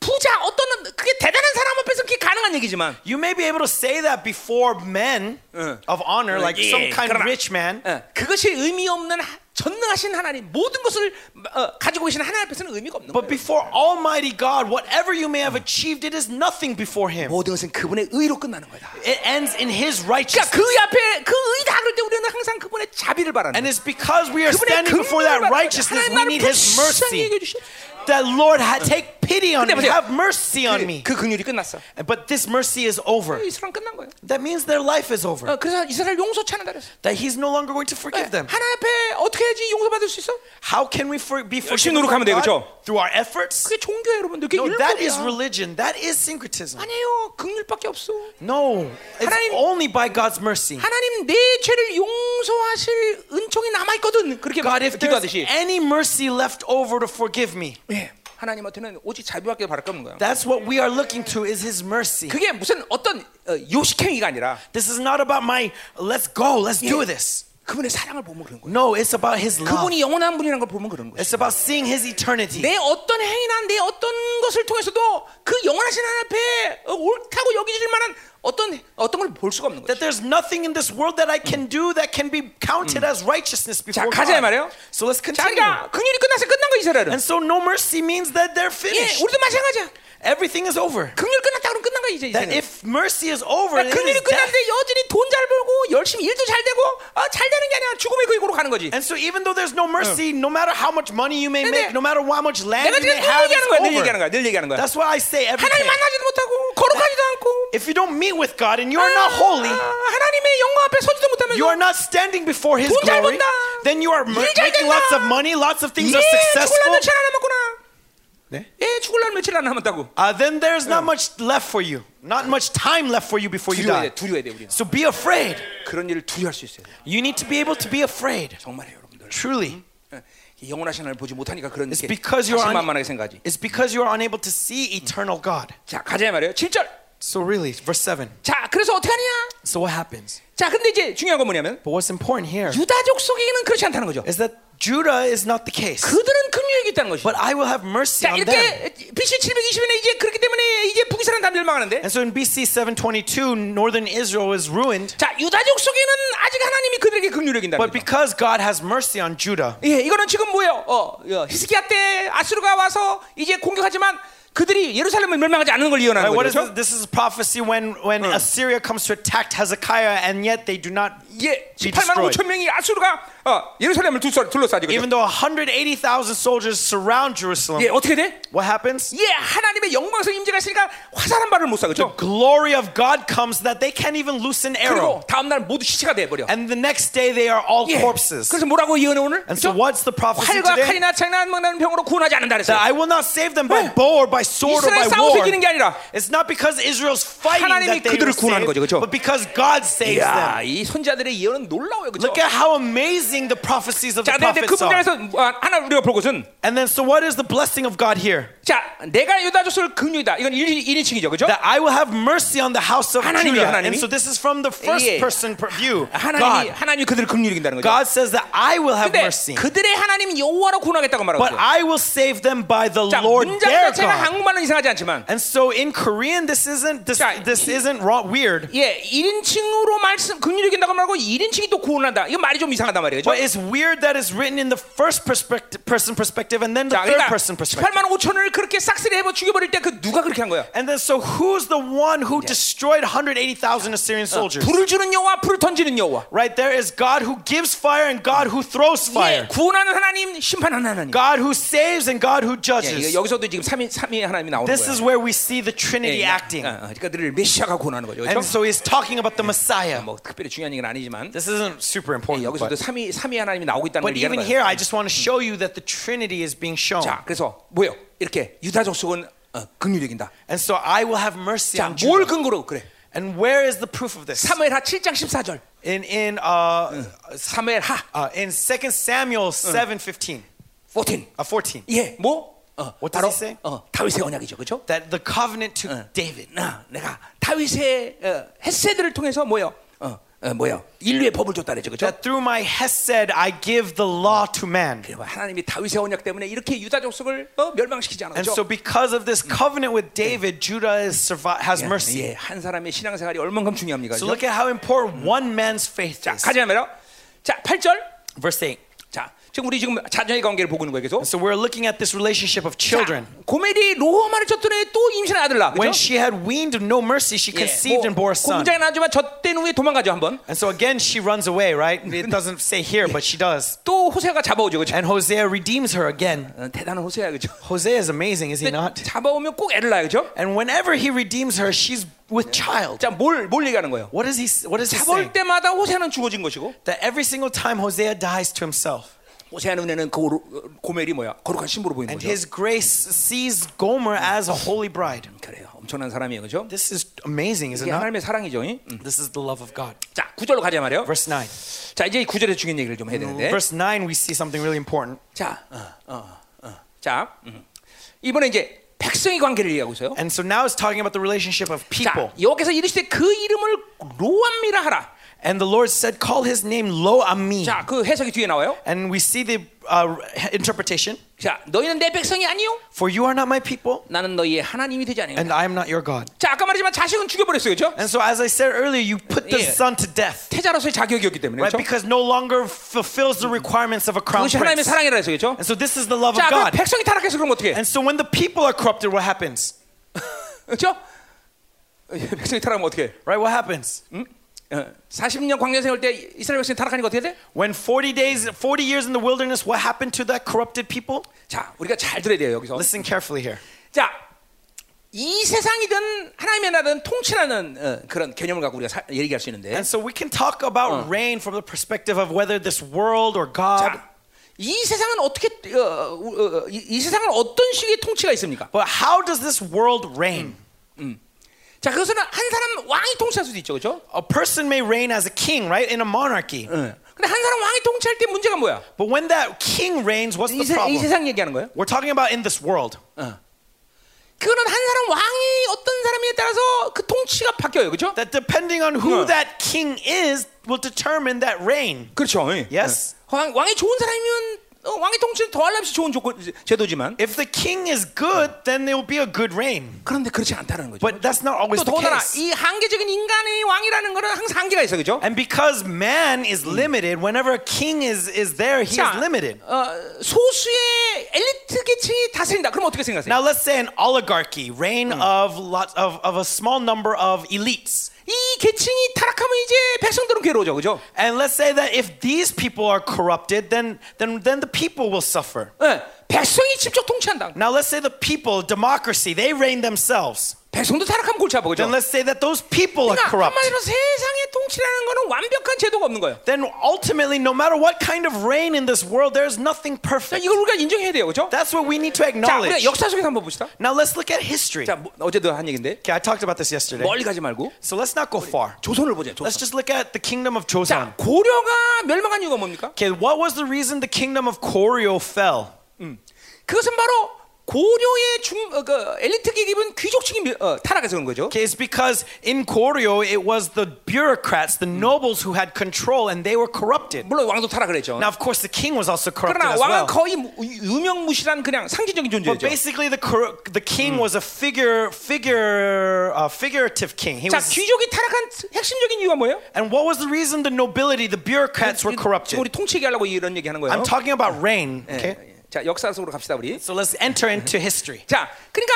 부자 어떤 그게 대단한 사람 앞에서 그게 가능한 얘기지만 you may be able to say that before men 응. of honor like 예, some kind 그러나, of rich man 응. 그것이 의미 없는 전능하신 하나님 모든 것을 어, 가지고 계신 하나님 앞에서는 의미가 없는 But 거예요. But before Almighty God, whatever you may have achieved, it is nothing before Him. 모든 것은 그분의 의로 끝나는 거다. It ends in His righteousness. 그러니까 그 앞에 그 의다 그럴 때 우리는 항상 그분의 자비를 바라는. And it's because we are standing before that righteousness, we need His mercy. That Lord, take pity on me. Have mercy on me. 그 긍휼이 끝났어. But this mercy is over. 이스라엘 끝난 거예요. That means their life is over. 그래서 이스라엘 용서치 않는다 그랬어. That He's no longer going to forgive them. 하나님 앞에 어떻게 해야지 용서받을 수 있어? How can we be forgiven? 노력하면 되겠죠. Through our efforts? 그게 종교예요, 여러분들. 그게 율법이야. That is religion. That is syncretism. 아니에요, 긍휼밖에 없어. No, it's only by God's mercy. 하나님 내 죄를 용서하실 은총이 남아 있거든. 그렇게 기도하듯이. Any mercy left over to forgive me? 예, 하나님한테는 오직 자비밖에 바랄 게 없는 거야. That's what we are looking to is His mercy. 그게 무슨 어떤 요식행위가 아니라. This is not about my let's go, let's do this. 그분의 사랑을 보면 그런 거예요. No, it's about His love. 그분이 영원한 분이라는 걸 보면 그런 거예요. It's about seeing His eternity. 내 어떤 행위나 내 어떤 것을 통해서도 그 영원하신 하나님 앞에 옳다고 여기질 만한 어떤 어떤 걸 볼 수가 없는 거죠. That there's nothing in this world that I can do that can be counted as righteousness before God. 자, 가자 말이에요. So let's continue. 자, 긍휼이 끝나서 끝난 거 이스라엘은. And so no mercy means that they're finished. 예, 우리도 마찬가지야. Everything is over. 긍휼 끝났다 그러면 끝난 거 이제 이제. That if mercy is over, it is death. 긍휼이 끝났는데 여전히 돈 잘 벌고 열심히 일도 잘 되고 아, 잘 되는 게 아니야. 죽음의 그익으로 가는 거지. And so even though there's no mercy, no matter how much money you may make, no matter how much land you may have, it's over. 늘 얘기하는 거야. 늘 얘기하는 거야. That's why I say everything. 하나님 만나지도 못하고 거룩하지도 않고. If you don't meet with God and you are not holy, you are not standing before His glory, then you are making lots of money, lots of things are successful. 네? 예, 죽을 날 며칠 안 남았다고. Uh, then there's not much left for you. Not much time left for you before you die. 두려워야 돼, 우리는. So be afraid. 그런 일을 두려워할 수 있어야 돼. You need to be able to be afraid. 정말이에요, 여러분들. Truly. 영원하신 하나님을 보지 못하니까 그런 게 자신만만하게 생각하지. It's because you are unable to see eternal God. 자, 가자 말이에요. 칠 절. So really, verse seven. 자, 그래서 어떻게 하냐? So what happens? 자, 근데 이제 중요한 건 뭐냐면 But what's important here? 유다족 속에는 그렇지 않다는 거죠. Is that Judah is not the case. 그들은 긍휼이 있다는 것이죠. But I will have mercy 자, on them. 자, 이렇게 BC 칠백이십년에 이제 그렇기 때문에 이제 북이 사람 다 멸망하는데. And so in BC seven twenty-two, northern Israel is ruined. 자, 유다족 속에는 아직 하나님이 그들에게 긍휼을 인다는 거죠. But because God has mercy on Judah. 예, 이거는 지금 뭐예요? 어, 히스기야 때 아수르가 와서 이제 공격하지만 그들이 예루살렘을 멸망하지 않는 걸 예언하는 거죠. This is prophecy when when 응. Assyria comes to attack Hezekiah and yet they do not 예, be destroyed. 팔만 오천 명이 아수르가 어, 예루살렘을 둘러싸지 Even though one hundred eighty thousand soldiers surround Jerusalem. 예, 어떻게 돼? What happens? 예, 하나님의 영광스러운 임재가 있으니까 화살 한 발을 못 쏴. 그렇죠? The glory of God comes that they can't even loose an arrow. 그리고 다음 날 모두 시체가 돼 버려. And the next day they are all 예. corpses. 그래서 뭐라고 예언해 오늘? And so what's the prophecy today? 칼과 칼이나 창이나 망나는 병으로 구원하지 않는다 그랬어요. I will not save them by bow or by sword or by war. It's not because Israel's fighting that they are saved, but because God saves them. 이 선지자들의 예언은 놀라워요, 그렇죠? Look at how amazing the prophecies of the prophets are. 하나 우리가 볼 것은 And then so what is the blessing of God here? 자, 내가 유다 족속을 긍휼이다. 이건 일인칭이죠, 그렇죠? That I will have mercy on the house of Judah. And so this is from the first person view. 하나님이 하나님이 그들을 긍휼히 인다는 거죠. God says that I will have mercy. 그들의 하나님 여호와로 구원하겠다고 말하고 But I will save them by the Lord their God. 한국말은 이상하지 않지만 And so in Korean this isn't this, 자, this isn't raw, weird. 예, 일인칭으로 말씀 긍휼히 여긴다고 말하고 일인칭이 또 구원한다. 이거 말이 좀 이상하단 말이에요. But it's weird that it's written in the first perspective, person perspective and then the 자, third 그러니까 person perspective. 팔만 오천을 그렇게 싹쓸이 해버 죽여 버릴 때 그 누가 그렇게 한 거야? And then so who's the one who 네. destroyed one hundred eighty thousand Assyrian soldiers? 어, 불을 주는 여호와, 불을 던지는 여호와. Right there is God who gives fire and God who throws fire. 예, 구원하는 하나님, 심판하는 하나님. God who saves and God who judges. 예, 여기서도 지금 삼위 삼위 This is where we see the Trinity 예, acting. 아, 그러니까 늘 메시아가 고난하는 거죠. 그렇죠? And so he's talking about the Messiah. 뭐 특별히 중요한 얘기는 아니지만 This isn't super important. 예, 여기서도 삼위 삼위 하나님이 나오고 있다는 걸 얘기하는 거예요. But even here I just want to show you that the Trinity is being shown. 자, 그래서 뭐요? 이렇게 유다 족속은 긍휼히 여긴다. And so I will have mercy on Judah. 자, 뭘 근거로 그래? And where is the proof of this? 사무엘하 칠장 십사절. in in uh 사무엘 하 uh, in second Samuel seven fifteen. fourteen. 아, fourteen. 예. 뭐? 어, what does he say? 어, 다윗의 언약이죠. 그렇죠? That the covenant to 어, David. 나 내가 다윗의 어, 헤세드를 통해서 뭐요? 어. 어, 뭐야? 인류의 법을 줬다 그랬죠. 그렇죠? That through my hesed I give the law to man. 그러니까 하나님이 다윗의 언약 때문에 이렇게 유다 족속을 어, 멸망시키지 않았죠. And so because of this covenant with David, 네. Judah is survive, has 예, mercy. 예, 한 사람의 신앙생활이 얼만큼 중요합니까? So look at how important one man's faith is. 자, 가자 말이야. 자, 팔 절. Verse eight. 자, 지금 우리 지금 자녀의 관계를 보고 있는 거예요, 계속. So we're looking at this relationship of children. 자, 고멜이 로호만을 쳤더니 또 임신 아들 낳아. When she had weaned no mercy, she conceived 예, 뭐, and bore a son. 공장에 나지만 젖된 후에 도망가죠 한번. And so again she runs away, right? It doesn't say here, but she does. 또 호세아가 잡아오죠, 그렇죠? And Hosea redeems her again. 대단한 호세아, 그렇죠? Hosea is amazing, is he not? 잡아오면 꼭 애를 낳아요, 그렇죠? And whenever he redeems her, she's with child. 자, 뭘 뭘 얘기하는 거예요? What is he? What is he saying? 잡을 때마다 호세아는 죽어진 것이고. That every single time Hosea dies to himself. 호세아는 은혜는 고멜이 뭐야? 거룩한 신부로 보이는 거죠. And his grace sees Gomer as a holy bride. 그래요. 엄청난 사람이에요, 그렇죠? This is amazing, isn't it? 하나님의 사랑이죠. This is the love of God. 자, 구절로 가자 말이에요. Verse nine. 자, 이제 구절에 중요한 얘기를 좀 해야 되는데. Verse nine we see something really important. 자, 어, 어, 자, 이번에 이제 백성의 관계를 얘기하고 있어요. And so now it's talking about the relationship of people. 자, 여기서 이르시되 그 이름을 로암미라 하라. And the Lord said, "Call his name Lo-Ami." 자, 그 해석이 뒤에 나와요. And we see the uh, interpretation. 자, 너희는 내 백성이 아니요. For you are not my people. 나는 너희의 하나님이 되지 않으니라. And I am not your God. 자, 아까 말했지만 자식은 죽여버렸어요, 그렇죠? And so as I said earlier, you put the 예. son to death. 태자로서의 자격이 없기 때문에, 그렇죠? Right, because no longer fulfills the requirements of a crown prince. 하나님의 사랑이라 해서, 그렇죠? And so this is the love 자, of God. 자, 백성이 타락해서 그럼 어떻게? And so when the people are corrupted, what happens? 그렇죠? 백성이 타락하면 어떻게? Right, what happens? 음? 사십 년 광야 생활 때 이스라엘 백성이 타락하니까 어떻게 돼? When forty days, forty years in the wilderness, what happened to that corrupted people? 자, 우리가 잘 들어야 돼요 여기서. Listen carefully here. 자, 이 세상이든 하나님의 나라든 통치라는 어, 그런 개념을 갖고 우리가 사, 얘기할 수 있는데. And so we can talk about 어. reign from the perspective of whether this world or God. 자, 이 세상은 어떻게 어, 어, 이, 이 세상은 어떤 식의 통치가 있습니까? But how does this world reign? 음. 음. 자, 그것은 한 사람 왕이 통치할 수도 있죠, 그렇죠? A person may reign as a king, right? In a monarchy. 응. 근데 한 사람 왕이 통치할 때 문제가 뭐야? But when that king reigns, what's the problem? 이 세상 얘기하는 거예요? We're talking about in this world. 응. 그거는 한 사람 왕이 어떤 사람에 따라서 그 통치가 바뀌어요, 그렇죠? That depending on who 응. that king is will determine that reign. 그렇죠. 응. Yes. 응. 왕이 좋은 사람이면 어, 왕의 통치는 더할 나위 없이 좋은 조건, 제도지만. If the king is good, 어. then there will be a good reign. 그런데 그렇지 않다는 거죠. But that's not always the case. 이 한계적인 인간의 왕이라는 거는 항상 한계가 있어, 그렇죠? And because man is limited, whenever a king is is there, he 자, is limited. 어, 소수의 엘리트 계층이 다스린다. 그럼 어떻게 생각하세요? Now let's say an oligarchy, reign 음. of lots of of a small number of elites. 이 계층이 타락하면 이제 백성들은 괴로워져, 그죠? And let's say that if these people are corrupted, then then then the people will suffer. 네, 백성이 직접 통치한다. Now let's say the people, democracy, they reign themselves. 백성도 타락하면 골치 아프죠. Then let's say that those people 그러니까 are corrupt. 한마디로 세상의 통치라는 거는 완벽한 제도가 없는 거예요. Then ultimately, no matter what kind of reign in this world, there's nothing perfect. 이걸 우리가 인정해야 돼요, 그죠? That's what we need to acknowledge. 자, 역사 속에서 한번 봅시다. Now let's look at history. 자, 뭐, 어제도 한 얘긴데. Okay, I talked about this yesterday. 멀리 가지 말고. So let's not go far. 조선을 보자. 조선. Let's just look at the kingdom of Joseon. 자, 고려가 멸망한 이유가 뭡니까? Okay, what was the reason the kingdom of Goryeo fell? 음, 그것은 바로 고려의 중, 어, 그, 엘리트 계급은 귀족층이 어, 타락해서 그런 거죠. Okay, it's because in Goryeo it was the bureaucrats, the nobles who had control, and they were corrupted. 물론 왕도 타락했죠. Now of course the king was also corrupted as well. 그러나 왕은 거의 유명무실한 그냥 상징적인 존재였죠. But basically the the king 음. was a figure, figure, uh, figurative king. He 자, was. 귀족이 타락한 핵심적인 이유가 뭐예요? And what was the reason the nobility, the bureaucrats 그, were corrupted? 우리 통치 얘기하려고 이런 얘기하는 거예요. I'm talking about reign. Okay. 네. 자, 역사 속으로 갑시다 우리. So let's enter into history. 자, 그러니까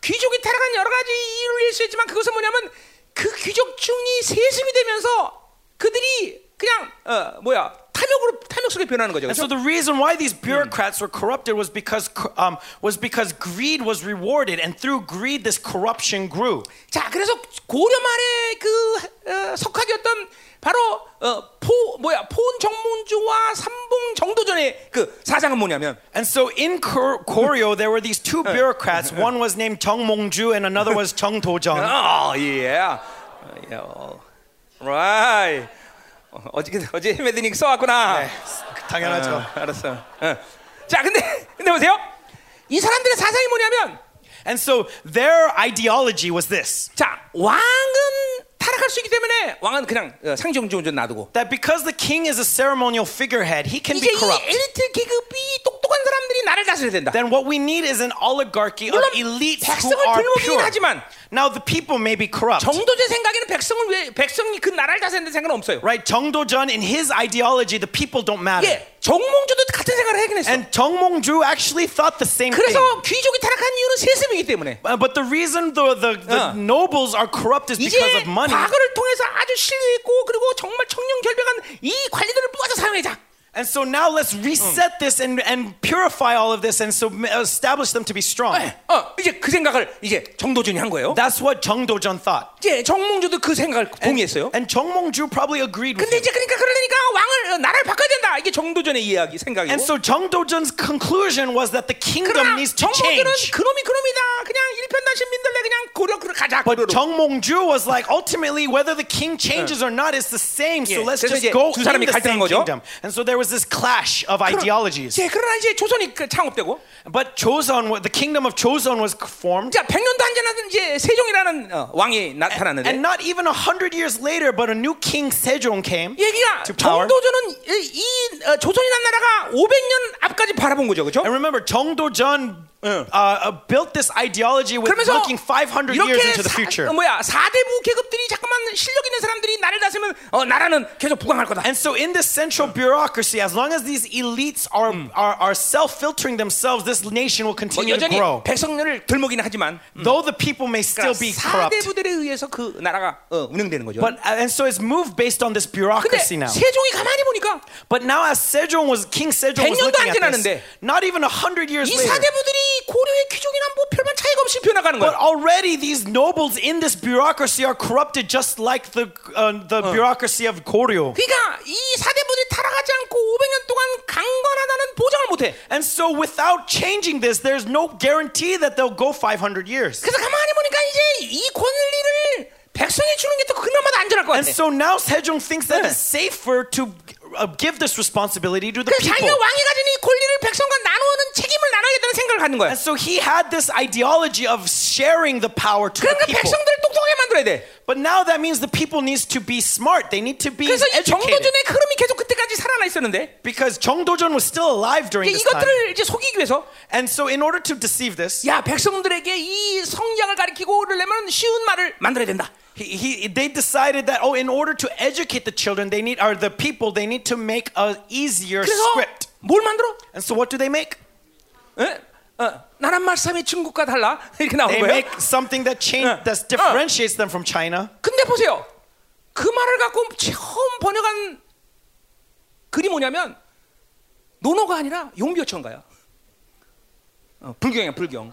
귀족이 타락한 여러 가지 이유일 수 있지만 그것은 뭐냐면 그 귀족층이 세습이 되면서 그들이 그냥 어, 뭐야 탐욕으로 탐욕 속에 변하는 거죠. 그렇죠? And so the reason why these bureaucrats were corrupted was because um, was because greed was rewarded, and through greed this corruption grew. 자, 그래서 고려 말의 그 어, 석학이었던 바로 어, 포 뭐야 포온 정문주와 삼봉 정도전의 그 사상은 뭐냐면 And so in Goryeo there were these two bureaucrats. One was named 정몽주 and another was 정도전. Oh yeah, yeah, right. 어, 어제 어제 헤매드니까 써왔구나. 네, 당연하죠. 어, 알았어. 어. 자, 근데 근데 보세요. 이 사람들의 사상이 뭐냐면, and so their ideology was this. 자, 왕은 타락할 수 있기 때문에 왕은 그냥 상징적으로 놔두고. That because the king is a ceremonial figurehead, he can be corrupt. 이제 이 엘리트 계급이 똑똑한 사람들이 나를 다스려야 된다. Then what we need is an oligarchy of elites who are pure. 하지만, now the people may be corrupt. 정도전 생각에는 백성을 왜 백성이 그 나라를 다스리는 생각은 없어요. Right? 정도전 in his ideology, the people don't matter. 예, 정몽주도 같은 생각을 하긴 했어. And 정몽주 actually thought the same 그래서 thing. 그래서 귀족이 타락한 이유는 세습이기 때문에. But the reason the the, the 어. nobles are corrupt is because of money. 과거를 통해서 아주 신뢰했고 그리고 정말 청렴결백한 이 관리들을 모아서 사용하자. And so now let's reset 응. this and and purify all of this and so establish them to be strong. 어, 어, 이제 그 생각을 이제 정도전이 한 거예요. That's what 정도전 thought. 이제 정몽주도 그 생각을 동의했어요. And 정몽주 probably agreed with. 근데 이제 그러니까 그러니까 왕을 나라를 바꿔야 된다. 이게 정도전의 이야기 생각이고. And so 정도전's conclusion was that the kingdom needs to change. 그러나 정몽주는 그놈이 그놈이다. 그냥 일편단심 민들레 그냥 고려로 가자. But 정몽주 was like ultimately whether the king changes or not is the same. So let's just go to the same kingdom. And so there was this clash of ideologies. 예, 그러나 이제 조선이 창업되고. But Joseon, the kingdom of Joseon was formed. 자, 백년도 안 지나서 이제 세종이라는 어, 왕이 나타났는데. And not even a hundred years later, but a new king Sejong came. 얘기야. 정도전은 이 어, 조선이라는 나라가 오백 년 앞까지 바라본 거죠, 그렇죠? And remember, 정도전 Uh, uh, built this ideology with looking five hundred years into the future. 사, 뭐야, 사대부 계급들이 잠깐만 실력 있는 사람들이 나를 다스리면 어, 나라는 계속 부강할 거다. And so in this central bureaucracy, as long as these elites are 음. are, are self-filtering themselves, this nation will continue 뭐, to grow. 백성을 들먹이는 하지만, 음. though the people may still 그러니까 be corrupt. 사대부들에 의해서 그 나라가 어, 운영되는 거죠. But uh, and so it's moved based on this bureaucracy now. 세종이 가만히 보니까, but now as Sejong was King Sejong was looking at this, not even a hundred years later. 이 사대부들이 고려의 귀족이나 뭐 별반 차이가 없이 변화가는 거야. But already these nobles in this bureaucracy are corrupted just like the uh, the 어. bureaucracy of Goryeo. 그러니까 이 사대부들이 타락하지 않고 오백 년 동안 강건하다는 보장을 못 해. And so without changing this, there's no guarantee that they'll go five hundred years. 그래서 가만히 보니까 이제 이 권리를 백성이 주는 게 또 그나마 안전할 것 같아. And so now Sejong thinks that it's safer to Uh, give this responsibility to the people. 자기가 왕이 가진 이 권리를 백성과 나누는 책임을 나눠야겠다는 생각을 갖는 거야. And so he had this ideology of sharing the power to the people. 그러니까 백성들을 똑똑하게 만들어야 돼. But now that means the people needs to be smart. They need to be 그래서 educated. 그래서 정도전의 흐름이 계속 그때까지 살아나 있었는데. Because 정도전 was still alive during this time. 이것들을 이제 속이기 위해서. And so in order to deceive this, 야 백성들에게 이 성장을 가리키고 그러려면 쉬운 말을 만들어야 된다. He, he, they decided that oh, in order to educate the children, they need or the people, they need to make an easier script. 뭘 만들어? And so what do they make? 에? 어, 나란 말씀이 중국과 달라 이렇게 나온 거예요. They make something that change, that differentiates them from China. 근데 보세요, 그 말을 갖고 처음 번역한 글이 뭐냐면 논어가 아니라 용비어천가야. 어, 불경이야, 불경.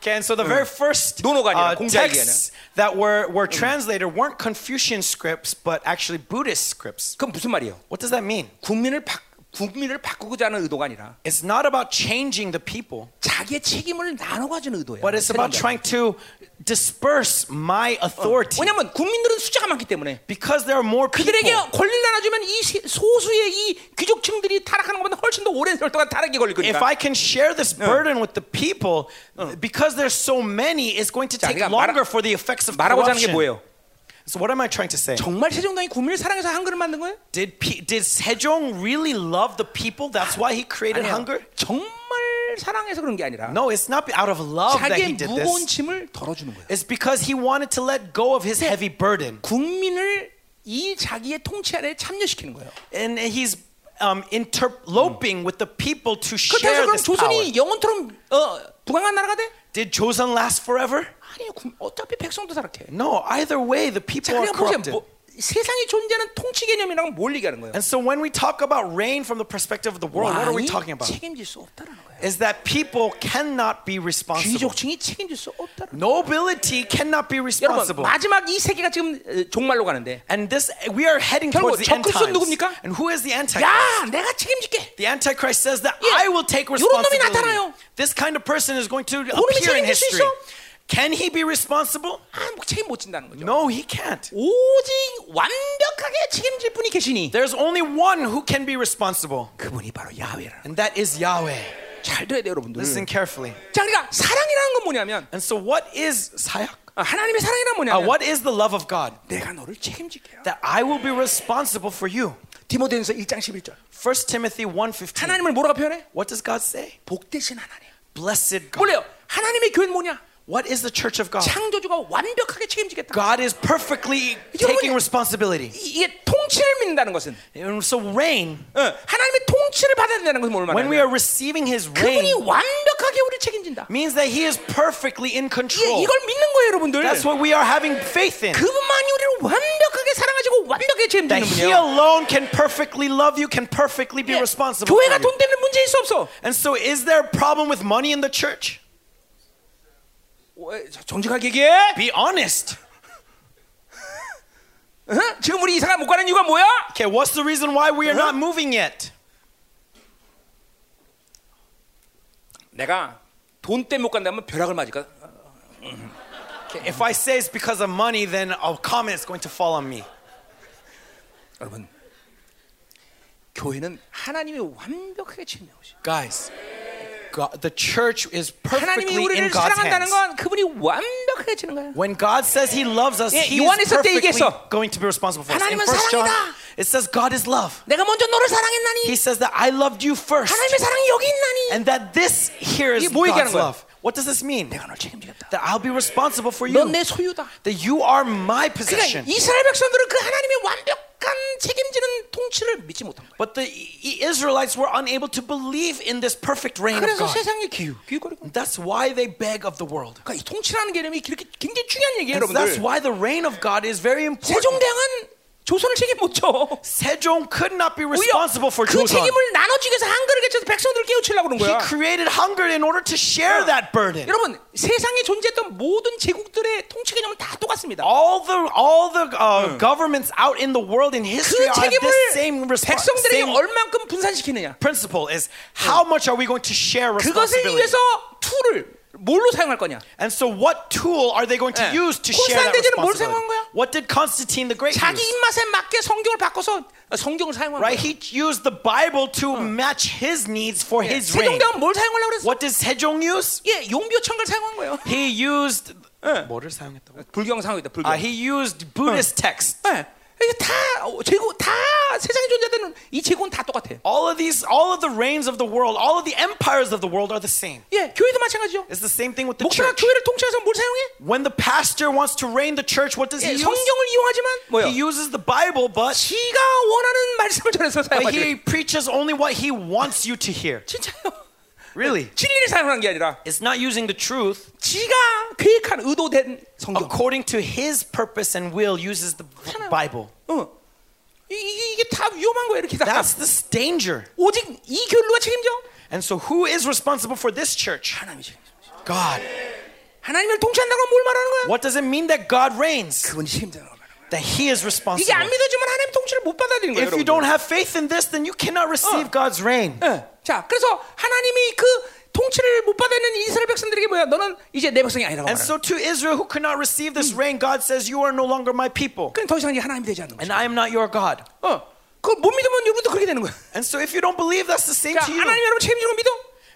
Okay, and so the very first uh, texts that were, were translated weren't Confucian scripts, but actually Buddhist scripts. 그럼 무슨 말이에요? What does that mean? 국민을 바, 국민을 바꾸고자 하는 의도가 아니라. It's not about changing the people. 자기의 책임을 나눠 가지는 의도예요. But it's about trying to disperse my authority. 왜냐면 국민들은 숫자가 많기 때문에. Because there are more people. 그들에게 권리를 나눠주면 이 소수의 이 귀족층들이 타락하는 것보다 훨씬 더 오랜 세월 동안 타락이 걸릴 거니까. If I can share this burden with the people, because there's so many, it's going to take longer for the effects of corruption. So what am I trying to say? 정말 세종당이 국민을 사랑해서 한글을 만든 거예요? Did P, did Sejong really love the people? That's why he created 아니에요. Hangul? 정말 사랑해서 그런 게 아니라. No, it's not out of love that he did this. 자기의 무거운 짐을 덜어주는 거예요. It's because he wanted to let go of his heavy burden. 국민을 이 자기의 통치 아래 참여시키는 거예요. And he's um, interloping 음. with the people to share this power. 조선이 영원토록 어, 부강한 나라가 돼? Did Joseon last forever? 아니요, 어차피 백성도 사락해. No, either way, the people 자, are corrupted. 뭐, 세상에 존재하는 통치 개념이랑 뭘 얘기하는 거예요? And so when we talk about reign from the perspective of the world, what are we talking about? 책임질 수 없다는 거예요. Is that people cannot be responsible? 귀족층이 책임질 수 없다는. Nobility cannot be responsible. 여러분, 마지막 이 세계가 지금 종말로 가는데. And this we are heading towards the end times. 적그리스도 누굽니까? And who is the antichrist? 야, 내가 책임질게. The antichrist says that 예, I will take responsibility. 이런 놈이 나타나요. This kind of person is going to appear in history. Can he be responsible? 아, 책임 못 진다는 거죠. No, he can't. 오직 완벽하게 책임질 분이 계시니. There's only one who can be responsible. 그분이 바로 야훼라. And that is Yahweh. 잘 들어야 돼요, 여러분들. Listen carefully. 자, 그러니까 사랑이라는 건 뭐냐면. And so what is 사약? 하나님의 사랑이란 뭐냐면. Uh, what is the love of God? 내가 너를 책임질게요. That I will be responsible for you. 디모데전서 일 장 십일 절. First Timothy one fifteen. 하나님을 뭐라고 표현해? What does God say? 복되신 하나님. Blessed God. 몰라요. 하나님의 교회는 뭐냐? What is the church of God? 창조주가 완벽하게 책임지겠다. God is perfectly taking responsibility. 이게 통치를 믿는다는 것은. And so reign. 어, 하나님의 통치를 받아야 된다는 것을 말하는 거예요. When we are receiving His reign. 그분이 완벽하게 우리를 책임진다. Means that He is perfectly in control. 예, 이걸 믿는 거예요, 여러분들. That's what we are having faith in. 그분만이 우리를 완벽하게 사랑하시고 완벽하게 책임지는 분이에요. That He alone can perfectly love you, can perfectly be 예, responsible. 교회가 돈 때문에 문제일 수 없어. And so is there a problem with money in the church? 정직하게 얘기해. Be honest. 지금 우리 이상한 못 가는 이유가 뭐야? Okay, what's the reason why we are not moving yet? 내가 돈 때문에 못 간다면 벼락을 맞을까? If I say it's because of money, then a comment is going to fall on me. 여러분, 교회는 하나님이 완벽하게 책임져오시죠. Guys. God, the church is perfectly in God's hands. When God says He loves us, 예, He is perfectly going to be responsible for us. In First John, it says God is love. He says that I loved you first. And that this here is God's love. What does this mean? That I'll be responsible for you. That you are my possession. But the Israelites were unable to believe in this perfect reign of God. That's why they beg of the world. And that's why the reign of God is very important. 조선을 책임 못 져. 세종 could not be responsible for Joseon. 그 책임을 나눠주기 위해서 한글을 깨쳐서 백성들을 깨우치려고 그런 거야. He created hunger in order to share that burden. 여러분, 세상에 존재했던 모든 제국들의 통치 개념은 다 똑같습니다. All the all the uh, 응. governments out in the world in history are this same responsibility. 백성들에게 얼만큼 분산시키느냐. Principle is how 응. much are we going to share responsibility. 그것을 위해서 툴을 뭘로 사용할 거냐? And so what tool are they going to 네. use to share that responsibility? What did Constantine the Great use? 자기 입맛에 맞게 성경을 바꿔서 성경을 사용한 거야. Right, he used the Bible to 어. match his needs for 예. his reign. 세종대왕은 뭘 사용하려고 그랬어? What did Sejong use? 예, 용비어천가를 사용한 거예요. He used 예. 뭐를 사용했다고? 불경 사용했다. 불경. Uh, he used Buddhist 어. text. 예. 이게 다 제국 다 세상에 존재하는 이 제국은 다 똑같아요. All of these, all of the reigns of the world, all of the empires of the world are the same. 예, 교회도 마찬가지죠. It's the same thing with the 목사가 church. 목사가 교회를 통치해서 뭘 사용해? When the pastor wants to reign the church, what does 예, he use? 성경을 이용하지만 뭐요? He uses the Bible, but 지가 원하는 말씀을 전해서 사용하죠. But he preaches only what he wants you to hear. 진짜요? Really? 진리를 사용하는 게 아니라 It's not using the truth. 지가 계획한 의도된 성경. According to his purpose and will uses the Bible. 어. 이게, 이게 다 위험한 거예요, 이렇게 다. That's this danger. 오직 이 교회를 누가 책임져? And so who is responsible for this church? 하나님이 책임져. God. 하나님을 통치한다고 뭘 말하는 거야? What does it mean that God reigns? 그분이 책임져. That he is responsible. 이게 안 믿어지면 하나님 통치를 못 받아들이는 거예요. If you don't have faith in this, then you cannot receive 어. God's reign. 네. 자, 그래서 하나님이 그 통치를 못 받는 이스라엘 백성들에게 뭐야? 너는 이제 내 백성이 아니라고. And so to Israel who could not receive this 음. reign, God says, "You are no longer my people." 그건 더 이상 이제 하나님이 되지 않는 거죠. And I am not your God. 어, 그걸 못 믿으면 여러분도 그렇게 되는 거야. And so if you don't believe, that's the same 자, to you. 하나님 여러분 책임지는 거 믿어?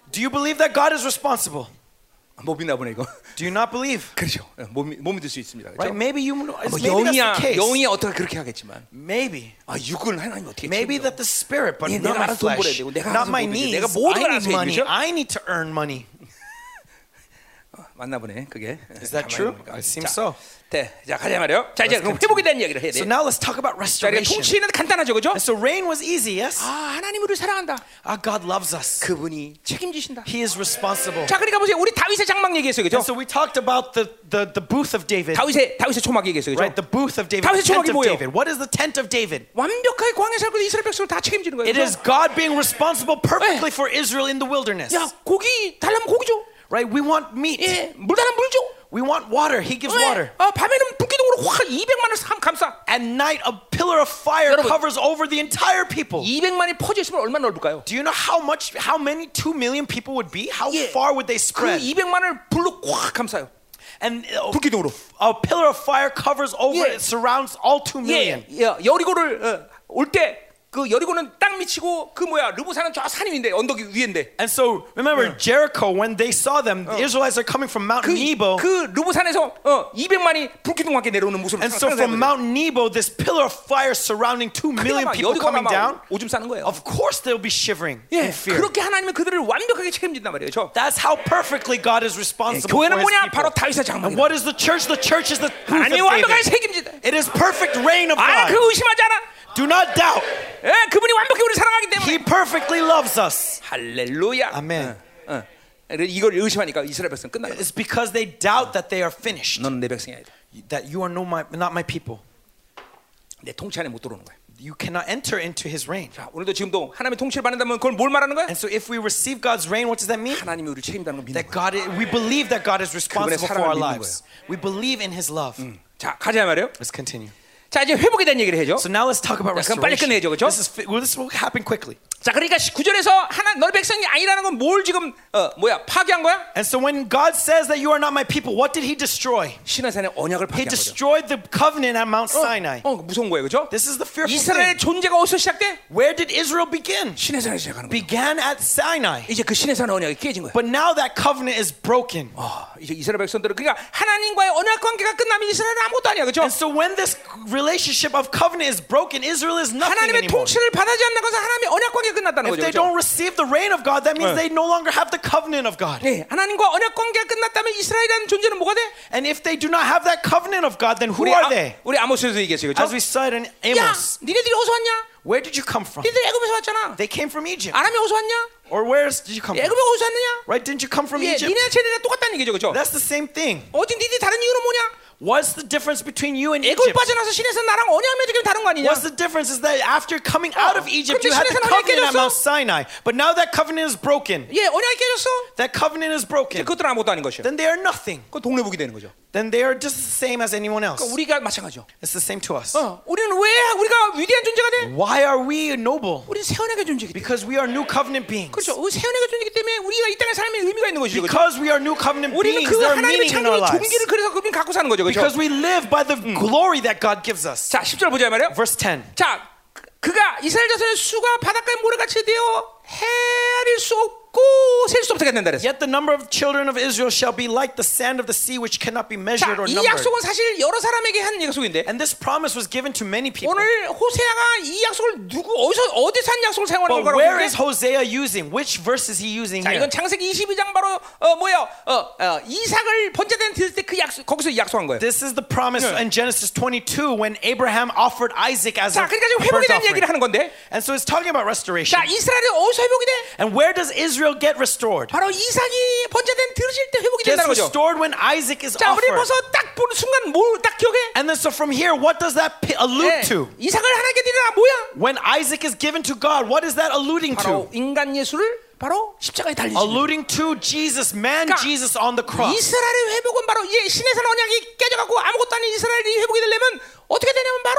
Do you believe that God is responsible? 못 믿나 보네 이거. Do you not believe? 그렇죠. 못, 못 믿을 수 있습니다. 그렇죠? Right? Maybe you know. 뭐, 영이야, 영이야 어떻게 그렇게 하겠지만. Maybe. 아 육은 하나님 어떻게? Maybe that the spirit, but 예, not my flesh. Not my needs. 내가 모든 걸 해야 되죠. I need to earn money. 맞나 보네 그게. Is that true? I seem so. 네, 자 가자 말이요. 자 이제 그럼 회복에 대한 이야기를 해야 돼. So now let's talk about restoration. 통치는 간단하죠, 그죠? So reign was easy, yes. 아 하나님 우리를 사랑한다. Ah, God loves us. 그분이 책임지신다. He is responsible. 자 그러니까 보세요, 우리 다윗의 장막 얘기했어요, 그죠? So we talked about the the the booth of David. 다윗의 다윗의 초막 얘기했어요, 그죠? Right, the booth of David. 다윗의 초막이 뭐예요? What is the tent of David? 완벽하게 광야에 살고 이스라엘 백성을 다 책임지는 거예요. It is God being responsible perfectly for Israel in the wilderness. 야 고기 달라면 고기죠. Right, we want meat. 예, 물 달라면 물 줘. We want water. He gives 네. water. 아, 밤에는 불기둥으로 확 이백만을 감싸. At night, a pillar of fire 여러분, covers over the entire people. 이백만이 퍼져 있으면 얼마나 넓을까요? Do you know how much, how many two million people would be? How 예. far would they spread? 그 이백만을 불로 확 감싸요. and 불기둥으로. A pillar of fire covers over it, surrounds all two million. 여리고를 올 때 그 여리고는 땅 미치고 그 뭐야 르보산은 저 산 위인데 언덕 위인데. And so remember yeah. Jericho when they saw them, the Israelites are coming from Mount 그, Nebo. 그 르보산에서 어, 이백만이 불기둥과 함께 내려오는 모습을. And so from Mount Nebo, this pillar of fire surrounding two million people coming down. 오줌 싸는 거예요. Of course they'll be shivering yeah. in fear. 그렇게 하나님은 그들을 완벽하게 책임진단 말이에요. 저. That's how perfectly God is responsible. Yeah. 교회는 뭐냐? 바로 다윗의 장막이야. And what is the church? The church is the proof of David. It is perfect reign of God. 아, 그 의심하지 않아. Do not doubt. 예, 그분이 완벽히 우리를 사랑하기 때문에. He perfectly loves us. 할렐루야. 아멘. 어. 이걸 의심하니까 이스라엘 백성은 끝나는 거야. It's because they doubt that they are finished. 너는 내 백성이 아니다. That you are no my not my people. 내 통치 안에 못 들어오는 거야. You cannot enter into his reign. 자, 오늘도 지금도 하나님의 통치를 받는다면 그걸 뭘 말하는 거야? And so if we receive God's reign, what does that mean? 하나님이 우리를 책임다는 걸 믿는 거야. That God is, we believe that God is responsible for our lives. We believe in his love. 음. 자, 가자 말이에요. Let's continue. 자, 이제 회복에 대한 얘기를 해죠. So now let's talk about restoration. 그럼 빨리 끝내죠, 그렇죠? This, is, well, this will happen quickly. 자, 그러니까 구절에서 하나 너희 백성이 아니라는 건 뭘 지금 어, 뭐야 파괴한 거야? And so when God says that you are not my people, what did He destroy? 시나산의 언약을 파괴한 거죠. He destroyed the covenant at Mount Sinai. 어, 어 무서운 거예요, 그렇죠? This is the fearful thing. 이스라엘의 존재가 어디서 시작돼? Where did Israel begin? 시내산에서 시작하는 거예요. Began at Sinai. 이제 그 시내산 언약이 깨진 거예요. But now that covenant is broken. 어, 이제 이스라엘 백성들은 그러니까 하나님과의 언약 관계가 끝나면 이스라엘은 아무것도 아니야, 그렇죠? And so when this relationship of covenant is broken, Israel is nothing 하나님의 anymore. 통치를 받아지 않는 것은 하나님의 언약 관계가 끝났다는 거죠. If they don't receive the reign of God, that means 네. they no longer have the covenant of God. 네, 하나님과 언약 관계가 끝났다면 이스라엘이라는 존재는 뭐가 돼? And if they do not have that covenant of God, then who are they? 우리 아모스에서 얘기했어요. As we said in Amos. 야, 니네들이 어디서 왔냐? Where did you come from? 니네들이 애굽에서 왔잖아. They came from Egypt. 아람이 어디서 왔냐? Or where did you come from? 애굽에 어디서 왔느냐? Right? Didn't you come from 예, Egypt? 니네랑 쟤네랑 똑같다는 얘기죠, 그렇죠? That's the same thing. 어디 니네 다른 이유는 뭐냐? What's the difference between you and Egypt? What's the difference is that after coming out of Egypt, you had the covenant at Mount Sinai. But now that covenant is broken. That covenant is broken. Then they are nothing. Then they are just the same as anyone else. It's the same to us. Why are we noble? Because we are new covenant beings. Because we are new covenant beings, there are meaning in our lives. Because we live by the 음. glory that God gives us. 자, 십절 보자 말이에요. Verse ten. 자, 그가 이스라엘 자손의 수가 바닷가에 모래같이 되어 헤아릴 수 없고 셀 수 없게 된다 그랬어요. Yet the number of children of Israel shall be like the sand of the sea which cannot be measured 자, or numbered. 이 약속은 사실 여러 사람에게 한 약속인데. And this promise was given to many people. 오늘 호세아가 이 약속을 누구 어디서 어디서 한 약속을 사용하는 거라고. But where is Hosea using? Which verse is he using 자, here? 이건 창세기 이십이장 바로 어, 뭐야? 어, 어, 이삭을 번제단 드릴 때 그 약속 거기서 약속한 거예요. This is the promise 네. in Genesis twenty-two when Abraham offered Isaac as 자, a 그러니까 지금 회복에 대한 얘기를 하는 건데. And so it's talking about restoration. 자, 이스라엘이 And where does Israel get restored? 바로 이삭이 번제된 드릴 때 회복이 된다는 거죠. It's restored when Isaac is offered. 자, 우리 벌써 딱 보는 순간 뭘 딱 기억해? And then so from here, what does that allude to? 이삭을 하나님께 드리라 뭐야? When Isaac is given to God, what is that alluding to? 바로 인간 예수를 바로 십자가에 달리신. Alluding to Jesus, man 그러니까 Jesus on the cross. 이스라엘의 회복은 바로 이제 시내산 언약이 깨져갖고 아무것도 아닌 이스라엘이 회복이 되려면 어떻게 되냐면 바로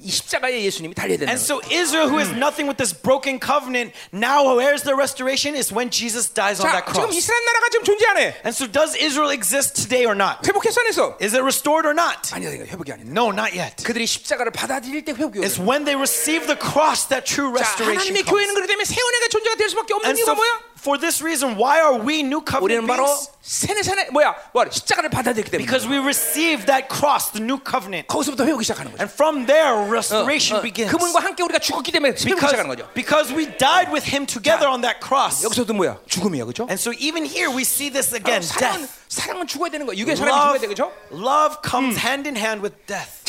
이 십자가에 예수님이 달려야 된다. And so Israel, who is nothing with this broken covenant, now where's the restoration? Is when Jesus dies on that cross. 지금 이스라엘 나라가 지금 존재 안 해. And so does Israel exist today or not? 회복했어 안 했어? Is it restored or not? 아니야, 회복이 아니야. No, not yet. 그들이 십자가를 받아들일 때 회복이 오는. It's when they receive the cross that true restoration. 자, 하나님의 교회는 그렇기 때문에 새 언약의 존재가 될 수밖에 없는 이유가 뭐야? For this reason, why are we new covenant beings? Because we receive that cross, the new covenant. And from there, restoration begins. Because, because we died with him together on that cross. And so even here, we see this again, death. Love, love comes hand in hand with death.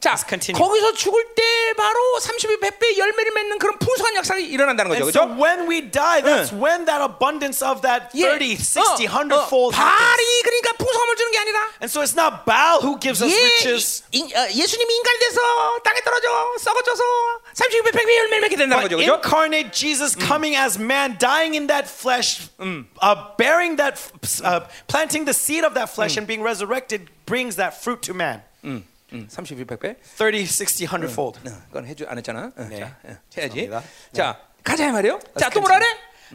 자, 거기서 죽을 때 바로 삼십이 배 열매를 맺는 그런 풍성한 역사가 일어난다는 거죠. 그렇죠? So when we die, that's 응. when that abundance of that thirty, sixty, hundred fold 바알이 그러니까 풍성함을 주는 게 아니라. And so it's not Baal who gives 예, us riches. 이, 이, 어, 예수님이 인간이 돼서 땅에 떨어져 썩어져서 삼십이 배 열매를 맺게 된다는 거죠. 그렇죠? Incarnate Jesus 음. coming as man, dying in that flesh, 음. uh, bearing that, uh, planting the seed of that flesh 음. and being resurrected brings that fruit to man. 음. 음, 삼십이 배 thirty, sixty, hundredfold. 그건 해주 안 했잖아. 네. 자, 해야지. 자, 가자 말이요. 자, 또 뭐라래?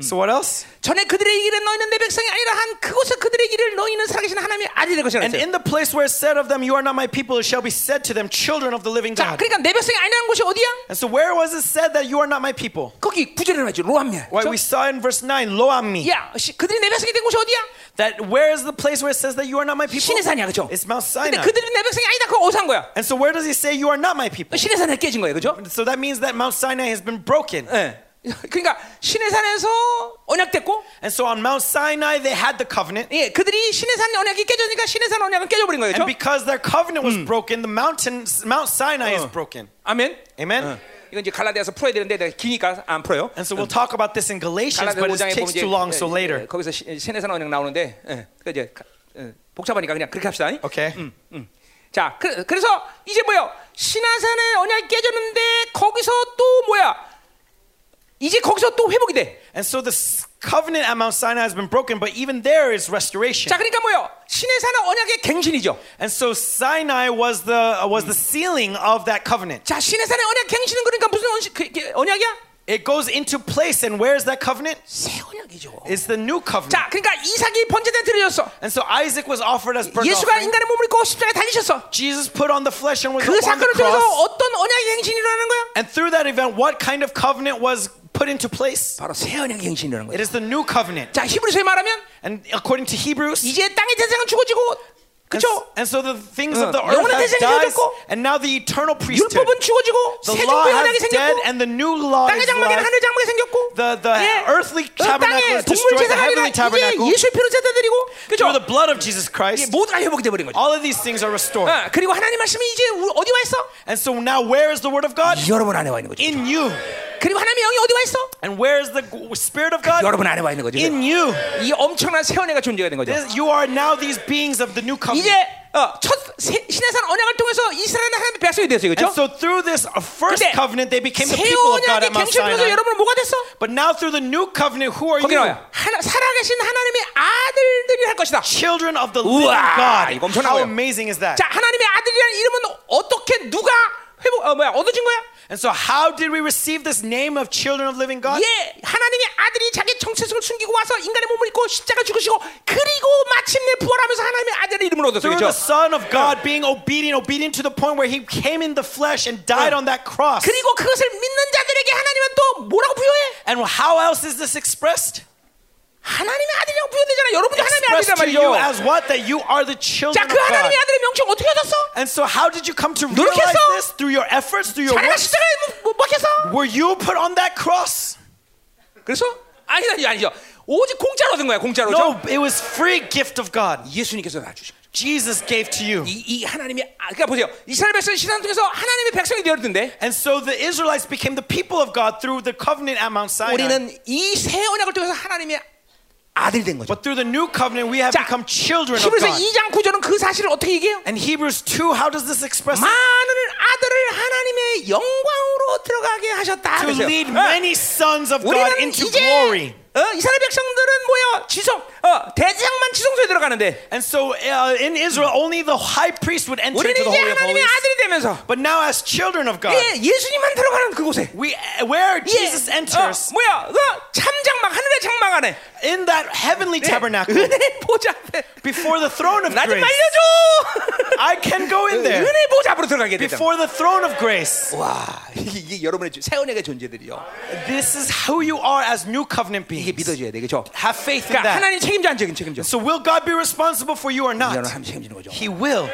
So what else? 전에 그들의 길은 너희는 내 백성이 아니라 한 그곳에 그들의 길을 너희는 살아계신 하나님의 아들이라고 하셨어요. And in the place where it said of them, you are not my people, it shall be said to them, children of the living God. 자, 그러니까 내 백성이 아니라는 곳이 어디야? And so where was it said that you are not my people? 거기 구절에 나죠, 로암이야. Why we saw in verse nine, 로암이. 야, 그들이 내 백성이 된 곳이 어디야? That where is the place where it says that you are not my people? 신해산이야, 그렇죠? It's Mount Sinai. 근데 그들이 내 백성이 아니다, 그거 어디서 한 거야? And so where does he say you are not my people? 신해산이 깨진 거예요, 그렇죠? So that means that Mount Sinai has been broken. 네. 그러니까 시내산에서 언약됐고, and so on Mount Sinai they had the covenant. 예, 그들이 시내산 언약이 깨졌으니까 시내산 언약은 깨져버린 거예요, 그렇죠? And because their covenant was 음. broken, the mountain Mount Sinai 어. is broken. 아멘. Amen. 어. 이건 이제 갈라디아서 풀어야 되는데 내가 기니까 안 풀어요. And so we'll 음. talk about this in Galatians, but it takes too long, so later. 거기서 시내산 언약 나오는데, 예, 그 이제 복잡하니까 그냥 그렇게 합시다. Okay. 음, 음. 자, 그, 그래서 이제 뭐요? 시내산의 언약이 깨졌는데 거기서 또 뭐야? 이제 거기서 또 회복이 돼. And so the covenant at Mount Sinai has been broken, but even there is restoration. 자, 그러니까 뭐요? 시내산은 언약의 갱신이죠. And so Sinai was the was the sealing of that covenant. 자, 시내산의 언약 갱신은 그러니까 무슨 언약이야? It goes into place, and where is that covenant? 새 언약이죠. It's the new covenant. 자, 그러니까 이삭이 번제단 드려졌어. And so Isaac was offered as burnt offering. 예수가 인간의 몸을 입고 십자가에 달리셨어. Jesus put on the flesh and was on the cross. 그 사건을 통해서 어떤 언약의 갱신이 일어나는 거야? And through that event, what kind of covenant was put into place? 바로 새 언약의 갱신이라는 거예요. It is the new covenant. 자, 히브리서에 말하면, and according to Hebrews, 이제 땅의 대상은 죽어지고. And so the things of the earth have died, and now the eternal priesthood. The law has dead, and the new law is alive. The, the earthly tabernacle is destroyed, the heavenly tabernacle. Through the blood of Jesus Christ, all of these things are restored. And so now where is the word of God? In you. And where is the Spirit of God? In you. This, you are now these beings of the new covenant. 이제 어, 첫 신해산 언약을 통해서 이스라엘은 하나님의 백성이 됐어요, 그렇죠? And so through this first covenant, they became the people of God at Mount Sinai. 여러분은 뭐가 됐어? But now through the new covenant, who are you? 하나, 살아계신 하나님의 아들들이 할 것이다. Children of the living God. How amazing is that? 자, 하나님의 아들이라는 이름은 어떻게 누가 회복, 어, 뭐야, 얻어진 거야? And so how did we receive this name of children of living God? 예, 하나님의 아들이 자기 정체성을 숨기고 와서 인간의 몸을 입고 십자가 죽으시고 그리고 마침내 부활하면서 하나님의 아들의 이름을 얻었어요. Through the Son of God being obedient, obedient to the point where he came in the flesh and died on that cross. 그리고 그것을 믿는 자들에게 하나님은 또 뭐라고 부여해? And how else is this expressed? 하나님의 아들이라고 부여되잖아. 여러분도 하나님의 아들이란 말이죠. You as what that you are the children 자, of God. 자, 그 하나님의 아들의 명칭 어떻게 얻었어? And so how did you come to realize 노력했어? This through your efforts, through your works? 뭐, 뭐, Were you put on that cross? 그래서 아니죠, 아니죠. 오직 공짜로 얻은 거야, 공짜로. No, it was free gift of God. 예수님께서 다 주신 거죠. Jesus gave to you. 이, 이 하나님의 그러니까 보세요. 이스라엘 백성이 시난 통해서 하나님의 백성이 되었는데. And so the Israelites became the people of God through the covenant at Mount Sinai. 우리는 이 새 언약을 통해서 하나님의 아들 된 거죠. But through the new covenant we have 자, become children of God. 히브리서 이 장 구절은 그 사실을 어떻게 얘기해요? And Hebrews two, how does this express it? 많은 아들을 하나님의 영광으로 들어가게 하셨다. To 그래서. lead many sons of God into 이제, glory. 어, 이스라엘 백성들은 뭐야? 지성, 어, 대제사장만 지성소에 들어가는데. And so uh, in Israel only the high priest would enter into the holy of holies. But now as children of God. 예, 예수님만 들어가는 그곳에. We, where Jesus 예, enters. 어, 뭐야? 어, 참장막 하늘의 장막 안에. In that heavenly tabernacle. 예, 은혜 보좌 앞에. Before the throne of grace. 나 좀 알려줘. I can go in there. 은혜 보좌 앞으로 들어가게 되죠. Before the throne of grace. 와, 이게 여러분의 새 언약의 존재들이요. This is who you are as new covenant beings. 믿어줘야 돼, 그렇죠? Have faith in that. 하나님 책임져, 안 책임져? So will God be responsible for you or not? He will.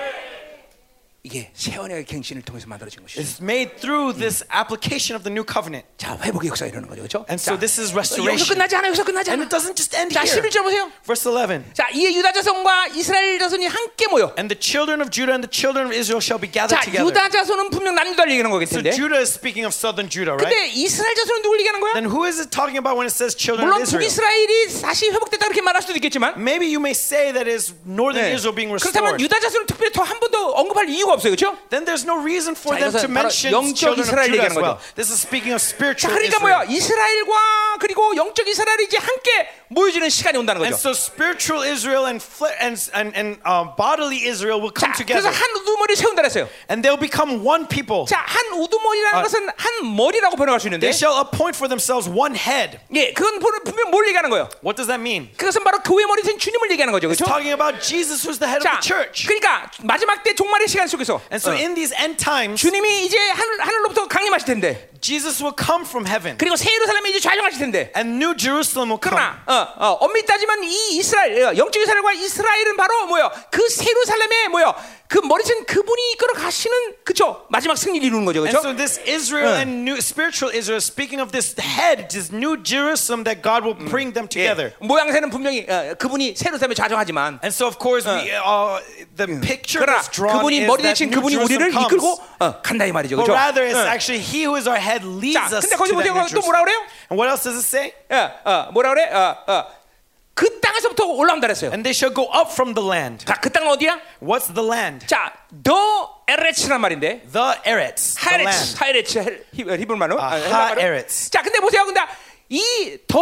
이게 새 언약의 갱신을 통해서 만들어진 것이죠. It's made through this application of the new covenant. 자, 회복의 역사 이러는 거죠, 그렇죠? And so this is restoration. 여기서 끝나지 않아, 여기서 끝나지 않아. And it doesn't just end here. 자, 십일 절 보세요. Verse eleven. 자, 이에 유다 자손과 이스라엘 자손이 함께 모여. And the children of Judah and the children of Israel shall be gathered together. 자, 유다 자손은 분명 남유다를 얘기하는 거겠는데. So Judah is speaking of southern Judah, right? 근데 이스라엘 자손은 누굴 얘기하는 거야? Then who is it talking about when it says children of Israel? 물론 북이스라엘이 다시 회복됐다 그렇게 말할 수도 있겠지만. Maybe you may say that is northern Israel being restored. 그렇다면 유다 자손을 특별히 더 한 번 더 언급할 이유 없어요, 그렇죠? Then there's no reason for 자, them to mention children of Judah as well. This is speaking of spiritual Israel. 자, 그러니까 뭐야? 이스라엘과 그리고 영적 이스라엘이 이제 함께 모여지는 시간이 온다는 거죠. And so spiritual Israel and and and, and uh, bodily Israel will come 자, together. 그래서 한 우두머리 세운다 했어요. And they'll become one people. 자, 한 우두머리라는 uh, 것은 한 머리라고 번역할 수 있는데. They shall appoint for themselves one head. 예, 그건 분명 뭘 얘기하는 거예요? What does that mean? 그것은 바로 교회 머리인 주님을 얘기하는 거죠. 그렇죠? It's talking about Jesus who's the head 자, of the church. 그러니까 마지막 때 종말의 시간 속에서. And so uh, in these end times, 주님이 이제 하늘 하늘로부터 강림하실 텐데. Jesus will come from heaven. 그리고 새 예루살렘이 이제 좌정하실 텐데. And new Jerusalem will come. 그러나 어, 어, 엄밀히 따지면 이 이스라엘 영적 이스라엘과 이스라엘은 바로 뭐요? 그 새 예루살렘의 뭐요? 그 머리신 그분이 이끌어 가시는 그죠? 마지막 승리를 이루는 거죠, 그죠? And so this Israel 응. and new spiritual Israel, speaking of this head, this new Jerusalem that God will bring 음. them together. 예. 모양새는 분명히 어, 그분이 새 예루살렘에 좌정하지만. And so of course 어. we, uh, the picture 그러나, is drawn. 그분이 머리 대신 그분이 우리를 comes. 이끌고 어, 간다 이 말이죠, 그죠? But rather it's 응. actually He who is our head leads 자, us. 근데 거기 보세요, 또 뭐라 그래요? And what else does it say? 예, 어, 뭐라 그래? 어, 어. 그 땅에서부터 올라온다 그랬어요. And they shall go up from the land. 자, 그 땅은 어디야? What's the land? 자, the Eretz란 말인데. The Eretz. 하레츠, 하레츠 히브리말로. 하레츠. 자, 근데 보세요, 근데 이 더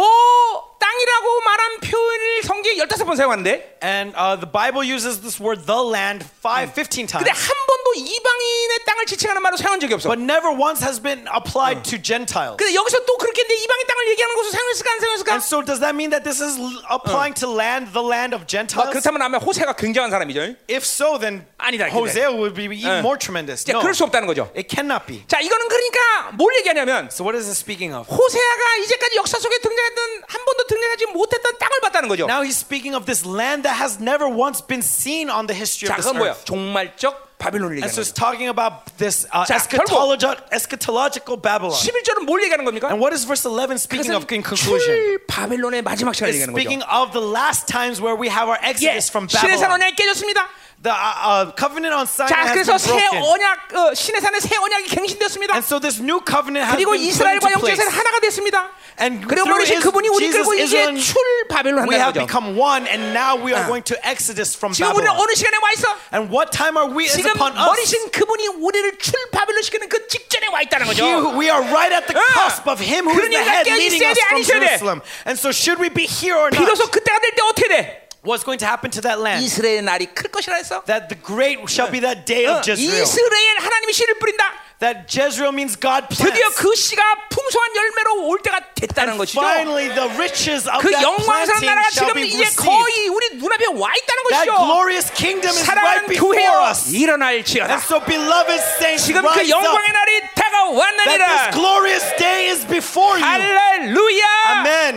땅이라고 말한 표현을 성경에 열다섯 번 사용하는데. And uh, the Bible uses this word the land five, fifteen times. 근데 한 번도 이방인의 땅을 지칭하는 말로 사용한 적이 없어. But never once has been applied to Gentiles. 근데 여기서 또 그렇게 내 이방인 땅을 얘기하는 것으로 사용했을까 안 사용했을까? And so does that mean that this is applying to land, the land of Gentiles? 그렇다면 아마 호세가 굉장한 사람이죠. If so, then Hosea would be even more tremendous. 자, 그럴 수 없다는 거죠. It cannot be. 자, 이거는 그러니까 뭘 얘기하냐면. So what is it speaking of? 호세아가 이제까지 역사 속에 등장했던 한 번도 등장하지 못했던 땅을 봤다는 거죠. Now he's speaking of this land that has never once been seen on the history of this earth. 자, 그건 뭐야? 종말적 바빌론을 얘기하는 거예요. And so it's talking about this uh, 자, eschatological, eschatological Babylon. 십일 절은 뭘 얘기하는 겁니까? And what is verse eleven speaking of in conclusion? 바빌론의 마지막 시간을 얘기하는 거죠. Speaking of the last times where we have our exodus 예, from Babylon. 신의 산 언약이 깨졌습니다. The uh, uh, covenant on Sinai 자, has been broken. 자, 그래서 새 언약 어, 신의 산의 새 언약이 갱신되었습니다. And so this new covenant has been put into place. 그리고 이스라엘과 영적에서는 하나가 됐습니다. And 그리고 모르신 그분이 우리 끌고 이제 출 바벨론 한다는 거죠. We have become one, and now we are going to exodus from Babylon. 지금 우리는 어느 시간에 와 있어? And what time are we is upon us? 지금 모르신 그분이 우리를 출 바벨론 시키는 그 직전에 와 있다는 거죠. We are right at the cusp of Him who is the head leading us from Jerusalem. And so should we be here or not? 비로소 그때가 될 때 어떻게 돼? What's going to happen to that land? 이스라엘 날이 클 것이라 했어. That the great shall be that day of Jezreel. 이스라엘 하나님이 씨를 뿌린다. That Jezreel means God plants. 드디어 그 씨가 풍성한 열매로 올 때가 됐다는 것이죠. Finally, the riches of that planting shall be received. 그 영광스러운 나라가 지금 이제 거의 우리 눈앞에 와 있다는 것이죠. That glorious kingdom is right before us. 일어날지어다. And so, beloved saints, 지금 그 영광의 날이 다가왔느니라. That this glorious day is before you. 할렐루야. Amen.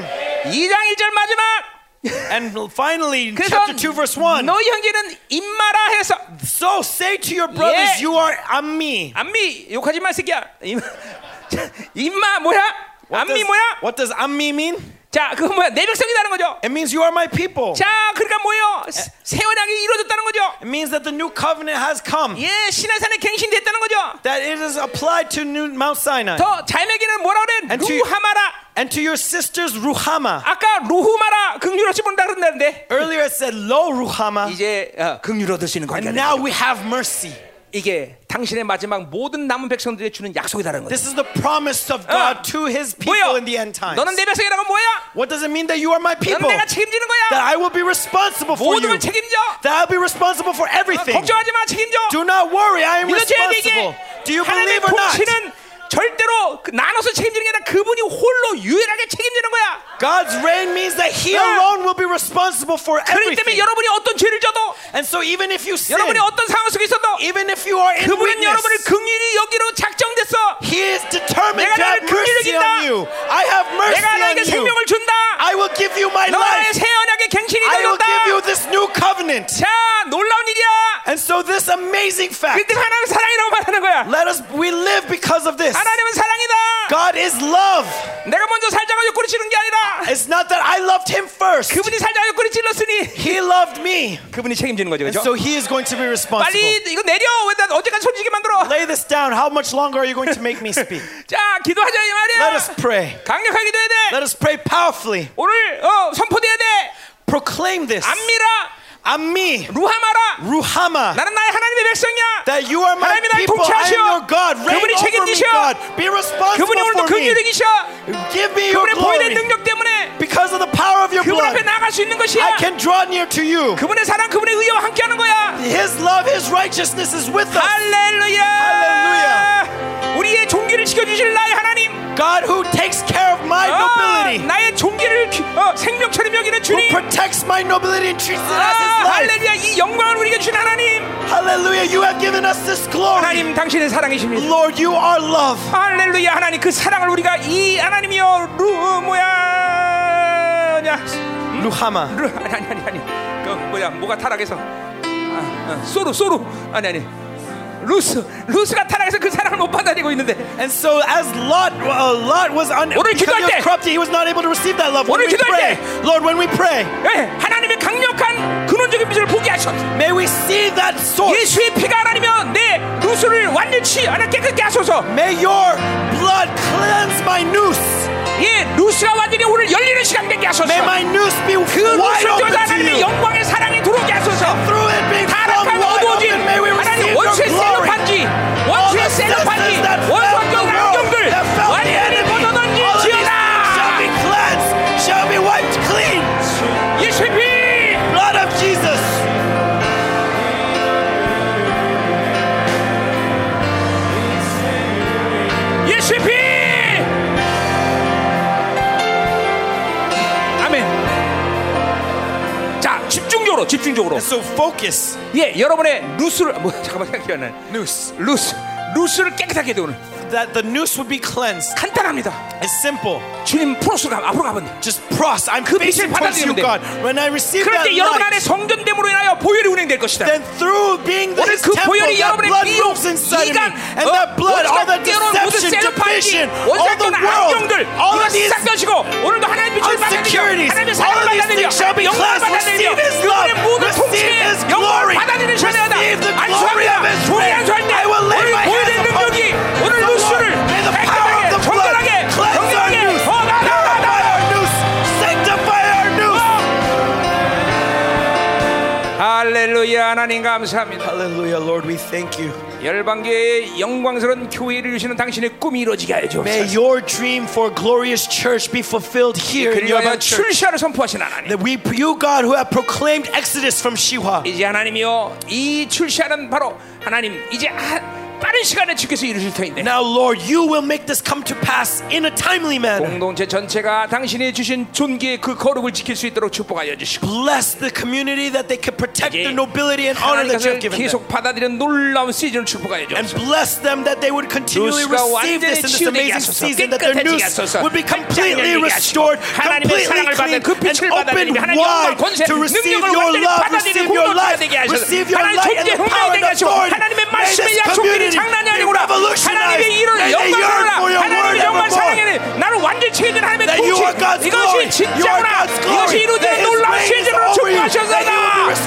이 장 일 절 마지막. And finally, chapter two, verse one. 너희 형제는 임마라 해서. So say to your brothers, 예. you are ammi. ammi 욕하지 마, 새끼야. 임마 뭐야? ammi 뭐야? What does ammi mean? 자, 그건 뭐야? 내 백성이라는 거죠. It means you are my people. 자, 그러니까 뭐예요? 새 언약이 이루어졌다는 거죠. It means that the new covenant has come. 예, 신의 산에 갱신됐다는 거죠. That it is applied to new Mount Sinai. 더 잘 먹이는 뭐라 그래? 루하마라. And to your sisters, Ruhama. 아까 루후마라 긍휼로 씹는다 그랬는데. Earlier I said lo Ruhama. 이제 긍휼로 드시는 관계. And now we have mercy. 이게 당신의 마지막 모든 남은 백성들에게 주는 약속이라는 거예요. This is the promise of God 어. to His people 뭐여? in the end times. 너는 내 백성이라고 뭐야? What does it mean that you are my people? 너는 내가 책임지는 거야. That I will be responsible for you. 모든 걸 책임져. That I'll be responsible for everything. 어, 걱정하지 마, 책임져. Do not worry, I am responsible. Do you believe or not? 절대로 나눠서 책임지는 게 아니라 그분이 홀로 유일하게 책임지는 거야. God's reign means that He alone will be responsible for everything. 그렇기 때문에 여러분이 어떤 죄를 져도, and so even if you sin, 여러분이 어떤 상황 속에 있어도, even if you are in weakness, 그분은 여러분을 긍휼히 여기로 작정됐어. He is determined to have mercy on you. I have mercy on you. 내가 너에게 생명을 준다. I will give you my life. 너의 새 언약의 갱신이 되었다. I will give you this new covenant. 자, 놀라운 일이야. And so this amazing fact. 그때 하나님은 사랑이라고 말하는 거야. Let us we live because of this. 하나님은 사랑이다. God is love. 내가 먼저 살자고 옆구리치는 게 아니라. It's not that I loved Him first. 그분이 살자고 옆구리치렀으니. He loved me. 그분이 책임지는 거죠, 그렇죠? And so He is going to be responsible. 빨리 이거 내려. 왜 나 언제까지 손 지게 만들어? Lay this down. How much longer are you going to make me speak? 자, 기도하자 이 말이야. Let us pray. 강력하게 기도해야 돼. Let us pray powerfully. 오늘 어, 선포돼야 돼. Proclaim this. 안미라. Ammi, Ruhamara, Ruhama. 나는 나의 하나님의 백성이야. That you are my people. I am your God. Reign over me, God. Be responsible for me. Give me your glory. because of the power of your blood, I can draw near to you. 그분의 사랑, 그분의 의와 함께하는 거야. His love, His righteousness is with us. 할렐루야. 할렐루야. 우리의 종기를 지켜주실 나의 하나님. God who takes care of my nobility. 나의 종기를 생명처럼 여기는 주님. Who protects my nobility and treats it as His life. 할렐루야. 이 영광을 우리에게 주신 하나님. Hallelujah, you have given us this glory. 하나님, 당신의 사랑이십니다. Lord, you are love. 할렐루야. 하나님, 그 사랑을 우리가 이 하나님이여 루 뭐야? 루하마. 루 아니 아니 아니. 그 뭐야? 뭐가 타락해서? 아, 아, 소루 소루. 아니 아니. 루스, 루스가 타락해서 그 사랑을 못 받아들이고 있는데. And so as Lot, uh, Lot was unable to corrupt, he was not able to receive that love. When we pray, Lord, when we pray, 예, 하나님의 강력한 근원적인 빛을 보게 하소서. May we see that source. 예수의 피가 하나님이여 내 루스를 완전히 하나 깨끗게 하소서. May your blood cleanse my noose. 예, 루스가 완전히 오늘 열리는 시간 되게 하소서. May my noose be wide open to you. 영광의 사랑이 들어오게 하소서. 타락한 어두워진 하나님 원수의 세력한지 원수의 세력한지 원수의 남경들 완전히 벗어던지지라. Shall be cleansed, shall be wiped clean. 예수의 피, blood of Jesus. 예수의 피. 집중적으로, 집중적으로. And so focus. 예, 여러분의 루스를 뭐 잠깐만 기억나. 루스, 루스, 루스를 깨끗하게 되오는. That the noose would be cleansed. 간단합니다. It's simple. 주님 프로스가 앞으로 가면. Just press. I'm facing towards you, God. When I receive that light. 그런데 여러분 안에 성전됨으로 인하여 보혈이 운행될 것이다. Then through being the temple, that blood moves inside me, and that blood, all the deception, division, all the world, all of these insecurities, all of these things shall be cleansed. Receive His love. Receive His glory. Receive the glory of His reign. I will lay my hands upon you. Lord, may the power of the blood cleanse our noose, purify our noose, sanctify our noose. Hallelujah, 하나님 감사합니다. Hallelujah, Lord, we thank you. 열방계의 영광스러운 교회를 주시는 당신의 꿈이 이루어지게 하여 주옵소서. May your dream for glorious church be fulfilled here in 열방 church. 출시하를 선포하신 하나님. That we, you God, who have proclaimed Exodus from Shiwa. 이제 하나님이요, 이 출시하는 바로 하나님 이제. 하, 빠른 시간에 주께서 이루실 터인데. Now Lord, you will make this come to pass in a timely manner. 공동체 전체가 당신이 주신 존귀의 그 거룩을 지킬 수 있도록 축복하여 주시고. Bless the community that they can protect their nobility and honor that you have given them. 계속 받아들이는 놀라운 시즌을 축복하여 주옵소서. And bless them that they would continually receive this in this amazing season, that their noose would be completely restored, completely clean, and open wide to receive your love, receive your life, receive your light and the power and authority. May this community 장난이 아니구나. 하나님의 일을 영광으로라. 하나님의 영광 사랑에 나를 완전히 채워진 하나님의 통치. 이것이 진짜구나. 이것이 이루어지는 놀라운 시즌으로 축복하셨나이다.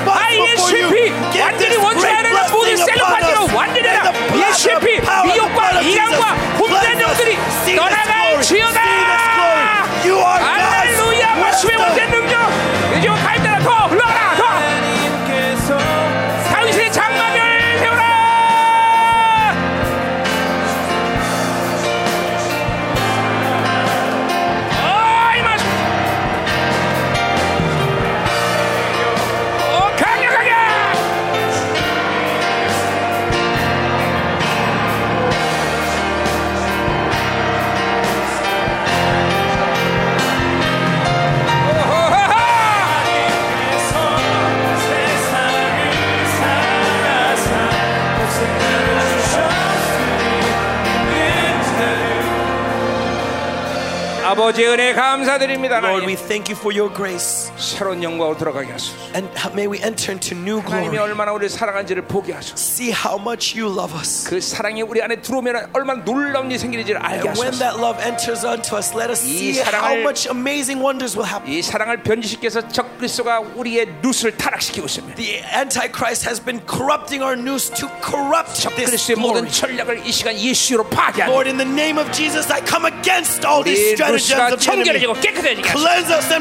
아이에스피 완전히 원수의 하늘의 모든 셀럽파티로 완전히 해라. 아이에스피 미혹과 이랑과 혼자 영들이 떠나갈 지어다. 할렐루야. 말씀의 원대 능력 이제 가입되라. 더 흘러가라. 더 다윗의 장막을 아버지의 은혜 감사드립니다. Lord, we thank you for your grace. 새로운 영광으로 들어가게 하소서. And may we enter into new glory. 하나님이 얼마나 우리를 사랑한지를 보게 하소서. See how much you love us. 그 사랑이 우리 안에 들어오면 얼마나 놀라운 일이 생길지를 알게 하소서. When that love enters onto us, let us see how much amazing wonders will happen. 이 사랑을 변질시켜서 적 그리스도가 우리의 누스를 타락시키고 있습니다. The Antichrist has been corrupting our noose to corrupt 적 그리스도의 모든 전략을 이 시간 예수로 파괴하라. Lord, in the name of Jesus, I come against all these strategies. 육신과 청결해지고 깨끗해지게 하시옵소서.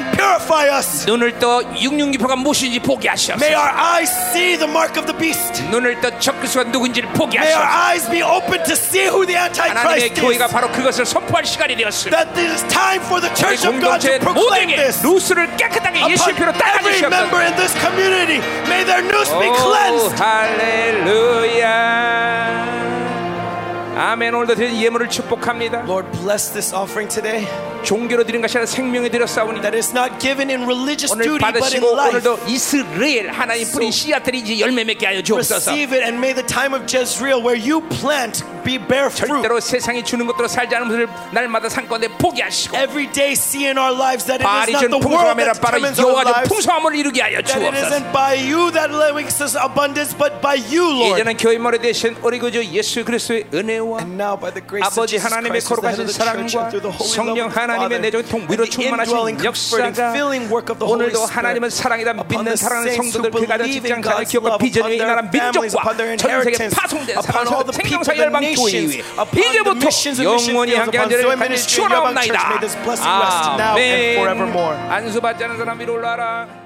눈을 떠 육육육표가 무엇인지 보게 하시옵소서. May our eyes see the mark of the beast. 눈을 떠 적그리스도가 누군지를 보게 하시옵소서. May our eyes be open to see who the Antichrist is. 하나님의 교회가 바로 그것을 선포할 시간이 되었습니다. That it is time for the Church of God to proclaim this. 누수를 깨끗하게 예수님으로 따라하시옵소서. Every member in this community, may their noose be cleansed. 할렐루야. 아멘. 오늘도 드린 예물을 축복합니다. Lord, bless this offering today. 종교로 드린 것이 아니라 생명에 드려 싸우니 that is not given in religious duty but in life. 오늘도 이스라엘 하나님 뿌린 씨앗들이 이제 열매 맺게 하여 주옵소서. Receive it and may the time of Jezreel where you plant be bear fruit. 절대로 세상이 주는 것들로 살지 않은 것을 날마다 삼가운데 포기 하시고. Every day see in our lives that it is not the world that determines our lives. 풍성함을 이루게 하여 주옵소서. That it isn't by you that makes us abundance but by you, Lord. 이제는 교회 머리 대신 우리 구주 예수 그리스도의 은혜 And now by the grace of Jesus Christ, the head of the church, and through the holy love of God, and the indwelling, comforting, filling work of the Holy Spirit, upon the saints who believe in God's love, upon their families, upon their inheritance, upon all the people, the nations, upon the missions and mission fields, upon Zoe Ministry, Yabang Church, may this blessing rest now and forevermore.